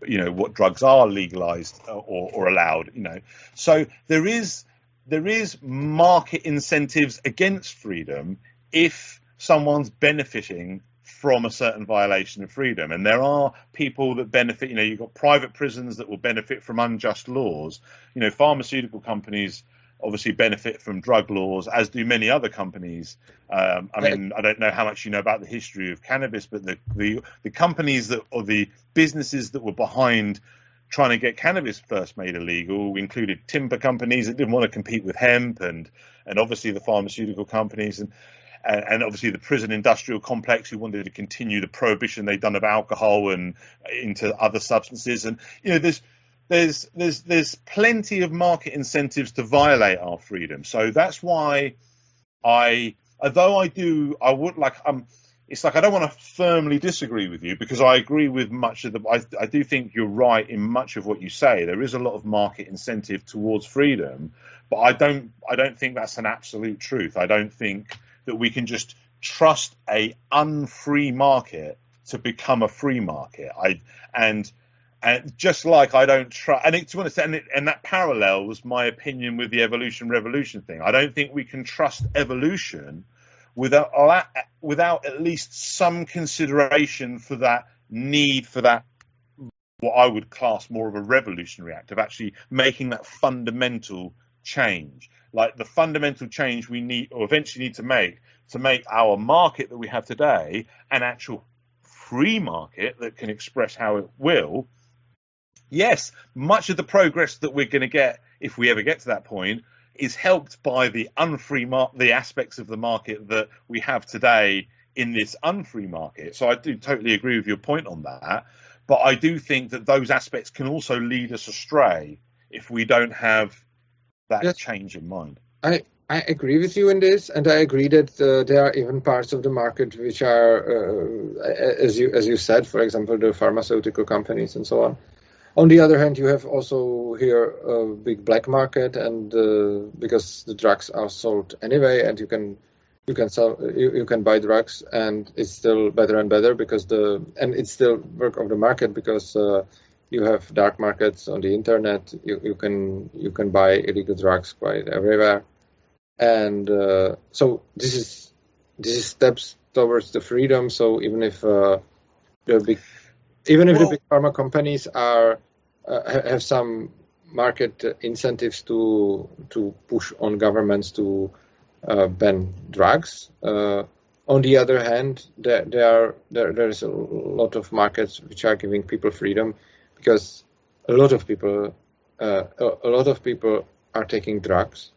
you know what drugs are legalized or, or allowed, you know. So there is there is market incentives against freedom if someone's benefiting from a certain violation of freedom. And there are people that benefit, you know, you've got private prisons that will benefit from unjust laws, you know, pharmaceutical companies obviously benefit from drug laws, as do many other companies. Um, I mean, I don't know how much you know about the history of cannabis, but the, the, the companies that, or the businesses that were behind trying to get cannabis first made illegal included timber companies that didn't want to compete with hemp, and, and obviously the pharmaceutical companies, and, and, and obviously the prison industrial complex who wanted to continue the prohibition they'd done of alcohol and into other substances. And, you know, there's, There's there's there's plenty of market incentives to violate our freedom. So that's why I, although I do, I would like, um, it's like I don't want to firmly disagree with you, because I agree with much of the, I, I do think you're right in much of what you say. There is a lot of market incentive towards freedom, but I don't, I don't think that's an absolute truth. I don't think that we can just trust a unfree market to become a free market. I, and And just like I don't trust, and it's and, it, and that parallels my opinion with the evolution revolution thing. I don't think we can trust evolution without without at least some consideration for that need for that, what I would class more of a revolutionary act of actually making that fundamental change, like the fundamental change we need or eventually need to make to make our market that we have today an actual free market that can express how it will. Yes, much of the progress that we're going to get, if we ever get to that point, is helped by the unfree mar- the aspects of the market that we have today in this unfree market. So I do totally agree with your point on that. But I do think that those aspects can also lead us astray if we don't have that yes. change in mind. I, I agree with you in this, and I agree that uh, there are even parts of the market which are, uh, as you as you said, for example, the pharmaceutical companies and so on. On the other hand, you have also here a big black market, and uh, because the drugs are sold anyway, and you can you can sell you, you can buy drugs, and it's still better and better because the and it's still work of the market because uh, you have dark markets on the internet. You you can you can buy illegal drugs quite everywhere, and uh, so this is this is steps towards the freedom. So even if uh, the big Even if well, the big pharma companies are uh, have some market incentives to to push on governments to uh, ban drugs, uh, on the other hand, there there are there there is a lot of markets which are giving people freedom because a lot of people uh, a, a lot of people are taking drugs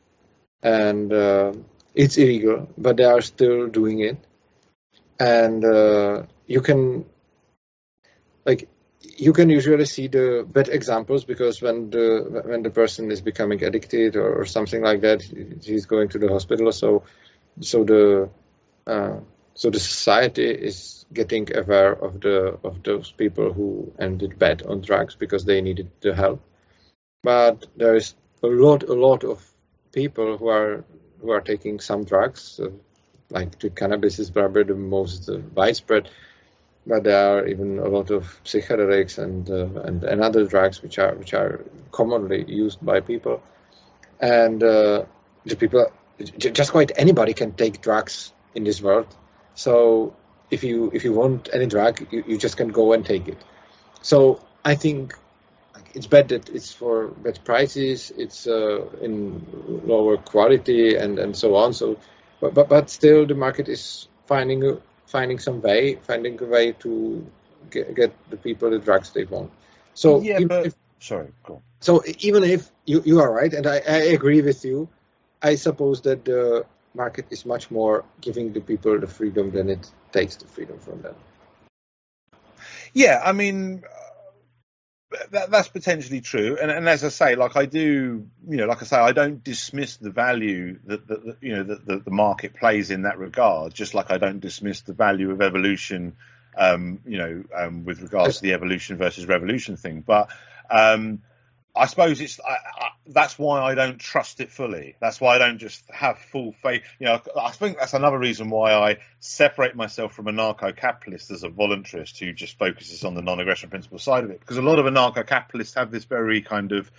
and uh, it's illegal, but they are still doing it, and uh, you can. Like you can usually see the bad examples because when the when the person is becoming addicted or, or something like that, he's going to the hospital. So, so the uh, so the society is getting aware of the of those people who ended bad on drugs because they needed the help. But there is a lot a lot of people who are who are taking some drugs, uh, like the cannabis is probably the most uh, widespread. But there are even a lot of psychedelics and uh, and, and other drugs which are which are commonly used by people, and uh, the people just quite anybody can take drugs in this world. So if you if you want any drug, you, you just can go and take it. So I think it's bad that it's for bad prices, it's uh, in lower quality and, and so on. So, but, but but still the market is finding. A, finding some way, finding a way to get, get the people the drugs they want. So yeah, even but, if, sorry, go on. So even if you, you are right, and I, I agree with you, I suppose that the market is much more giving the people the freedom than it takes the freedom from them. Yeah, I mean, that, that's potentially true. And, and as I say, like I do, you know, like I say, I don't dismiss the value that, that, that you know, that, that the market plays in that regard, just like I don't dismiss the value of evolution, um, you know, um, with regards to the evolution versus revolution thing. But um, I suppose it's I, I, that's why I don't trust it fully. That's why I don't just have full faith. You know, I think that's another reason why I separate myself from anarcho-capitalists as a voluntarist who just focuses on the non-aggression principle side of it. Because a lot of anarcho-capitalists have this very kind of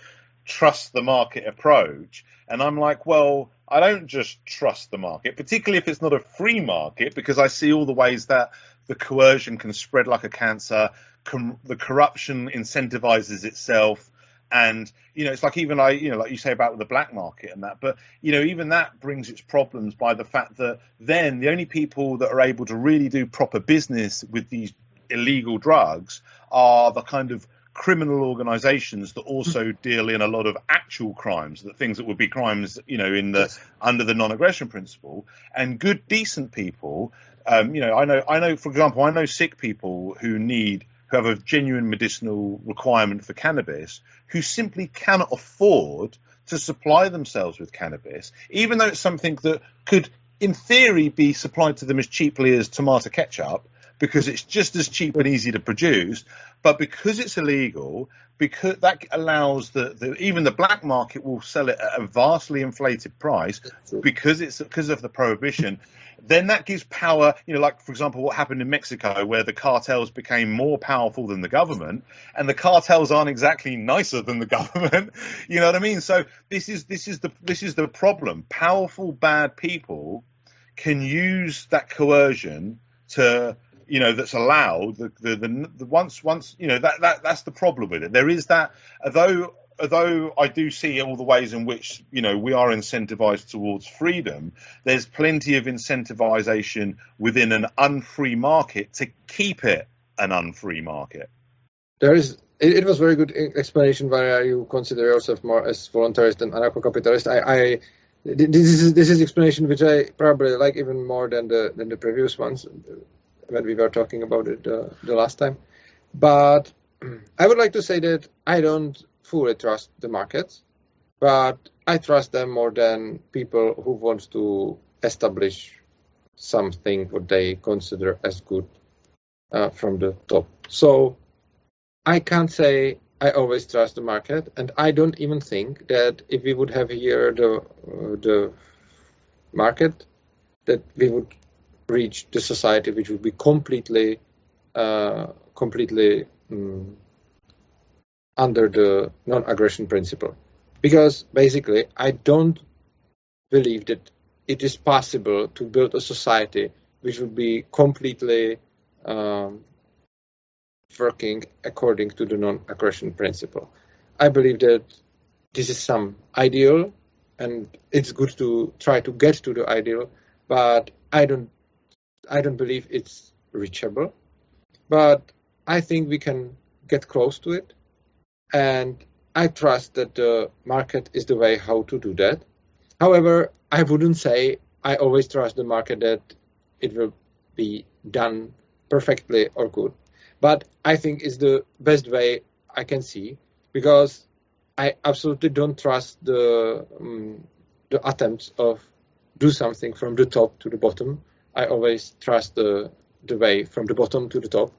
trust the market approach. And I'm like, well, I don't just trust the market, particularly if it's not a free market, because I see all the ways that the coercion can spread like a cancer. Com- the corruption incentivizes itself. And, you know, it's like even I, you know, like you say about the black market and that. But, you know, even that brings its problems by the fact that then the only people that are able to really do proper business with these illegal drugs are the kind of criminal organizations that also deal in a lot of actual crimes, the things that would be crimes, you know, in the yes. under the non-aggression principle. And good, decent people, um, you know, I know, I know, for example, I know sick people who need who have a genuine medicinal requirement for cannabis, who simply cannot afford to supply themselves with cannabis, even though it's something that could, in theory, be supplied to them as cheaply as tomato ketchup. because it's just as cheap and easy to produce. But because it's illegal, because that allows the, the even the black market will sell it at a vastly inflated price because it's because of the prohibition. Then that gives power, you know, like, for example, what happened in Mexico, where the cartels became more powerful than the government, and the cartels aren't exactly nicer than the government. You know what I mean? So this is this is the this is the problem. Powerful, bad people can use that coercion to, you know, that's allowed. The, the, the, the once once you know that, that that's the problem with it. There is that, although although I do see all the ways in which, you know, we are incentivized towards freedom, there's plenty of incentivization within an unfree market to keep it an unfree market. There is. It, it was a very good explanation why you consider yourself more as voluntarist than anarcho-capitalist. I. I This is this is explanation which I probably like even more than the than the previous ones when we were talking about it uh, the last time. But I would like to say that I don't fully trust the markets, but I trust them more than people who want to establish something what they consider as good uh, from the top. So I can't say I always trust the market, and I don't even think that if we would have here the uh, the market, that we would reach the society which would be completely uh, completely um, under the non-aggression principle. Because basically, I don't believe that it is possible to build a society which would be completely um, working according to the non-aggression principle. I believe that this is some ideal, and it's good to try to get to the ideal, but I don't I don't believe it's reachable. But I think we can get close to it, and I trust that the market is the way how to do that. However, I wouldn't say I always trust the market that it will be done perfectly or good. But I think it's the best way I can see, because I absolutely don't trust the um, the attempts of do something from the top to the bottom. I always trust the the way from the bottom to the top.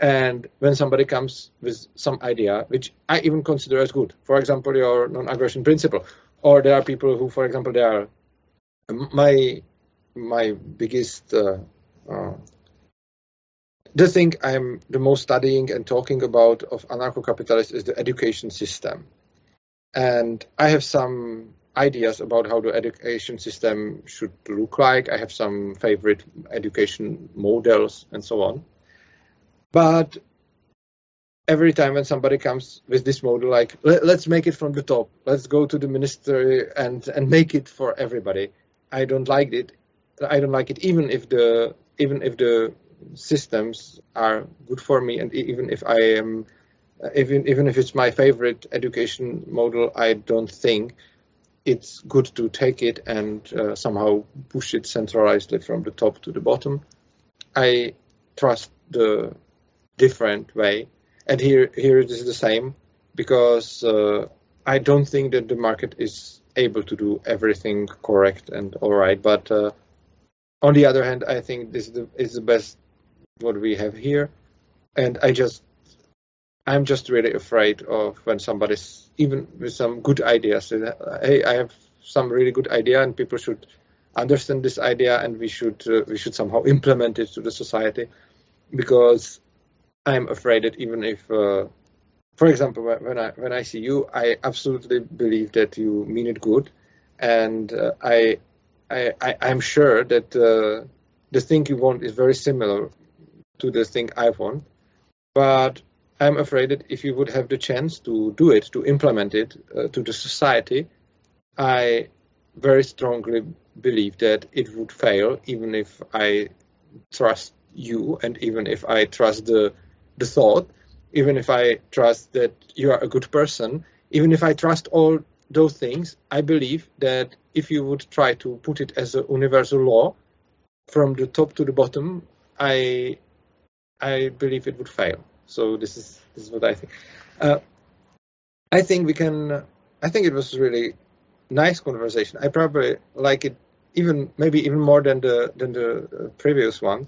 And when somebody comes with some idea, which I even consider as good, for example, your non-aggression principle, or there are people who, for example, they are my my biggest. Uh, uh, The thing I'm the most studying and talking about of anarcho-capitalists is the education system. And I have some ideas about how the education system should look like. I have some favorite education models and so on. But every time when somebody comes with this model, like, let's make it from the top, let's go to the ministry and, and make it for everybody, I don't like it. I don't like it even if the even if the systems are good for me, and even if I am, even even if it's my favorite education model, I don't think it's good to take it and uh, somehow push it centralizedly from the top to the bottom. I trust the different way, and here here it is the same, because uh, I don't think that the market is able to do everything correct and all right. But uh, on the other hand, I think this is the, is the best what we have here, and I just I'm just really afraid of when somebody's even with some good ideas says, hey, I have some really good idea and people should understand this idea and we should uh, we should somehow implement it to the society, because I'm afraid that even if uh, for example when I when I see you, I absolutely believe that you mean it good, and uh, I, I I I'm sure that uh, the thing you want is very similar to the thing I want, but I'm afraid that if you would have the chance to do it, to implement it uh, to the society, I very strongly believe that it would fail, even if I trust you and even if I trust the the thought, even if I trust that you are a good person, even if I trust all those things, I believe that if you would try to put it as a universal law from the top to the bottom, I I believe it would fail. So this is this is what I think. Uh, I think we can. I think it was really nice conversation. I probably like it even maybe even more than the than the previous one.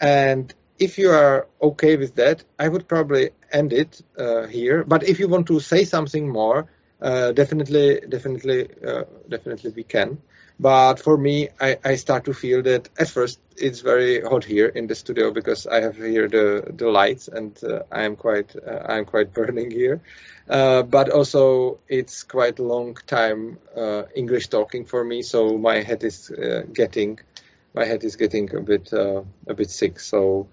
And if you are okay with that, I would probably end it uh, here. But if you want to say something more, uh, definitely, definitely, uh, definitely we can. But for me, I, I start to feel that at first it's very hot here in the studio because I have here the, the lights and uh, I am quite uh, I am quite burning here. Uh, but also it's quite a long time uh, English talking for me, so my head is uh, getting my head is getting a bit uh, a bit sick. So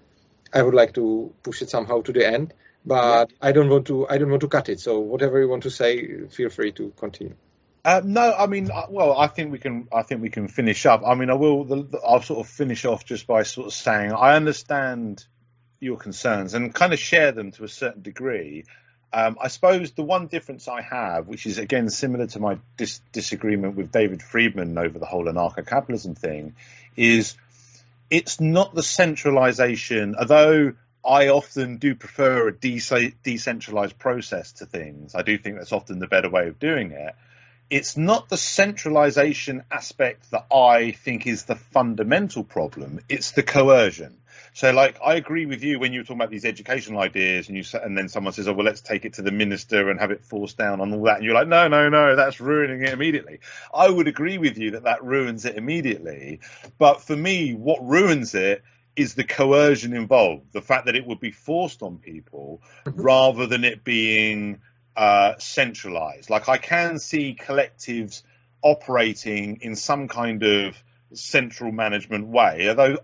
I would like to push it somehow to the end, but I don't want to I don't want to cut it. So whatever you want to say, feel free to continue. Uh, no, I mean, well, I think we can. I think we can finish up. I mean, I will. The, the, I'll sort of finish off just by sort of saying I understand your concerns and kind of share them to a certain degree. Um, I suppose the one difference I have, which is again similar to my dis- disagreement with David Friedman over the whole anarcho-capitalism thing, is it's not the centralization, although I often do prefer a de- decentralized process to things. I do think that's often the better way of doing it. It's not the centralization aspect that I think is the fundamental problem. It's the coercion. So, like, I agree with you when you were talking about these educational ideas, and you and then someone says, "Oh, well, let's take it to the minister and have it forced down on all that," and you're like, "No, no, no, that's ruining it immediately." I would agree with you that that ruins it immediately, but for me, what ruins it is the coercion involved, the fact that it would be forced on people rather than it being Uh, centralized. Like, I can see collectives operating in some kind of central management way, although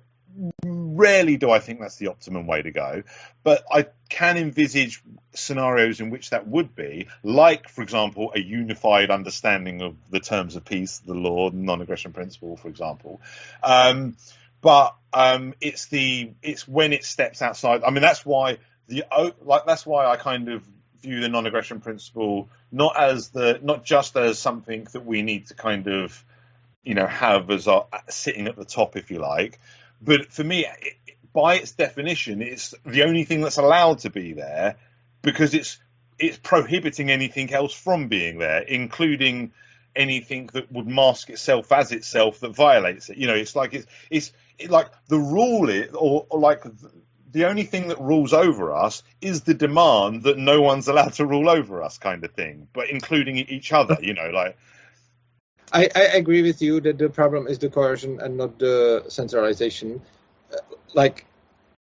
rarely do I think that's the optimum way to go. But I can envisage scenarios in which that would be, like, for example, a unified understanding of the terms of peace, the law, non-aggression principle, for example. Um, but um, it's the it's when it steps outside. I mean, that's why the like that's why I kind of view the non-aggression principle not as the not just as something that we need to kind of, you know, have as our sitting at the top, if you like, but for me, it, by its definition, it's the only thing that's allowed to be there because it's it's prohibiting anything else from being there, including anything that would mask itself as itself that violates it. You know, it's like it's it's it, like the rule it or, or like. The only thing that rules over us is the demand that no one's allowed to rule over us, kind of thing, but including each other, you know, like. I, I agree with you that the problem is the coercion and not the centralization, like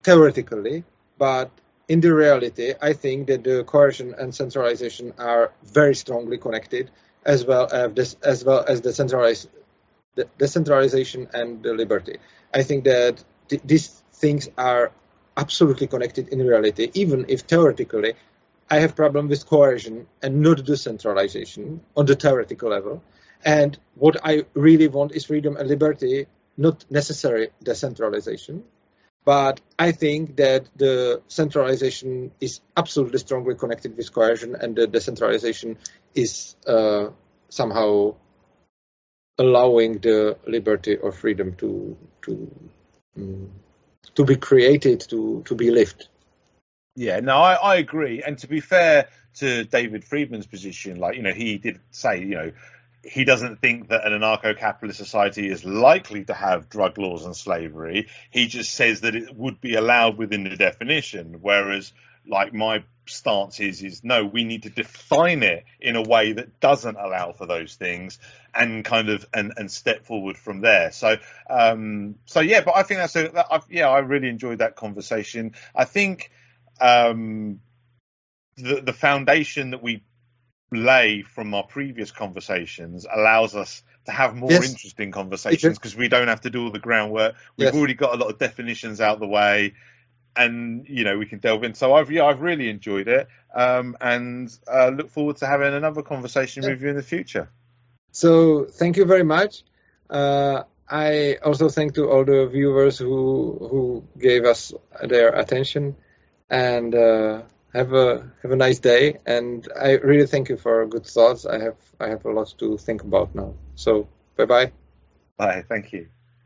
theoretically, but in the reality, I think that the coercion and centralization are very strongly connected, as well as this, as well as the centralized, the decentralization and the liberty. I think that th- these things are absolutely connected in reality, even if theoretically I have problem with coercion and not decentralization on the theoretical level. And what I really want is freedom and liberty, not necessary decentralization. But I think that the centralization is absolutely strongly connected with coercion, and the decentralization is uh, somehow allowing the liberty or freedom to to. Um, to be created, to, to be lived. Yeah, no, I, I agree. And to be fair to David Friedman's position, like, you know, he did say, you know, he doesn't think that an anarcho-capitalist society is likely to have drug laws and slavery. He just says that it would be allowed within the definition, whereas, like, my stance is, is no, we need to define it in a way that doesn't allow for those things and kind of and, and step forward from there. So um so yeah, but I think that's a that I've, yeah I really enjoyed that conversation. I think um the, the foundation that we lay from our previous conversations allows us to have more yes. interesting conversations because we don't have to do all the groundwork. We've yes. already got a lot of definitions out of the way. And, you know, we can delve in. So I've, yeah, I've really enjoyed it, um, and uh, look forward to having another conversation yeah. with you in the future. So thank you very much. Uh, I also thank to all the viewers who who gave us their attention, and uh, have a have a nice day. And I really thank you for good thoughts. I have I have a lot to think about now. So bye bye. Bye. Thank you.